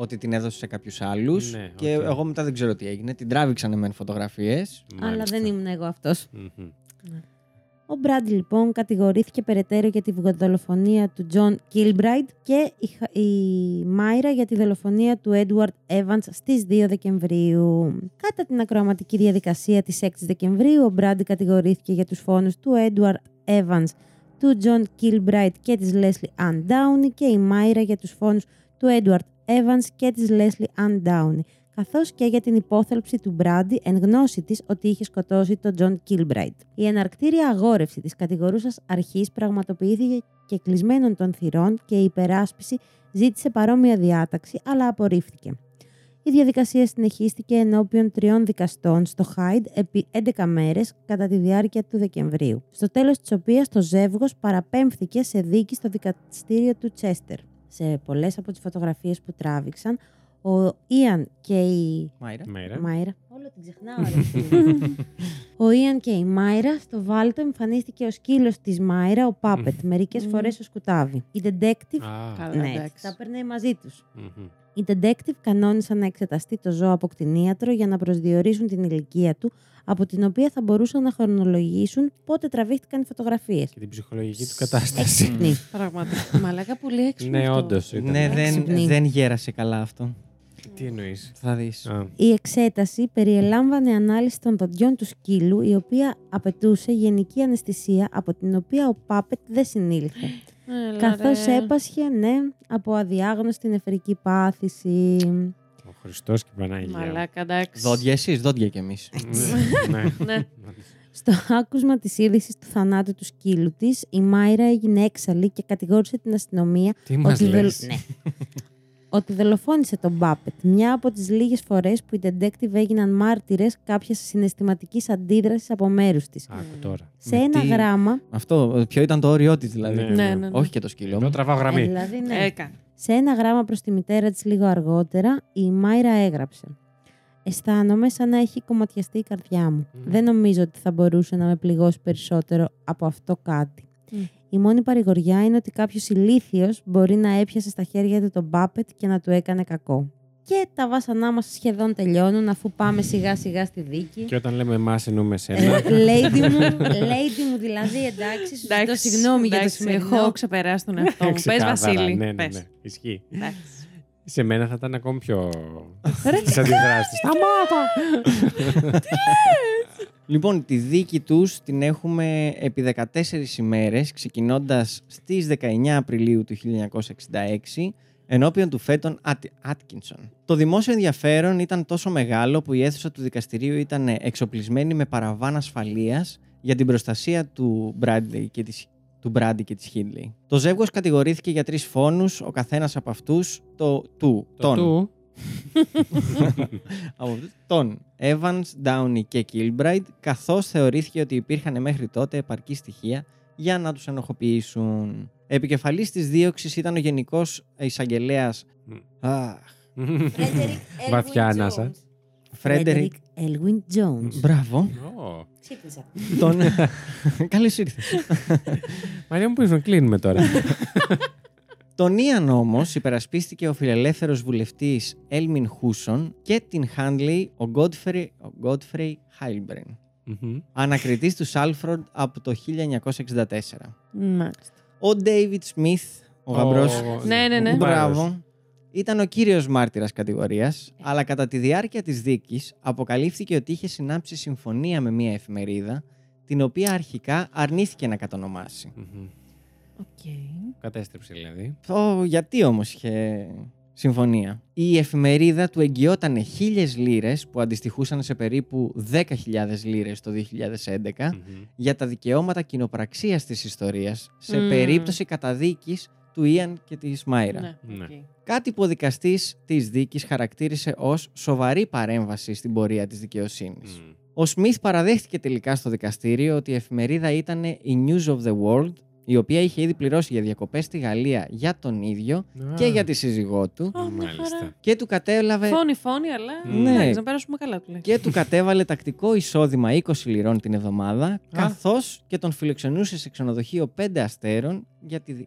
Ότι την έδωσε σε κάποιους άλλους και εγώ μετά δεν ξέρω τι έγινε. Την τράβηξανε μεν φωτογραφίες. Αλλά δεν ήμουν εγώ αυτός. Ο Μπράντι λοιπόν κατηγορήθηκε περαιτέρω για τη δολοφονία του John Kilbride και η Myra για τη δολοφονία του Edward Evans στις 2 Δεκεμβρίου. Κατά την ακροαματική διαδικασία της 6 Δεκεμβρίου, ο Μπράντι κατηγορήθηκε για τους φόνους του Edward Evans, του John Kilbride και της Leslie Ann Downey και η Myra για τους φόνους του Edward Evans και της Leslie Ann Downey, καθώς και για την υπόθαλψη του Μπράντι εν γνώση της ότι είχε σκοτώσει τον Τζον Kilbride. Η εναρκτήρια αγόρευση της κατηγορούσας αρχής πραγματοποιήθηκε και κλεισμένων των θυρών και η υπεράσπιση ζήτησε παρόμοια διάταξη, αλλά απορρίφθηκε. Η διαδικασία συνεχίστηκε ενώπιον 3 δικαστών στο Χάιντ επί 11 μέρες κατά τη διάρκεια του Δεκεμβρίου, στο τέλος της οποίας το ζεύγος παραπέμφθηκε σε δίκη στο δικαστήριο του Τσέστερ. Σε πολλές από τις φωτογραφίες που τράβηξαν, ο Ιαν και η Myra. Όλο την ξεχνάω. Ο Ιαν και η Myra στο βάλτο εμφανίστηκε ο σκύλος της Myra, ο Puppet, μερικές φορές ο σκουτάβι. Οι detective τα παίρνει μαζί τους. Οι detective κανόνισαν να εξεταστεί το ζώο από κτηνίατρο για να προσδιορίσουν την ηλικία του, από την οποία θα μπορούσαν να χρονολογήσουν πότε τραβήχτηκαν οι φωτογραφίες. Και την ψυχολογική του κατάσταση. Εξυπνή. Πραγματικά. Μαλάκα, πολύ έξυπνη. Ναι, όντως. Ναι, δεν γέρασε καλά αυτό. Τι εννοείς? Θα δεις. Η εξέταση περιελάμβανε ανάλυση των δοντιών του σκύλου, η οποία απαιτούσε γενική αναισθησία, από την οποία ο Πάπετ δεν συνήλθε. Καθώς έπασχε, από αδιάγνωστη νεφρική πάθηση. Ο Χριστός και η Παναγία. Μαλάκα, εντάξει. Δόντια εσείς, δόντια κι εμείς. Ναι. Στο άκουσμα της είδησης του θανάτου του σκύλου της, η Myra έγινε έξαλλη και κατηγόρησε την αστυνομία. Τι μας λες? ότι δολοφόνησε τον Μπάπετ, μια από τις λίγες φορές που οι detective έγιναν μάρτυρες κάποιας συναισθηματικής αντίδρασης από μέρους της. Σε ένα γράμμα. Αυτό, ποιο ήταν το όριό της, δηλαδή. Ναι. Όχι και το σκύλο. Το τραβάω γραμμή. Δηλαδή, ναι. Σε ένα γράμμα προς τη μητέρα της λίγο αργότερα, η Μάιρα έγραψε: αισθάνομαι σαν να έχει κομματιαστεί η καρδιά μου. Δεν νομίζω ότι θα μπορούσε να με πληγώσει περισσότερο από αυτό κάτι. Η μόνη παρηγοριά είναι ότι κάποιος ηλίθιος μπορεί να έπιασε στα χέρια του τον Μπάπετ και να του έκανε κακό. Και τα βάσανά μας σχεδόν τελειώνουν, αφού πάμε σιγά σιγά στη δίκη. Και όταν λέμε εμάς, εννοούμε σένα. Lady μου, δηλαδή, εντάξει, σου ζητώ συγγνώμη για το σημερινό. Έχω ξεπεράσει τον εαυτό μου. Πες, Βασίλη. Ναι, ισχύει. Σε μένα θα ήταν ακόμη πιο τις αντιδράσεις. Σταμάτα! Λοιπόν, τη δίκη τους την έχουμε επί 14 ημέρες, ξεκινώντας στις 19 Απριλίου του 1966, ενώπιον του Φέλτον Άτκινσον. Το δημόσιο ενδιαφέρον ήταν τόσο μεγάλο που η αίθουσα του δικαστηρίου ήταν εξοπλισμένη με παραβάν ασφαλείας για την προστασία του Bradley και της Χίντλεϊ. Το ζεύγος κατηγορήθηκε για 3 φόνους, ο καθένας από αυτούς τον Evans, Downey και Kilbride, καθώς θεωρήθηκε ότι υπήρχαν μέχρι τότε επαρκή στοιχεία για να τους ενοχοποιήσουν. Επικεφαλής της δίωξης ήταν ο Γενικός Εισαγγελέας βαθιά ανάσα, Φρέντερικ Έλγουιν Τζόουνς. Μπράβο. Ξύπνησα. Καλώς ήρθες. Μαρία μου, πού ήσουν, κλείνουμε τώρα. Τον Ιαν όμως υπερασπίστηκε ο φιλελεύθερος βουλευτής Έλμιν Χούσον και την Χάντλεϊ ο Γκόντφρεϊ Χάιλμπριν, ανακριτής του Σάλφορντ από το 1964. Μάλιστα. Ο Ντέιβιτ Σμιθ, ο γαμπρός. Ναι. Μπράβο. Ήταν ο κύριος μάρτυρας κατηγορίας, αλλά κατά τη διάρκεια της δίκης αποκαλύφθηκε ότι είχε συνάψει συμφωνία με μία εφημερίδα, την οποία αρχικά αρνήθηκε να κατονομάσει. Κατέστρεψε δηλαδή. Γιατί όμως είχε συμφωνία. Η εφημερίδα του εγγυότανε 1.000 λίρες, που αντιστοιχούσαν σε περίπου 10.000 λίρες το 2011, για τα δικαιώματα κοινοπραξίας της ιστορίας σε περίπτωση καταδίκης του Ιαν και της Μάιρα. Κάτι που ο δικαστής της δίκης χαρακτήρισε ως σοβαρή παρέμβαση στην πορεία της δικαιοσύνης. Ο Σμιθ παραδέχτηκε τελικά στο δικαστήριο ότι η εφημερίδα ήταν η News of the World, η οποία είχε ήδη πληρώσει για διακοπές στη Γαλλία για τον ίδιο και για τη σύζυγό του. Μάλιστα. Και του κατέβαλε. Φόνη, αλλά. Ναι, να πέρασουμε καλά τουλάχιστον. Και του κατέβαλε τακτικό εισόδημα 20 λιρών την εβδομάδα, καθώς και τον φιλοξενούσε σε ξενοδοχείο 5 αστέρων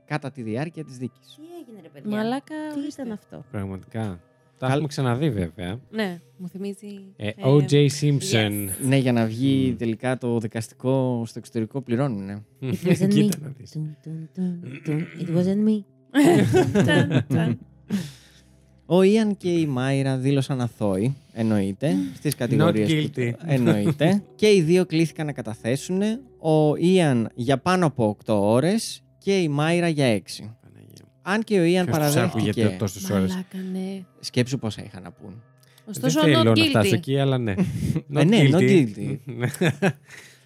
κατά τη διάρκεια της δίκης. Τι έγινε, ρε παιδιά. Μαλάκα, τι ήταν αυτό. Πραγματικά. Τα έχουμε ξαναδεί, βέβαια. Ναι, μου θυμίζει. O.J. Simpson. Ναι, για να βγει τελικά το δικαστικό στο εξωτερικό πληρώνουν, ναι. Κοίτα να δεις. It wasn't me. Ο Ιαν και η Μάιρα δήλωσαν αθώοι, εννοείται, στις κατηγορίες του. Not guilty. Εννοείται. Και οι δύο κλήθηκαν να καταθέσουν. Ο Ιαν για πάνω από 8 ώρες και η Μάιρα για 6. Αν και ο Ιαν παραδέχτηκε. Μαλάκα, ναι. Σκέψου πόσα είχαν να πούν. Ωστόσο, δεν θέλω να φτάσω εκεί, αλλά ναι. Not guilty.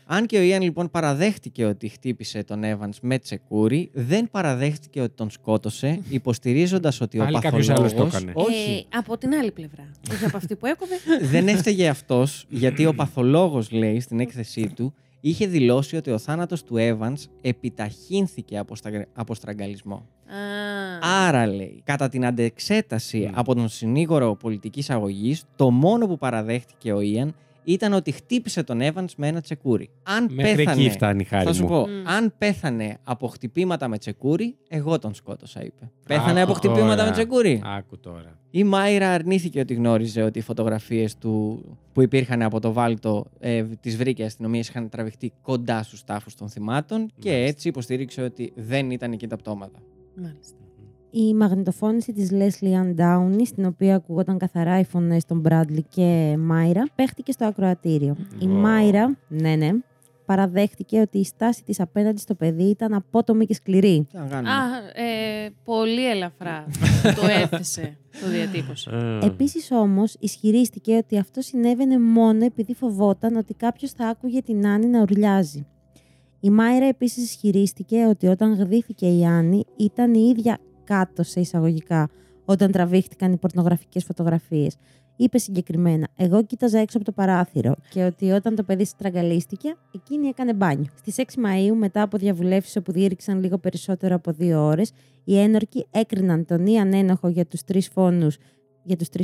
Αν και ο Ιαν λοιπόν παραδέχτηκε ότι χτύπησε τον Evans με τσεκούρι, δεν παραδέχτηκε ότι τον σκότωσε, υποστηρίζοντας ότι ο παθολόγος. Όχι. Από την άλλη πλευρά. Όχι από αυτή που έκοβε. Δεν έφταιγε αυτός, γιατί ο παθολόγος, λέει στην έκθεσή του, είχε δηλώσει ότι ο θάνατος του Evans επιταχύνθηκε από στραγγαλισμό. Άρα, λέει, κατά την αντεξέταση από τον συνήγορο πολιτικής αγωγής, το μόνο που παραδέχτηκε ο Ιαν ήταν ότι χτύπησε τον Evans με ένα τσεκούρι. Αν πέθανε από χτυπήματα με τσεκούρι, εγώ τον σκότωσα, είπε. Πέθανε από χτυπήματα με τσεκούρι. Άκου τώρα. Η Μάιρα αρνήθηκε ότι γνώριζε ότι οι φωτογραφίες του που υπήρχαν από το βάλτο της βρήκης αστυνομίας είχαν τραβηχτεί κοντά στους τάφους των θυμάτων και έτσι υποστήριξε ότι δεν ήταν εκεί τα πτώματα. Μάλιστα. Η μαγνητοφώνηση της Leslie Ann Downey, στην οποία ακούγονταν καθαρά οι φωνές των Bradley και Μάιρα, παίχτηκε στο ακροατήριο. Η Μάιρα, ναι, παραδέχτηκε ότι η στάση της απέναντι στο παιδί ήταν απότομη και σκληρή. Πολύ ελαφρά το έθεσε, το διατύπωσε. Επίσης όμως ισχυρίστηκε ότι αυτό συνέβαινε μόνο επειδή φοβόταν ότι κάποιος θα άκουγε την Άννη να ουρλιάζει. Η Μάιρα επίσης ισχυρίστηκε ότι όταν γδύθηκε η Άννη ήταν η ίδια κάτω σε εισαγωγικά όταν τραβήχτηκαν οι πορνογραφικές φωτογραφίες. Είπε συγκεκριμένα: εγώ κοίταζα έξω από το παράθυρο και ότι όταν το παιδί στραγγαλίστηκε, εκείνη έκανε μπάνιο. Στις 6 Μαΐου, μετά από διαβουλεύσεις όπου διήρξαν λίγο περισσότερο από 2 ώρες, οι ένορκοι έκριναν τον Ιαν ένοχο για τους 3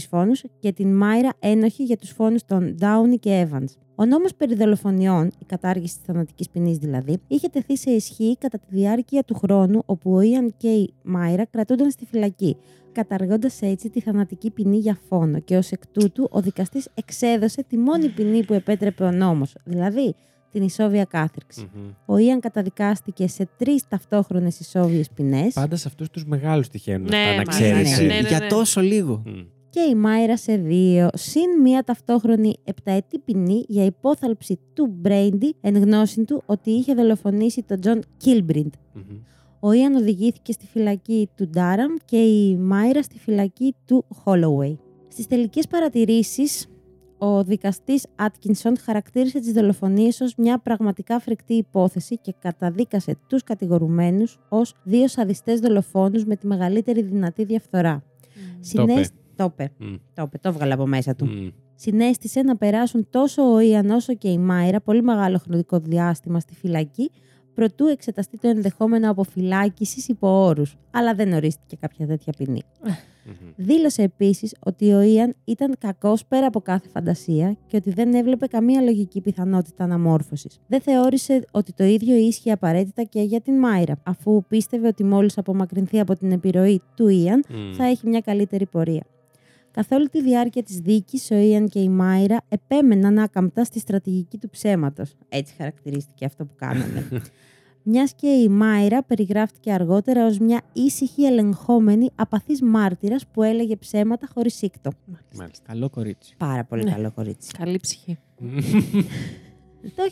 φόνους και την Μάιρα ένοχη για τους φόνους των Ντάουνι και Evans. Ο νόμος περί δολοφονιών, η κατάργηση της θανατικής ποινής δηλαδή, είχε τεθεί σε ισχύ κατά τη διάρκεια του χρόνου όπου ο Ιαν και η Μάιρα κρατούνταν στη φυλακή, καταργώντας έτσι τη θανατική ποινή για φόνο, και ως εκ τούτου ο δικαστής εξέδωσε τη μόνη ποινή που επέτρεπε ο νόμος, δηλαδή την ισόβια κάθριξη. Mm-hmm. Ο Ιαν καταδικάστηκε σε 3 ταυτόχρονες ισόβιες ποινές. Πάντα σε αυτούς τους μεγάλους τυχαίνουν, ναι, αυτά, να ξέρεις. Ναι. Για τόσο λίγο. Mm. Και η Μάιρα σε 2, συν μία ταυτόχρονη 7ετή ποινή για υπόθαλψη του Μπρέιντι εν γνώση του ότι είχε δολοφονήσει τον Τζον Κίλμπριντ. Mm-hmm. Ο Ιαν οδηγήθηκε στη φυλακή του Ντάραμ και η Μάιρα στη φυλακή του Χόλοουεϊ. Στις τελικές παρατηρήσεις, ο δικαστής Άτκινσον χαρακτήρισε τις δολοφονίες ως μια πραγματικά φρικτή υπόθεση και καταδίκασε τους κατηγορουμένους ως 2 σαδιστές δολοφόνους με τη μεγαλύτερη δυνατή διαφθορά. Το έβγαλε από μέσα του. Mm. Συνέστησε να περάσουν τόσο ο Ιαν όσο και η Μάιρα πολύ μεγάλο χρονικό διάστημα στη φυλακή, προτού εξεταστεί το ενδεχόμενο αποφυλάκησης υπό όρους, αλλά δεν ορίστηκε κάποια τέτοια ποινή. Mm-hmm. Δήλωσε επίσης ότι ο Ιαν ήταν κακός πέρα από κάθε φαντασία και ότι δεν έβλεπε καμία λογική πιθανότητα αναμόρφωσης. Δεν θεώρησε ότι το ίδιο ίσχυε απαραίτητα και για την Μάιρα, αφού πίστευε ότι μόλις απομακρυνθεί από την επιρροή του Ιαν θα έχει μια καλύτερη πορεία. Καθ' όλη τη διάρκεια της δίκης, ο Ιαν και η Μάιρα επέμεναν άκαμπτα στη στρατηγική του ψέματος. Έτσι χαρακτηρίστηκε αυτό που κάνανε. Μιας και η Μάιρα περιγράφτηκε αργότερα ως μια ήσυχη, ελεγχόμενη, απαθής μάρτυρας που έλεγε ψέματα χωρίς σύκτο. Μάλιστα. Καλό κορίτσι. Πάρα πολύ, ναι. Καλό κορίτσι. Καλή ψυχή. Το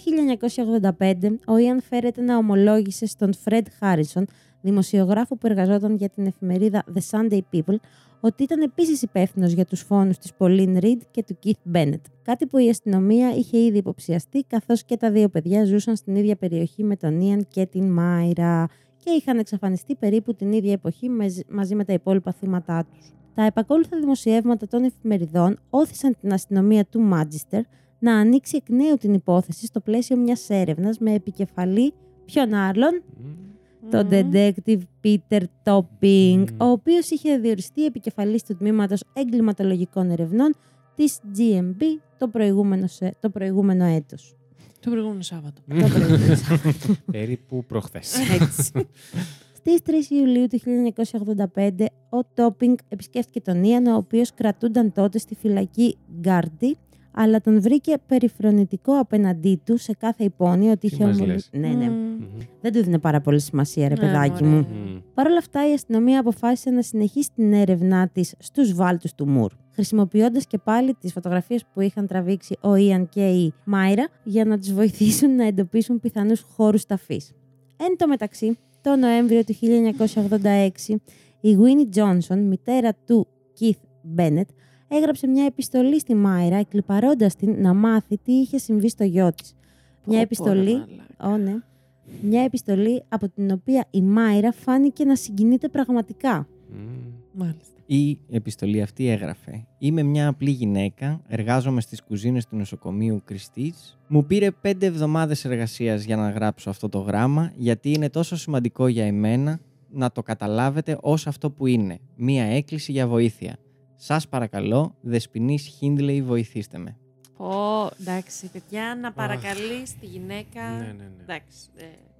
1985, ο Ιαν φέρεται να ομολόγησε στον Φρεντ Χάρισον, δημοσιογράφο που εργαζόταν για την εφημερίδα The Sunday People, ότι ήταν επίσης υπεύθυνος για τους φόνους της Pauline Reed και του Keith Bennett. Κάτι που η αστυνομία είχε ήδη υποψιαστεί, καθώς και τα 2 παιδιά ζούσαν στην ίδια περιοχή με τον Ιαν και την Μάιρα και είχαν εξαφανιστεί περίπου την ίδια εποχή μαζί με τα υπόλοιπα θύματά τους. Τα επακόλουθα δημοσιεύματα των εφημεριδών όθησαν την αστυνομία του Manchester να ανοίξει εκ νέου την υπόθεση στο πλαίσιο μιας έρευνας με επικεφαλή ποιον άλλον? Το detective Peter Topping, ο οποίος είχε διοριστεί επικεφαλής του τμήματος εγκληματολογικών ερευνών της GMB το προηγούμενο έτος. Το προηγούμενο Σάββατο. Περίπου προχθές. Στις 3 Ιουλίου του 1985, ο Topping επισκέφθηκε τον Ιαν, ο οποίος κρατούνταν τότε στη φυλακή Γκάρντι, αλλά τον βρήκε περιφρονητικό απέναντί του σε κάθε υπόνοια ότι είχε ομολογήσει. Ναι. Mm-hmm. Δεν του δίνε πάρα πολύ σημασία, ρε παιδάκι μου. Mm-hmm. Παρ' όλα αυτά, η αστυνομία αποφάσισε να συνεχίσει την έρευνά της στους βάλτους του Μουρ, χρησιμοποιώντας και πάλι τις φωτογραφίες που είχαν τραβήξει ο Ιαν και η Μάιρα για να τους βοηθήσουν να εντοπίσουν πιθανούς χώρους ταφής. Εν τω μεταξύ, το Νοέμβριο του 1986, η Winnie Johnson, μητέρα του Keith Bennett, έγραψε μια επιστολή στη Μάιρα, εκλιπαρώντας την να μάθει τι είχε συμβεί στο γιο της. Μια επιστολή από την οποία η Μάιρα φάνηκε να συγκινείται πραγματικά. Μάλιστα. Η επιστολή αυτή έγραφε: είμαι μια απλή γυναίκα, εργάζομαι στις κουζίνες του νοσοκομείου Κριστής. Μου πήρε 5 εβδομάδες εργασίας για να γράψω αυτό το γράμμα, γιατί είναι τόσο σημαντικό για εμένα να το καταλάβετε ως αυτό που είναι. Μια έκκληση για βοήθεια. Σας παρακαλώ, Δεσποινής Χίντλεϊ, βοηθήστε με. Εντάξει, παιδιά, να παρακαλείς τη γυναίκα. Ναι. Εντάξει.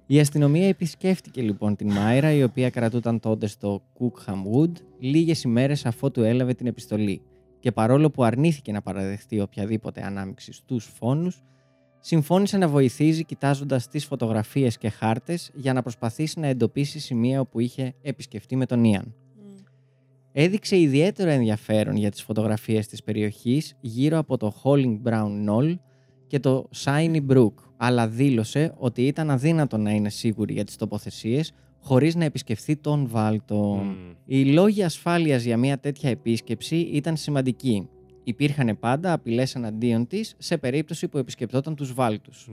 Η αστυνομία επισκέφτηκε λοιπόν την Μάιρα, η οποία κρατούταν τότε στο Cookham Wood, λίγες ημέρες αφότου έλαβε την επιστολή. Και παρόλο που αρνήθηκε να παραδεχτεί οποιαδήποτε ανάμειξη στους φόνους, συμφώνησε να βοηθήσει κοιτάζοντας τις φωτογραφίες και χάρτες για να προσπαθήσει να εντοπίσει σημεία όπου είχε επισκεφτεί με τον Ιαν. Έδειξε ιδιαίτερο ενδιαφέρον για τις φωτογραφίες της περιοχής γύρω από το Holling Brown Knoll και το Shiny Brook, αλλά δήλωσε ότι ήταν αδύνατο να είναι σίγουρη για τις τοποθεσίες χωρίς να επισκεφθεί τον βάλτο. Οι λόγοι ασφάλειας για μια τέτοια επίσκεψη ήταν σημαντικοί. Υπήρχαν πάντα απειλές εναντίον της σε περίπτωση που επισκεπτόταν τους βάλτους.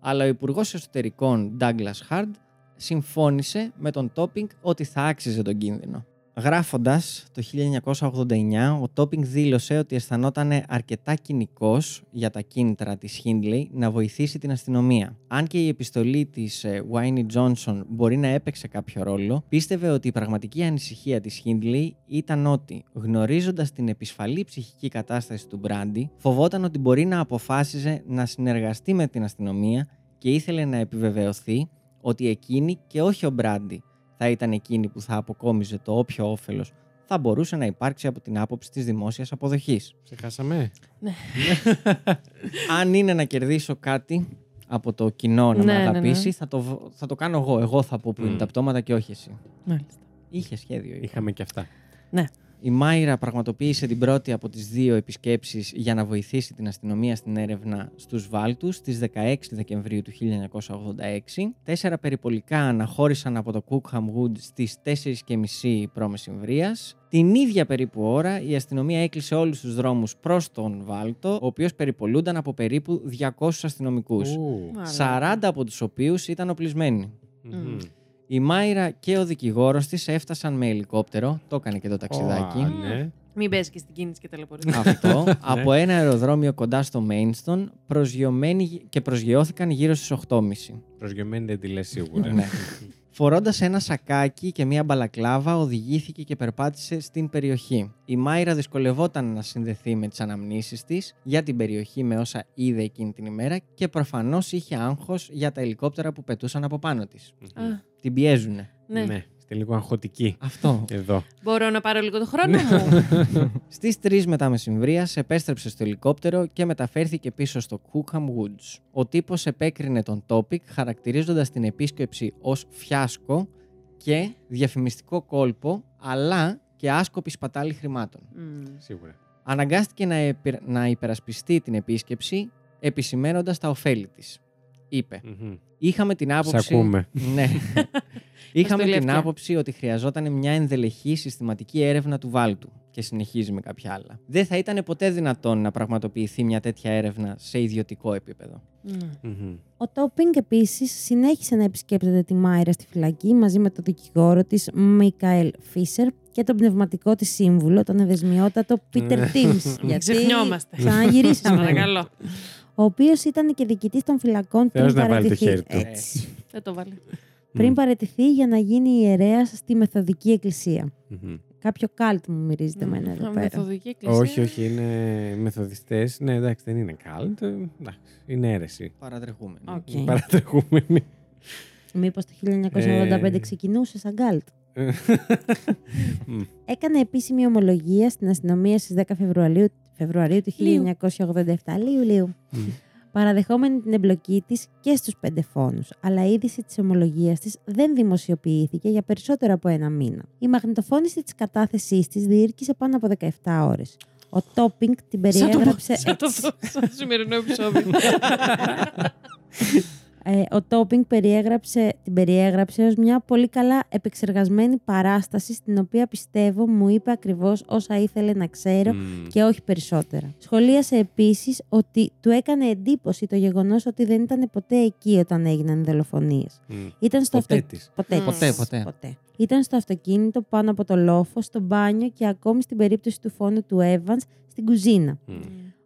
Αλλά ο Υπουργός Εσωτερικών Douglas Hard συμφώνησε με τον Topping ότι θα άξιζε τον κίνδυνο. Γράφοντας το 1989, ο Topping δήλωσε ότι αισθανόταν αρκετά κινικός για τα κίνητρα της Hindley να βοηθήσει την αστυνομία. Αν και η επιστολή της Winnie Johnson μπορεί να έπαιξε κάποιο ρόλο, πίστευε ότι η πραγματική ανησυχία της Hindley ήταν ότι, γνωρίζοντας την επισφαλή ψυχική κατάσταση του Brady, φοβόταν ότι μπορεί να αποφάσιζε να συνεργαστεί με την αστυνομία και ήθελε να επιβεβαιωθεί ότι εκείνη και όχι ο Brady θα ήταν εκείνη που θα αποκόμιζε το όποιο όφελος θα μπορούσε να υπάρξει από την άποψη της δημόσιας αποδοχής. Ξεχάσαμε. Ναι. Αν είναι να κερδίσω κάτι από το κοινό να με αγαπήσει, ναι. θα το κάνω εγώ. Εγώ θα πω που είναι τα πτώματα και όχι εσύ. Μάλιστα. Είχε σχέδιο. Είχαμε και αυτά. Ναι. Η Myra πραγματοποίησε την πρώτη από τις δύο επισκέψεις για να βοηθήσει την αστυνομία στην έρευνα στους Βάλτους στις 16 Δεκεμβρίου του 1986. 4 περιπολικά αναχώρησαν από το Cookham Wood στις 4:30 π.Μ. Την ίδια περίπου ώρα η αστυνομία έκλεισε όλους τους δρόμους προς τον Βάλτο, ο οποίος περιπολούνταν από περίπου 200 αστυνομικούς, 40 από τους οποίους ήταν οπλισμένοι. Mm-hmm. Η Myra και ο δικηγόρος της έφτασαν με ελικόπτερο, το έκανε και το ταξιδάκι. Ναι. Μην πες και στην κίνηση και ταλαιπωρείς. Αυτό, από ένα αεροδρόμιο κοντά στο Maidstone, προσγειωμένοι και προσγειώθηκαν γύρω στις 8:30. Προσγειωμένοι δεν τη λες σίγουρα. Ναι. Φορώντας ένα σακάκι και μία μπαλακλάβα, οδηγήθηκε και περπάτησε στην περιοχή. Η Myra δυσκολευόταν να συνδεθεί με τις αναμνήσεις της για την περιοχή με όσα είδε εκείνη την ημέρα και προφανώς είχε άγχος για τα ελικόπτερα που πετούσαν από πάνω της. Την πιέζουνε. Ναι. Ναι. Λίγο αγχωτική. Αυτό. Εδώ. Μπορώ να πάρω λίγο το χρόνο μου. Στις 3 μετά μεσημβρίας επέστρεψε στο ελικόπτερο και μεταφέρθηκε πίσω στο Cookham Woods. Ο τύπος επέκρινε τον Topping χαρακτηρίζοντας την επίσκεψη ως φιάσκο και διαφημιστικό κόλπο, αλλά και άσκοπη σπατάλη χρημάτων. Σίγουρα. Αναγκάστηκε να υπερασπιστεί την επίσκεψη, επισημαίνοντας τα ωφέλη της. Είπε. Mm-hmm. Είχαμε την άποψη. Ναι. Είχαμε την άποψη ότι χρειαζόταν μια ενδελεχή συστηματική έρευνα του Βάλτου. Και συνεχίζει με κάποια άλλα. Δεν θα ήταν ποτέ δυνατόν να πραγματοποιηθεί μια τέτοια έρευνα σε ιδιωτικό επίπεδο. Mm-hmm. Ο Topping επίσης συνέχισε να επισκέπτεται τη Myra στη φυλακή μαζί με τον δικηγόρο της Μίκαελ Φίσερ και τον πνευματικό της σύμβουλο, τον ευαισμιότατο Πίτερ Τίμς. Γιατί ξαναγυρίσαμε. Ο οποίος ήταν και διοικητής των φυλακών πριν παραιτηθεί. Δεν το βάλει. Πριν παραιτηθεί για να γίνει ιερέας στη Μεθοδική Εκκλησία. Mm-hmm. Κάποιο cult μου μυρίζεται εμένα εδώ πέρα. Μεθοδική Εκκλησία. Όχι, είναι μεθοδιστές. Ναι, εντάξει, δεν είναι cult. Είναι αίρεση. Παρατρεχούμενοι. Okay. Παρατρεχούμενοι. Μήπως το 1985 ξεκινούσε σαν cult. Έκανε επίσημη ομολογία στην αστυνομία στις 10 Φεβρουαρίου του 1987, Ιουλίου, παραδεχόμενη την εμπλοκή της και στους 5 φόνους, αλλά η είδηση της ομολογίας της δεν δημοσιοποιήθηκε για περισσότερο από ένα μήνα. Η μαγνητοφώνηση της κατάθεσής της διήρκησε πάνω από 17 ώρες. Ο Topping την περιέγραψε έτσι. Σαν το σημερινό επεισόδιο. Ο Topping την περιέγραψε ως μια πολύ καλά επεξεργασμένη παράσταση στην οποία πιστεύω μου είπε ακριβώς όσα ήθελε να ξέρω και όχι περισσότερα. Σχολίασε επίσης ότι του έκανε εντύπωση το γεγονός ότι δεν ήταν ποτέ εκεί όταν έγιναν οι δολοφονίες. Ήταν στο Ποτέ. Ήταν στο αυτοκίνητο, πάνω από το λόφο, στο μπάνιο και ακόμη στην περίπτωση του φόνου του Evans στην κουζίνα.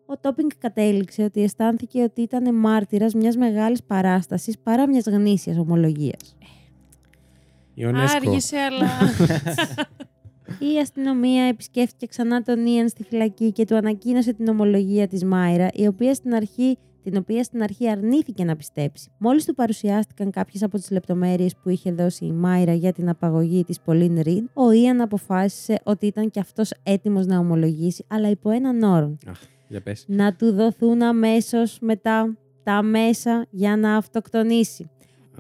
Ο Topping κατέληξε ότι αισθάνθηκε ότι ήταν μάρτυρας μιας μεγάλης παράστασης παρά μιας γνήσιας ομολογίας. Άργησε, αλλά... Η αστυνομία επισκέφθηκε ξανά τον Ian στη φυλακή και του ανακοίνωσε την ομολογία της Myra, την οποία στην αρχή αρνήθηκε να πιστέψει. Μόλις του παρουσιάστηκαν κάποιες από τις λεπτομέρειες που είχε δώσει η Myra για την απαγωγή της Pauline Reed, ο Ian αποφάσισε ότι ήταν και αυτός έτοιμος να ομολογήσει, αλλά υπό έναν όρο. Να του δοθούν αμέσως μετά τα μέσα για να αυτοκτονήσει.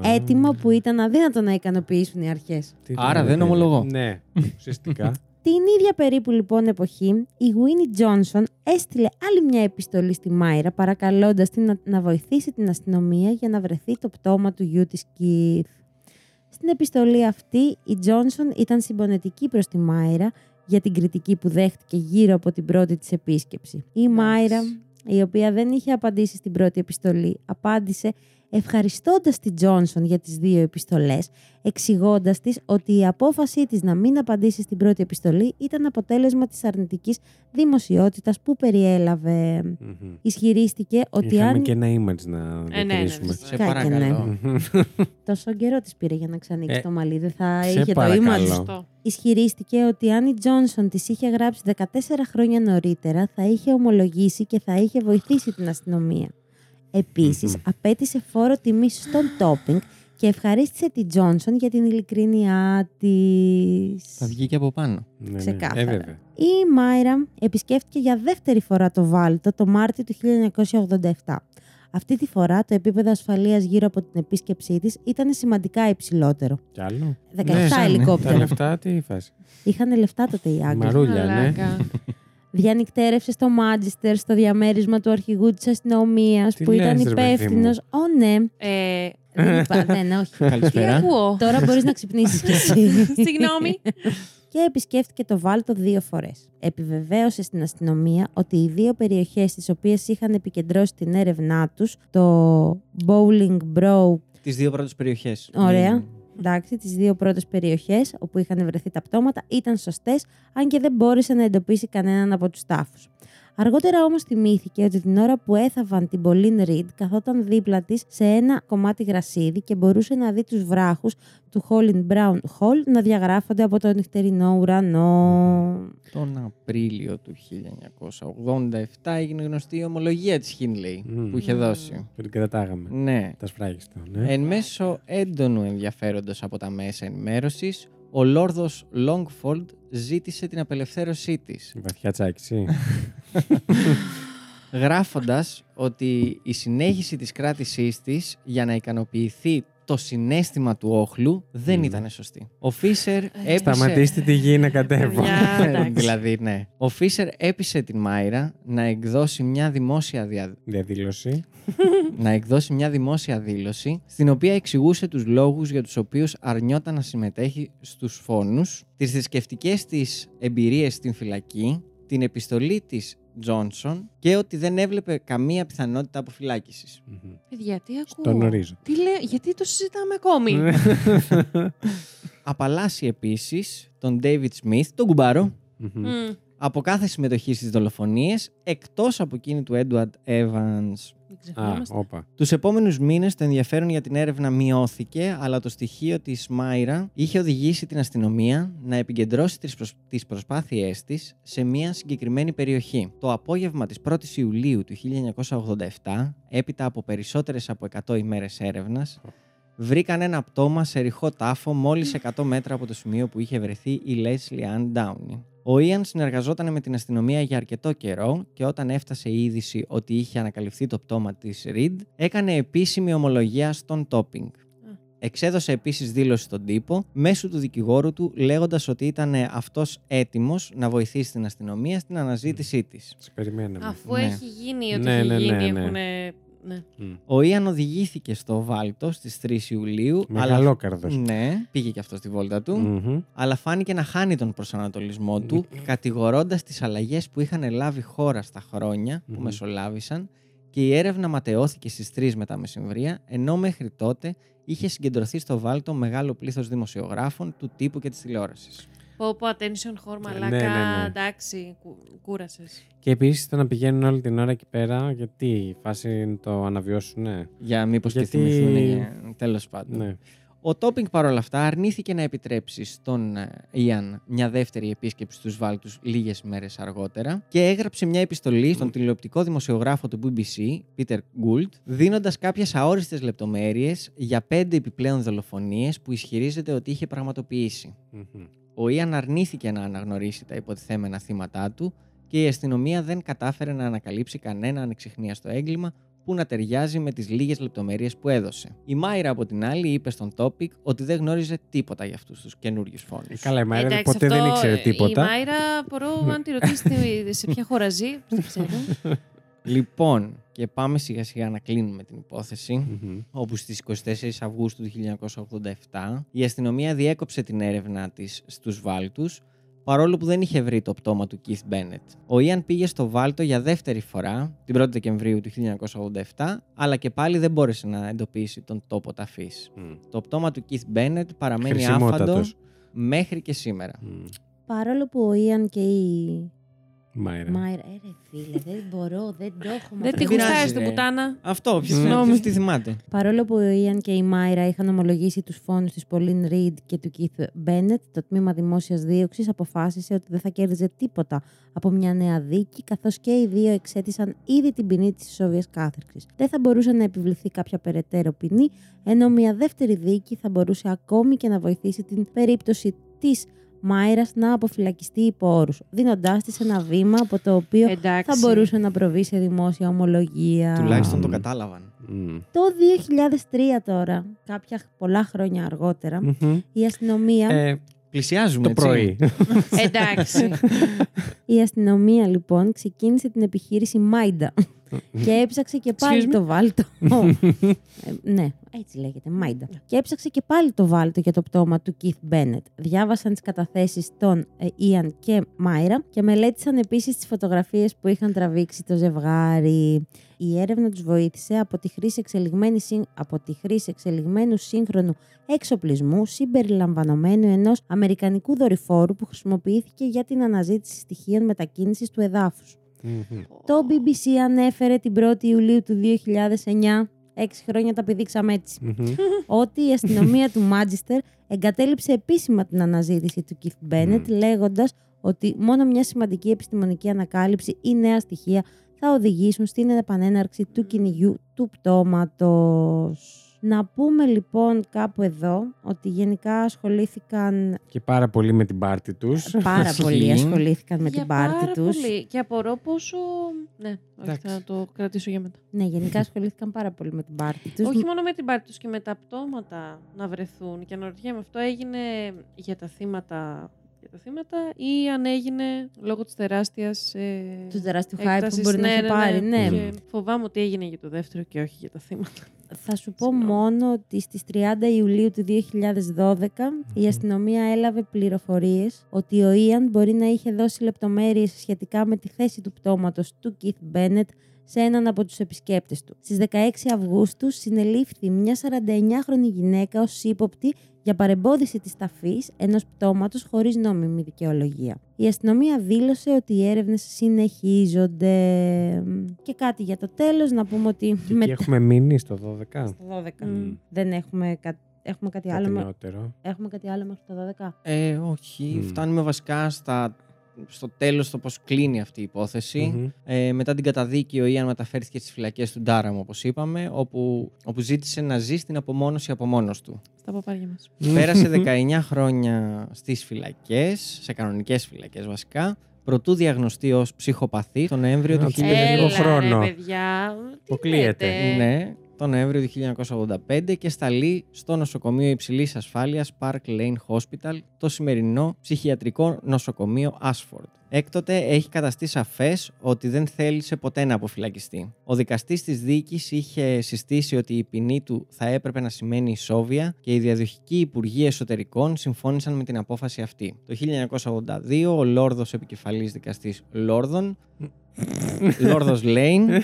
Έτοιμο που ήταν αδύνατο να ικανοποιήσουν οι αρχές. Άρα δεν ομολογώ. Ναι, ουσιαστικά. Την ίδια περίπου λοιπόν εποχή, η Winnie Johnson έστειλε άλλη μια επιστολή στη Myra παρακαλώντας την να βοηθήσει την αστυνομία για να βρεθεί το πτώμα του γιού της Keith. Στην επιστολή αυτή, η Johnson ήταν συμπονετική προς τη Myra για την κριτική που δέχτηκε γύρω από την πρώτη της επίσκεψη. Η Myra, η οποία δεν είχε απαντήσει στην πρώτη επιστολή, απάντησε ευχαριστώντας τη Τζόνσον για τις δύο επιστολές, εξηγώντας της ότι η απόφασή της να μην απαντήσει στην πρώτη επιστολή ήταν αποτέλεσμα της αρνητικής δημοσιότητας που περιέλαβε. Mm-hmm. Ισχυρίστηκε ότι είχαμε αν... και ένα image να διατηρήσουμε. Σε παρακαλώ. Τόσο καιρό της πήρε για να ξανοίξει το μαλλί, δεν θα είχε παρακαλώ. Το image. Ισχυρίστηκε ότι αν η Τζόνσον της είχε γράψει 14 χρόνια νωρίτερα, θα είχε ομολογήσει και θα είχε βοηθήσει την αστυνομία. Επίσης, απέτησε φόρο τιμής στον Topping και ευχαρίστησε τη Τζόνσον για την ειλικρίνειά της. Θα βγει και από πάνω. Ναι, ξεκάθαρα. Η Μάιρα επισκέφτηκε για δεύτερη φορά το Βάλτο το Μάρτιο του 1987. Αυτή τη φορά το επίπεδο ασφαλείας γύρω από την επίσκεψή της ήταν σημαντικά υψηλότερο. Κι άλλο. 17 ελικόπτερα. Τα λεφτά, τι φάση. Είχαν λεφτά τότε οι Άγγλοι. Μαρούλια, ναι. Διανυκτέρευσε στο Manchester, στο διαμέρισμα του αρχηγού της αστυνομίας που ήταν υπεύθυνος. Ω, ναι. Δεν είπα, ναι, όχι. Καλησπέρα. Τώρα μπορείς να ξυπνήσεις κι εσύ. Συγγνώμη. Και επισκέφτηκε το Βάλτο δύο φορές. Επιβεβαίωσε στην αστυνομία ότι οι δύο περιοχές τις οποίες είχαν επικεντρώσει την έρευνά τους, το Bowling Bro. Τις δύο πρώτες περιοχές. Ωραία. Εντάξει, τις δύο πρώτες περιοχές όπου είχαν βρεθεί τα πτώματα ήταν σωστές, αν και δεν μπόρεσε να εντοπίσει κανέναν από τους τάφους. Αργότερα όμως θυμήθηκε ότι την ώρα που έθαβαν την Pauline Reed καθόταν δίπλα της σε ένα κομμάτι γρασίδι και μπορούσε να δει τους βράχους του Holland Brown Hall να διαγράφονται από τον νυχτερινό ουρανό. Τον Απρίλιο του 1987 έγινε γνωστή η ομολογία της Hindley που είχε δώσει. Που την κρατάγαμε. Ναι. Τα σφράγιστο. Ναι. Εν μέσω έντονου ενδιαφέροντος από τα μέσα ενημέρωσης, ο Λόρδος Longford ζήτησε την απελευθέρωσή της. Βαθιά τσάκιση. Γράφοντας ότι η συνέχιση της κράτησής της για να ικανοποιηθεί το συναίσθημα του όχλου δεν ήταν σωστή. Ο Φίσερ έπεισε... Σταματήστε τη γη να κατέβω. Δηλαδή, ναι. Ο Φίσερ έπεισε την Μάιρα να εκδώσει μια δημόσια διαδήλωση. Να εκδώσει μια δημόσια δήλωση στην οποία εξηγούσε τους λόγους για τους οποίους αρνιόταν να συμμετέχει στους φόνους, τις θρησκευτικές της εμπειρίες στην φυλακή, την επιστολή της Τζόνσον και ότι δεν έβλεπε καμία πιθανότητα αποφυλάκησης. Παιδιά, τι ακούω. Τον ορίζω. Τι λέω, γιατί το συζητάμε ακόμη. Απαλλάσσει επίσης τον David Smith, τον κουμπάρο, από κάθε συμμετοχή στις δολοφονίες, εκτός από εκείνη του Edward Evans. Τους επόμενους μήνες το ενδιαφέρον για την έρευνα μειώθηκε, αλλά το στοιχείο της Μάιρα είχε οδηγήσει την αστυνομία να επικεντρώσει τις προσπάθειές της σε μια συγκεκριμένη περιοχή. Το απόγευμα της 1ης Ιουλίου του 1987, έπειτα από περισσότερες από 100 ημέρες έρευνας, βρήκαν ένα πτώμα σε ρηχό τάφο μόλις 100 μέτρα από το σημείο που είχε βρεθεί η Leslie Ann Downey. Ο Ιαν συνεργαζόταν με την αστυνομία για αρκετό καιρό και όταν έφτασε η είδηση ότι είχε ανακαλυφθεί το πτώμα της Reed, έκανε επίσημη ομολογία στον Topping. Εξέδωσε επίσης δήλωση στον τύπο μέσω του δικηγόρου του, λέγοντας ότι ήταν αυτός έτοιμος να βοηθήσει την αστυνομία στην αναζήτησή της. Αφού έχει γίνει ό,τι έχει γίνει, έχουνε... Ναι. Ο Ιαν οδηγήθηκε στο Βάλτο στις 3 Ιουλίου. Μεγαλόκαρδος. Ναι, πήγε και αυτό στη βόλτα του. Αλλά φάνηκε να χάνει τον προσανατολισμό του, κατηγορώντας τις αλλαγές που είχαν λάβει χώρα στα χρόνια που μεσολάβησαν, και η έρευνα ματαιώθηκε στις 3 μετά μεσημβρία, ενώ μέχρι τότε είχε συγκεντρωθεί στο Βάλτο μεγάλο πλήθος δημοσιογράφων, του τύπου και της τηλεόρασης. Πω, attention, χόρμα, μαλάκα, εντάξει, κούρασες. Και επίσης το να πηγαίνουν όλη την ώρα εκεί πέρα, γιατί η φάση το αναβιώσουνε. Για μήπως και θυμηθούν, τέλος πάντων. Ναι. Ο Topping παρόλα αυτά αρνήθηκε να επιτρέψει στον Ιαν μια δεύτερη επίσκεψη στους Βάλτους λίγες μέρες αργότερα και έγραψε μια επιστολή στον τηλεοπτικό δημοσιογράφο του BBC, Peter Gould, δίνοντας κάποιες αόριστες λεπτομέρειες για 5 επιπλέον δολοφονίες που ισχυρίζεται ότι είχε πραγματοποιήσει. Ο Ιαν αρνήθηκε να αναγνωρίσει τα υποτιθέμενα θύματά του και η αστυνομία δεν κατάφερε να ανακαλύψει κανένα ανεξιχνίαστο έγκλημα που να ταιριάζει με τις λίγες λεπτομέρειες που έδωσε. Η Μάιρα, από την άλλη, είπε στον Topping ότι δεν γνώριζε τίποτα για αυτούς τους καινούριους φόνους. Καλά, η Μάιρα ποτέ δεν ήξερε τίποτα. Η Μάιρα, μπορώ, αν τη ρωτήσετε σε ποια χώρα ζει, δεν ξέρω. Λοιπόν, και πάμε σιγά σιγά να κλείνουμε την υπόθεση, όπου στις 24 Αυγούστου του 1987 η αστυνομία διέκοψε την έρευνά της στους Βάλτους, παρόλο που δεν είχε βρει το πτώμα του Keith Bennett. Ο Ιαν πήγε στο Βάλτο για δεύτερη φορά, την 1η Δεκεμβρίου του 1987, αλλά και πάλι δεν μπόρεσε να εντοπίσει τον τόπο ταφής. Mm. Το πτώμα του Keith Bennett παραμένει άφαντο μέχρι και σήμερα. Mm. Παρόλο που ο Ιαν και η Μάιρα, φίλε, δεν μπορώ, δεν το έχω. Δεν τη χουστάει στην πουτάνα. Αυτό, ποιος τη θυμάται. Παρόλο που ο Ιαν και η Μάιρα είχαν ομολογήσει τους φόνους της Pauline Reed και του Keith Bennett, το τμήμα δημόσιας δίωξης αποφάσισε ότι δεν θα κέρδιζε τίποτα από μια νέα δίκη, καθώς και οι δύο εξέτησαν ήδη την ποινή της ισόβιας κάθειρξης. Δεν θα μπορούσε να επιβληθεί κάποια περαιτέρω ποινή, ενώ μια δεύτερη δίκη θα μπορούσε ακόμη και να βοηθήσει την περίπτωση της Μάιρας να αποφυλακιστεί υπό όρους, δίνοντάς της ένα βήμα από το οποίο θα μπορούσε να προβεί σε δημόσια ομολογία. Τουλάχιστον το κατάλαβαν. Mm. Το 2003 τώρα, κάποια πολλά χρόνια αργότερα, η αστυνομία... πλησιάζουμε το πρωί. Εντάξει. Η αστυνομία λοιπόν ξεκίνησε την επιχείρηση Μάιντα και έψαξε και πάλι το Βάλτο. Ναι, έτσι λέγεται, Μάιντα. Και έψαξε και πάλι το Βάλτο για το πτώμα του Keith Bennett. Διάβασαν τις καταθέσεις των Ian και Myra και μελέτησαν επίσης τις φωτογραφίες που είχαν τραβήξει το ζευγάρι. Η έρευνα τους βοήθησε από τη χρήση εξελιγμένου σύγχρονου εξοπλισμού, συμπεριλαμβανομένου ενός αμερικανικού δορυφόρου που χρησιμοποιήθηκε για την αναζήτηση στοιχείων μετακίνησης του εδάφους. Το BBC ανέφερε την 1η Ιουλίου του 2009, 6 χρόνια τα πηδήξαμε έτσι, ότι η αστυνομία του Manchester εγκατέλειψε επίσημα την αναζήτηση του Keith Bennett, λέγοντας ότι μόνο μια σημαντική επιστημονική ανακάλυψη ή νέα στοιχεία θα οδηγήσουν στην επανέναρξη του κυνηγιού του πτώματος. Να πούμε λοιπόν κάπου εδώ ότι γενικά ασχολήθηκαν... Και πάρα πολύ με την πάρτη τους. Πάρα πολύ ασχολήθηκαν με την πάρτη τους. Πολύ. Και απορώ πόσο... Ναι, όχι, θα το κρατήσω για μετά. Ναι, γενικά ασχολήθηκαν πάρα πολύ με την πάρτη τους. Όχι μόνο με την πάρτη τους, και με τα πτώματα να βρεθούν. Και αναρωτιέμαι, αυτό έγινε για τα θύματα... ή αν έγινε λόγω της τεράστιας του τεράστιου hype που μπορεί να πάρει. Ναι. Και φοβάμαι ότι έγινε για το δεύτερο και όχι για τα θύματα. Θα σου πω μόνο ότι στις 30 Ιουλίου του 2012 η αστυνομία έλαβε πληροφορίες ότι ο Ιαν μπορεί να είχε δώσει λεπτομέρειες σχετικά με τη θέση του πτώματος του Keith Bennett σε έναν από τους επισκέπτες του. Στις 16 Αυγούστου συνελήφθη μια 49χρονη γυναίκα ως ύποπτη για παρεμπόδιση της ταφής ενός πτώματος χωρίς νόμιμη δικαιολογία. Η αστυνομία δήλωσε ότι οι έρευνες συνεχίζονται. Και κάτι για το τέλος, να πούμε ότι... Και έχουμε μείνει στο 12. Στο 12. Δεν έχουμε κάτι. Έχουμε κάτι άλλο μέχρι το 12. Όχι. Φτάνουμε βασικά στο τέλος, το πώς κλείνει αυτή η υπόθεση. Μετά την καταδίκη, ο Ιαν μεταφέρθηκε στις φυλακές του Durham, όπως είπαμε, όπου ζήτησε να ζει στην απομόνωση από μόνος του. Στα παπάρια μας. Πέρασε 19 χρόνια στις φυλακές, σε κανονικές φυλακές βασικά, προτού διαγνωστεί ως ψυχοπαθή τον Νοέμβριο του 1985. Τον Νοέμβριο του 1985 και σταλεί στο νοσοκομείο υψηλής ασφάλειας Park Lane Hospital, το σημερινό ψυχιατρικό νοσοκομείο Ashford. Έκτοτε έχει καταστεί σαφές ότι δεν θέλησε ποτέ να αποφυλακιστεί. Ο δικαστής της δίκης είχε συστήσει ότι η ποινή του θα έπρεπε να σημαίνει ισόβια και οι διαδοχικοί υπουργοί εσωτερικών συμφώνησαν με την απόφαση αυτή. Το 1982 ο Λόρδος επικεφαλής δικαστής Λόρδος Lane,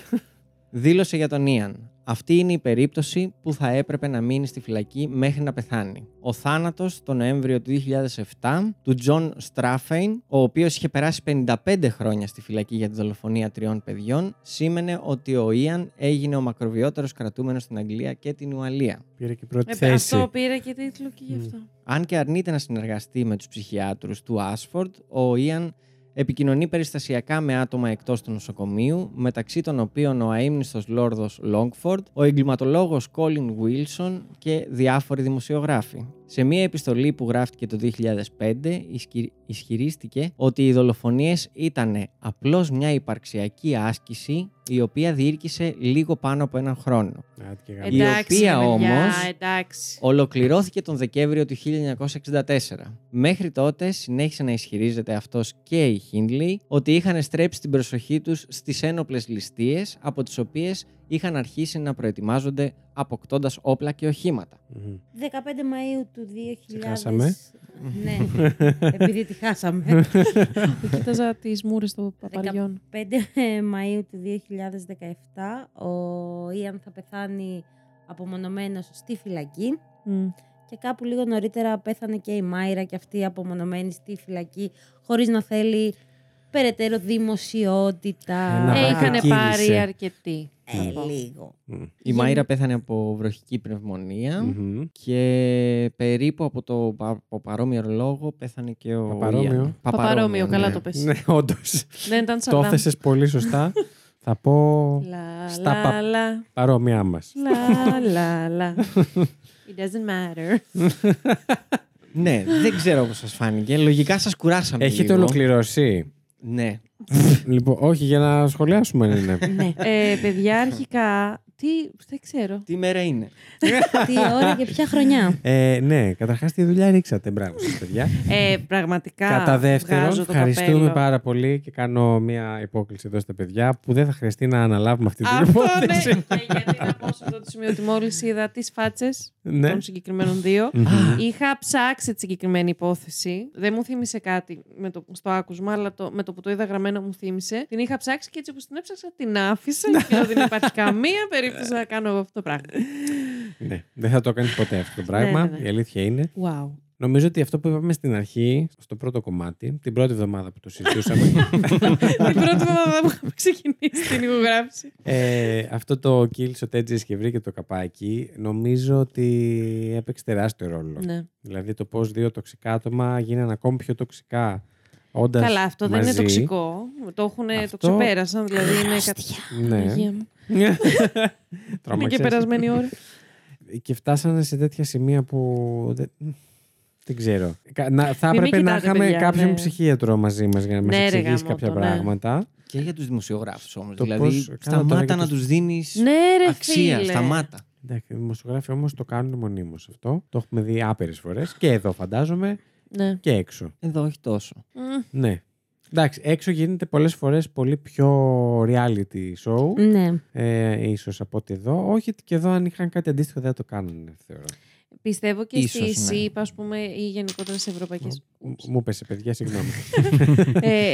δήλωσε για τον Ιαν: αυτή είναι η περίπτωση που θα έπρεπε να μείνει στη φυλακή μέχρι να πεθάνει. Ο θάνατος τον Νοέμβριο του 2007 του Τζον Στράφεϊν, ο οποίος είχε περάσει 55 χρόνια στη φυλακή για τη δολοφονία 3 παιδιών, σήμαινε ότι ο Ιαν έγινε ο μακροβιότερος κρατούμενος στην Αγγλία και την Ουαλία. Πήρε και πρώτη θέση. Αυτό πήρε και τίτλο και γι' αυτό. Αν και αρνείται να συνεργαστεί με τους ψυχιάτρους του Άσφορντ, ο Ιαν επικοινωνεί περιστασιακά με άτομα εκτός του νοσοκομείου, μεταξύ των οποίων ο αείμνηστος Λόρδος Longford, ο εγκληματολόγος Colin Wilson και διάφοροι δημοσιογράφοι. Σε μία επιστολή που γράφτηκε το 2005, ισχυρίστηκε ότι οι δολοφονίες ήταν απλώς μια υπαρξιακή άσκηση, η οποία διήρκησε λίγο πάνω από 1 χρόνο. Η οποία όμως ολοκληρώθηκε τον Δεκέμβριο του 1964. Μέχρι τότε συνέχισε να ισχυρίζεται αυτός και η Hindley ότι είχαν στρέψει την προσοχή τους στις ένοπλες ληστείες, από τις οποίες είχαν αρχίσει να προετοιμάζονται αποκτώντας όπλα και οχήματα. 15 Μαΐου του 2000... Ναι, επειδή τη χάσαμε. Κοίταζα τις μούρες των παπαριών. 15 Μαΐου του 2017 ο Ιαν θα πεθάνει απομονωμένος στη φυλακή. Και κάπου λίγο νωρίτερα πέθανε και η Μάιρα και αυτή απομονωμένη στη φυλακή, χωρίς να θέλει περαιτέρω δημοσιότητα. Είχανε πάρει αρκετή. Λίγο. Η Μάιρα πέθανε από βροχική πνευμονία και περίπου από το παρόμοιο λόγο πέθανε και ο Παπαρόμοιο. Παπαρόμοιο, καλά το πες. Ναι, όντως. Το έθεσες πολύ σωστά. Θα πω στα παρόμοιά μας. It doesn't matter. Ναι, δεν ξέρω πώς σας φάνηκε. Λογικά σας κουράσαμε. Έχετε ολοκληρώσει. Ναι. Λοιπόν, όχι, για να σχολιάσουμε. Ναι. Παιδιά, αρχικά, τι, δεν ξέρω. Τι μέρα είναι. Τι ώρα και ποια χρονιά. Ναι, καταρχάς τη δουλειά ρίξατε. Μπράβο σας, παιδιά. Πραγματικά. Κατά δεύτερον, ευχαριστούμε πάρα πολύ και κάνω μια υπόκληση εδώ στα παιδιά που δεν θα χρειαστεί να αναλάβουμε αυτή την υπόθεση. Ναι, γιατί να πω σε αυτό το σημείο ότι μόλις είδα τις φάτσες των συγκεκριμένων δύο. Είχα ψάξει τη συγκεκριμένη υπόθεση. Δεν μου θύμισε κάτι στο άκουσμα, αλλά με το που το είδα γραμμένο μου θύμισε. Την είχα ψάξει και έτσι όπως την έψαξα, την άφησα και δεν υπάρχει καμία περίπτωση να κάνω αυτό το πράγμα. Ναι, δεν θα το κάνεις ποτέ αυτό το πράγμα. Η αλήθεια είναι. Wow. Νομίζω ότι αυτό που είπαμε στην αρχή, στο πρώτο κομμάτι, την πρώτη εβδομάδα που το συζητούσαμε. Την πρώτη εβδομάδα που είχαμε ξεκινήσει την ηχογράφηση. Αυτό το Kills, ο Τέτζης και βρήκε το καπάκι, νομίζω ότι έπαιξε τεράστιο ρόλο. Ναι. Δηλαδή το πώς δύο τοξικά άτομα γίνανε ακόμη πιο τοξικά. Καλά, αυτό μαζί. Δεν είναι τοξικό. Το ξεπέρασαν, δηλαδή είναι κάτι. Ναι. Είναι και περασμένη ώρα. Και φτάσανε σε τέτοια σημεία που. Δεν ξέρω. Θα έπρεπε να είχαμε κάποιον ψυχίατρο μαζί μας για να μας εξηγήσει κάποια πράγματα. Και για τους δημοσιογράφους όμως. Δηλαδή, σταμάτα να τους δίνεις αξία. Σταμάτα. Οι δημοσιογράφοι όμως το κάνουν μονίμως αυτό. Το έχουμε δει άπειρες φορές και εδώ φαντάζομαι. Ναι. Και έξω. Εδώ όχι τόσο. Ναι. Εντάξει, έξω γίνεται πολλές φορές πολύ πιο reality show. Ναι. Ίσως από ότι εδώ. Όχι και εδώ, αν είχαν κάτι αντίστοιχο δεν το κάνουν, θεωρώ. Πιστεύω και στη ΣΥΠΑ, ας πούμε, ή γενικότερα στις ευρωπαϊκές. Μου πέσε, παιδιά, συγγνώμη.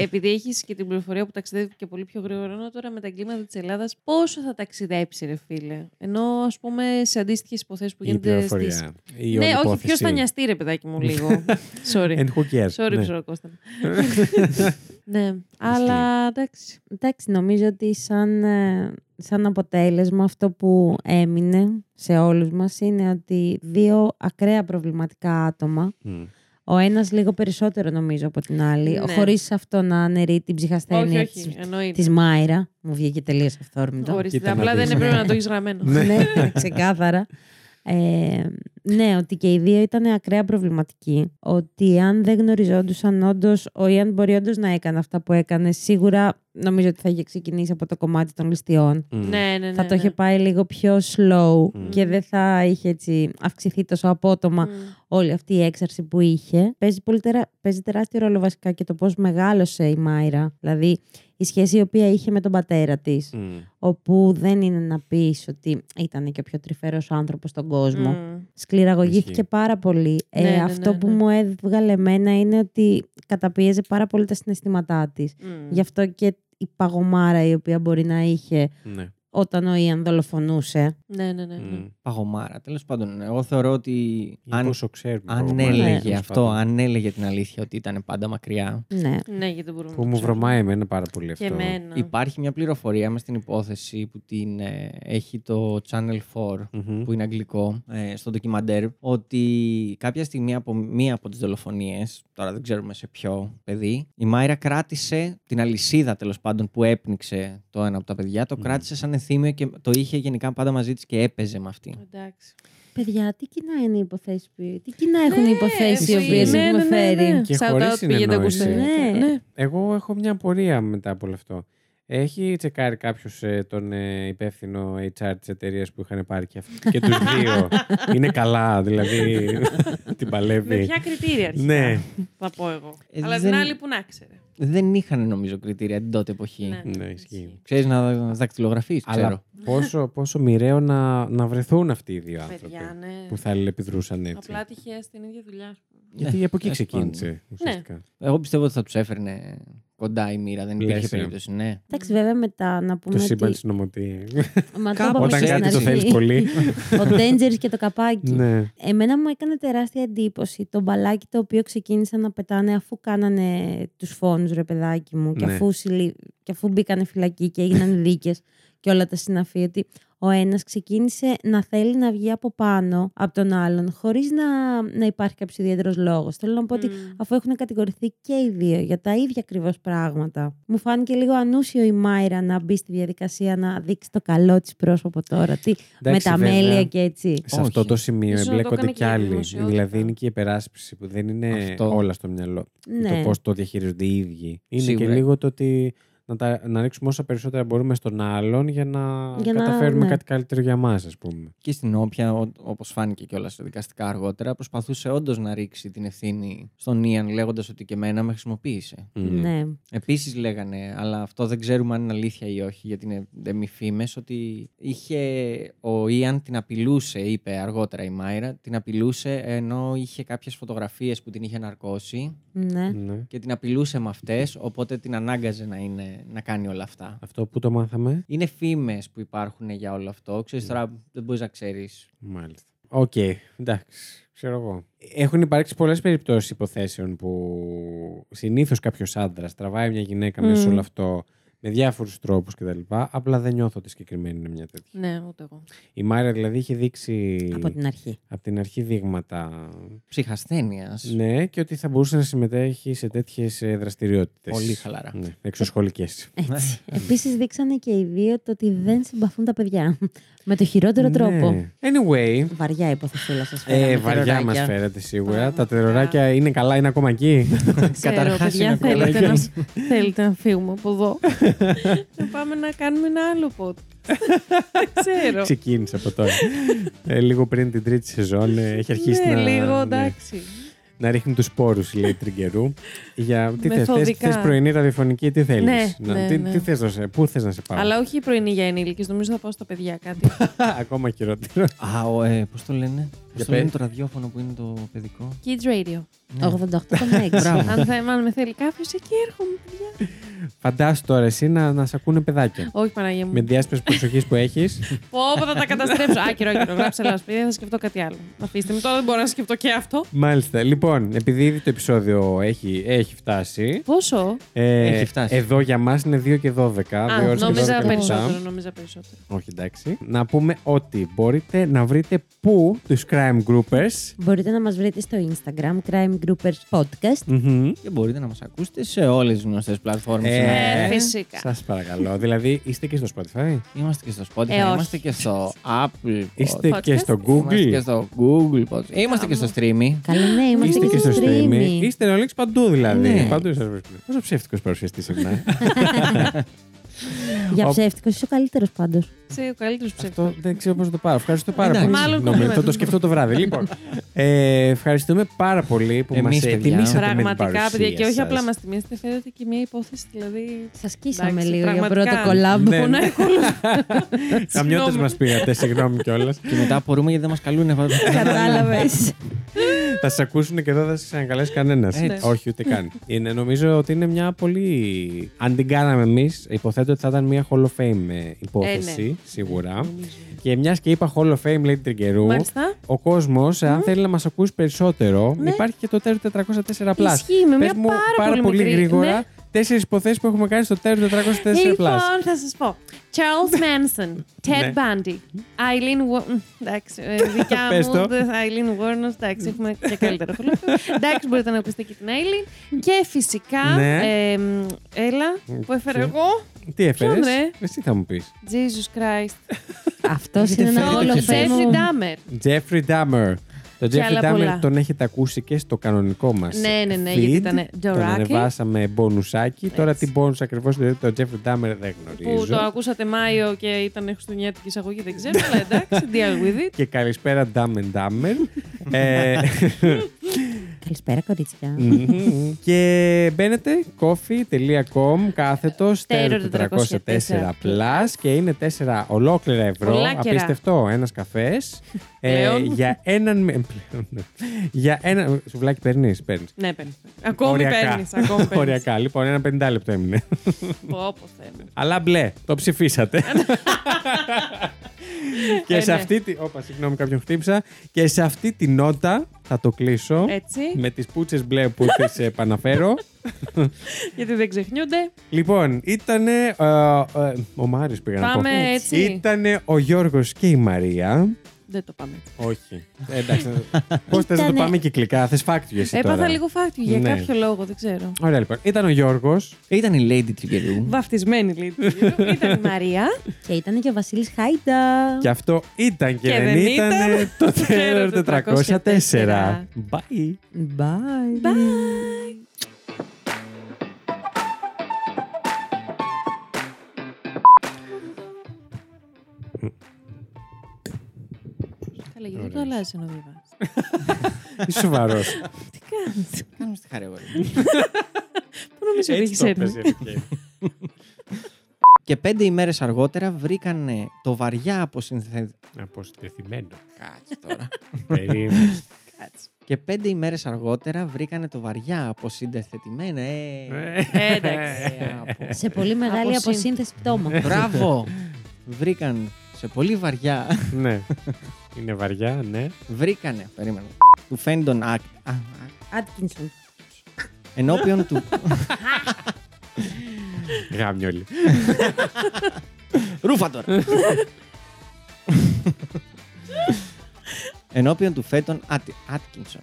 Επειδή έχεις και την πληροφορία που ταξιδεύει και πολύ πιο γρήγορα, ενώ τώρα με τα κλίματα της Ελλάδας, πόσο θα ταξιδέψει, ρε φίλε. Ενώ, ας πούμε, σε αντίστοιχες υποθέσεις που γίνονται. Ναι, όχι, ποιος θα νοιαστεί, ρε παιδάκι μου, λίγο. Sorry. And who cares. Sorry, ψωροκόστα. Ναι, αλλά εντάξει. Εντάξει, νομίζω ότι σαν αποτέλεσμα αυτό που έμεινε σε όλους μας είναι ότι δύο ακραία προβληματικά άτομα, ο ένας λίγο περισσότερο νομίζω από την άλλη, χωρίς αυτό να αναιρεί την ψυχασθένεια της Μάιρα, μου βγήκε τελείως αυθόρμητο. Απλά δεν έπρεπε να το έχεις γραμμένο. Ναι, ξεκάθαρα. Ναι, ότι και οι δύο ήταν ακραία προβληματικοί. Ότι αν δεν γνωριζόντουσαν, όντως, ο Ιαν μπορεί όντως να έκανε αυτά που έκανε. Σίγουρα νομίζω ότι θα είχε ξεκινήσει από το κομμάτι των ληστιών. Ναι. Θα το είχε πάει λίγο πιο slow και δεν θα είχε έτσι αυξηθεί τόσο απότομα όλη αυτή η έξαρση που είχε. Παίζει τεράστιο ρόλο βασικά και το πώς μεγάλωσε η Μάιρα. Δηλαδή η σχέση η οποία είχε με τον πατέρα της, όπου δεν είναι να πεις ότι ήταν και ο πιο τρυφερός άνθρωπος στον κόσμο. Σκληραγωγήθηκε πάρα πολύ. Αυτό που μου έβγαλε εμένα είναι ότι καταπίεζε πάρα πολύ τα συναισθήματά της. Γι' αυτό και η παγωμάρα η οποία μπορεί να είχε όταν ο Ιαν δολοφονούσε. Παγωμάρα. Τέλος πάντων, εγώ θεωρώ ότι αν έλεγε την αλήθεια ότι ήταν πάντα μακριά. Ναι, γιατί μπορούμε. Που μου βρωμάει εμένα πάρα πολύ αυτό. Και εμένα. Υπάρχει μια πληροφορία μες στην υπόθεση που την έχει το Channel 4, που είναι αγγλικό, στο ντοκιμαντέρ, ότι κάποια στιγμή από μία από τις δολοφονίες, τώρα δεν ξέρουμε σε ποιο παιδί, η Μάιρα κράτησε την αλυσίδα, τέλος πάντων, που έπνιξε το ένα από τα παιδιά, το κράτησε σαν εθύμιο και το είχε γενικά πάντα μαζί της και έπαιζε με αυτή. Εντάξει. Παιδιά, τι κοινά είναι οι υποθέσεις, τι κοινά έχουν οι υποθέσεις οι οποίες έχουμε φέρει. Και χωρίς συνεννόηση. Εγώ έχω μια απορία μετά από όλο αυτό. Έχει τσεκάρει κάποιος τον υπεύθυνο HR της εταιρείας που είχαν πάρει και τους δύο? Είναι καλά, δηλαδή την παλεύει. Με ποια κριτήρια αρχικά, θα πω εγώ. Αλλά την άλλη που να ξέρε. Δεν είχαν νομίζω κριτήρια την τότε εποχή. Ναι, ισχύει. Ξέρεις να δακτυλογραφείς, ξέρω. Αλλά πόσο μοιραίο να βρεθούν αυτοί οι δύο άνθρωποι που θα αλληλεπιδρούσαν έτσι. Απλά τυχαία στην ίδια δουλειά. Γιατί από εκεί ξεκίνησε. Ουσιαστικά. Εγώ πιστεύω ότι θα τους έφερνε κοντά η μοίρα, δεν υπήρχε περίπτωση. Ναι. Εντάξει, βέβαια μετά να πούμε. Το σύμπαν συνωμοτεί. Όταν κάτι το θέλει πολύ. Ο Dangerous και το καπάκι. Ναι. Εμένα μου έκανε τεράστια εντύπωση το μπαλάκι το οποίο ξεκίνησαν να πετάνε αφού κάνανε τους φόνους, ρε παιδάκι μου, και αφού μπήκανε φυλακή και έγιναν δίκες και όλα τα συναφή. Ότι ο ένας ξεκίνησε να θέλει να βγει από πάνω από τον άλλον, χωρίς να υπάρχει κάποιος ιδιαίτερος λόγος. Θέλω να πω ότι αφού έχουν κατηγορηθεί και οι δύο για τα ίδια ακριβώς πράγματα, μου φάνηκε λίγο ανούσιο η Μάιρα να μπει στη διαδικασία να δείξει το καλό της πρόσωπο τώρα. Τι, μεταμέλεια και έτσι. Σε αυτό το σημείο εμπλέκονται κι άλλοι. Δηλαδή είναι και η υπεράσπιση που δεν είναι όλα στο μυαλό. Ναι. Το πώς το διαχειρίζονται οι ίδιοι. Είναι σίγουρα. Και λίγο το ότι. Να ρίξουμε όσα περισσότερα μπορούμε στον άλλον για να καταφέρουμε κάτι καλύτερο για μας, ας πούμε. Και στην όποια, όπως φάνηκε κιόλας δικαστικά αργότερα, προσπαθούσε όντως να ρίξει την ευθύνη στον Ιαν, λέγοντας ότι και εμένα με χρησιμοποίησε. Ναι. Επίσης λέγανε, αλλά αυτό δεν ξέρουμε αν είναι αλήθεια ή όχι, γιατί είναι φήμες, ότι ο Ιαν την απειλούσε, είπε αργότερα η Μάιρα, την απειλούσε ενώ είχε κάποιες φωτογραφίες που την είχε ναρκώσει και την απειλούσε με αυτές, οπότε την ανάγκαζε να κάνει όλα αυτά. Αυτό που το μάθαμε. Είναι φήμες που υπάρχουν για όλο αυτό. Ξέρεις τώρα, δεν μπορείς να ξέρεις. Μάλιστα. Οκ. Εντάξει. Ξέρω εγώ. Έχουν υπάρξει πολλές περιπτώσεις υποθέσεων που συνήθως κάποιος άντρας τραβάει μια γυναίκα μέσα σε όλο αυτό με διάφορους τρόπους κτλ. Απλά δεν νιώθω ότι συγκεκριμένη είναι μια τέτοια. Ναι, ούτε εγώ. Η Μάιρα δηλαδή είχε δείξει. Από την αρχή δείγματα ψυχασθένειας. Ναι, και ότι θα μπορούσε να συμμετέχει σε τέτοιες δραστηριότητες. Πολύ χαλαρά. Ναι, εξωσχολικές. Επίσης δείξανε και οι δύο το ότι δεν συμπαθούν τα παιδιά. Με το χειρότερο τρόπο. Anyway. Βαριά υποθεσούλα σας φέρατε. Βαριά μας φέρατε σίγουρα. Τα τεροράκια είναι καλά, είναι ακόμα εκεί. Καταρχάς, θέλετε να φύγουμε από εδώ. Θα πάμε να κάνουμε ένα άλλο podcast. Δεν ξέρω. Ξεκίνησε από τώρα. Λίγο πριν την τρίτη σεζόν έχει αρχίσει να. Λίγο, εντάξει. Να ρίχνει τους σπόρους, λέει, Τριγερού. Για τι θες πρωινή ραδιοφωνική, τι θέλεις. Τι θες να σε, πού θες να σε πάω. Αλλά όχι η πρωινή για ενήλικες, νομίζω θα πάω στα παιδιά κάτι. Ακόμα χειρότερο. Πώς το λένε. Αυτό είναι το ραδιόφωνο που είναι το παιδικό. Kids Radio. 88,6. Αν με θέλει κάποιος, εκεί έρχομαι, παιδιά. Φαντάσου τώρα εσύ να σε ακούνε παιδάκια. Όχι, Παναγία μου. Με διάσπαση προσοχής που έχεις. Πω, θα τα καταστρέψω. Άκυρο. Γράψε ένα σπίτι, θα σκεφτώ κάτι άλλο. Αφήστε με τώρα, δεν μπορώ να σκεφτώ και αυτό. Μάλιστα. Λοιπόν, επειδή ήδη το επεισόδιο έχει φτάσει. Πόσο? Έχει φτάσει. Εδώ για μας είναι 2 και 12. Νόμιζα περισσότερο. Όχι, εντάξει. Να πούμε ότι μπορείτε να βρείτε πού τους Crime Groupers. Μπορείτε να μας βρείτε στο Instagram, Crime Groupers Podcast. Και μπορείτε να μας ακούσετε σε όλες τις γνωστές πλατφόρμες. Φυσικά. Σας παρακαλώ. Δηλαδή, είστε και στο Spotify. Είμαστε και στο Spotify. Είμαστε και στο Apple. Είστε και στο Google. Είμαστε και στο Google Podcast. Είμαστε και στο Streamy. Καλά, ναι, είμαστε και στο Streamy. Είστε όλοι παντού, δηλαδή. Ναι. Παντού σας βρίσκουμε. Πόσο ψεύτικος παρουσιαστής συχνά. Για ψεύτικος, είσαι ο καλύτερος πάντως. Είσαι ο καλύτερος ψεύτικος. Αυτό δεν ξέρω πώς το πάρω. Ευχαριστώ πάρα πολύ. Θα το σκεφτώ το βράδυ. Λοιπόν, ευχαριστούμε πάρα πολύ που μας τιμήσατε. Πραγματικά, παιδιά, και όχι απλά μας τιμήσατε, φέρετε και μια υπόθεση. Δηλαδή, σας κοίσαμε λίγο για πρώτο κολλάμπ. Καμιώτες μας πήγατε, συγγνώμη κιόλας. Και μετά απορούμε γιατί δεν μας καλούν. Κατάλαβες. Θα σας ακούσουν και εδώ δεν σας ανακαλέσει κανένας. Όχι, ούτε καν. Νομίζω ότι είναι μια πολύ. Αν την κάναμε εμείς, υποθέτω ότι θα ήταν μια Hall of Fame υπόθεση, σίγουρα. Και μιας και είπα Hall of Fame, λέει, Τριγερού, ο κόσμος, αν θέλει να μας ακούσει περισσότερο, υπάρχει και το Terror 404+. Ισχύει, με μια πάρα πολύ γρήγορα. Ναι. 4 υποθέσεις που έχουμε κάνει στο Terror 404+. Λοιπόν, θα σας πω. Charles Manson, Ted Bundy, Eileen Warner. Εντάξει, δικιά μου, Eileen Warner. Εντάξει, έχουμε και καλύτερο χρόνο. Εντάξει, μπορείτε να ακούσετε και την Eileen. Και φυσικά, έλα, που έφερα εγώ. Τι έφερες, εσύ θα μου πεις. Jesus Christ. Αυτός είναι ένα όλο Jeffrey Dahmer. Το Jeffrey Dahmer τον έχετε ακούσει και στο κανονικό μας. Ναι, γιατί ήταν ντοράκι. Τον ανεβάσαμε μπονουσάκι. Τώρα τι μπονους ακριβώς το Jeffrey Dahmer δεν γνωρίζω. Που το ακούσατε Μάιο και ήταν χριστουγεννιάτικη εισαγωγή, δεν ξέρω, αλλά εντάξει, deal with it. Και καλησπέρα, Dahmer. Καλησπέρα, κορίτσια. Και μπαίνετε coffee.com/terror404+ και είναι 4 ολόκληρα ευρώ. Απίστευτο, ένας καφές. Για έναν. Σουβλάκι παίρνεις. Ναι, παίρνεις. Ακόμη παίρνεις. Οριακά. Λοιπόν, ένα 50 λεπτό έμεινε. Όπως θέλει. Αλλά μπλε, το ψηφίσατε. Και σε αυτή τη. Όπα, συγγνώμη, κάποιον χτύπησα. Και σε αυτή τη νότα θα το κλείσω. Έτσι. Με τις πούτσες μπλε που τις επαναφέρω. Γιατί δεν ξεχνιούνται. Λοιπόν, ήτανε. Ο Μάριος πήγα να πω. Πάμε έτσι. Ήτανε ο Γιώργος και η Μαρία. Δεν το πάμε. Όχι. Εντάξει. Πώς θες να το πάμε κυκλικά, θες φάκτιο εσύ τώρα. Έπαθα λίγο φάκτιο για κάποιο λόγο, δεν ξέρω. Ωραία, λοιπόν. Ήταν ο Γιώργος. Ήταν η Lady Τριγερού. Βαφτισμένη Lady Τριγερού. Ήταν η Μαρία. Και ήταν και ο Βασίλης Χάιντα. Και αυτό ήταν και δεν ήταν το Terror 404. Bye. Bye. Καλά, γιατί το αλλάζεις ενώ διαβάζεις. Είσαι σοβαρός. Τι κάνεις. Κάνουμε στη χαρή, πού νομίζω πήγες έτσι. Και 5 ημέρες αργότερα βρήκανε το βαριά αποσυνθεθημένο. Κάτσε τώρα. Περίμενε. Και 5 ημέρες αργότερα βρήκανε το βαριά αποσυνθεθημένο. Εντάξει. Σε πολύ μεγάλη αποσύνθεση πτώμα. Μπράβο. Βρήκαν σε πολύ βαριά. Ναι. Είναι βαριά, ναι. Βρήκανε, περίμενε. Του Φέντον Άτκινσον. Ενώπιον του. Γάμι όλοι. Ρούφα τώρα. Ενώπιον του Φέντον Άτκινσον.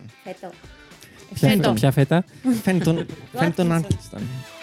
Ποια φέτα. Φέντον Άτκινσον.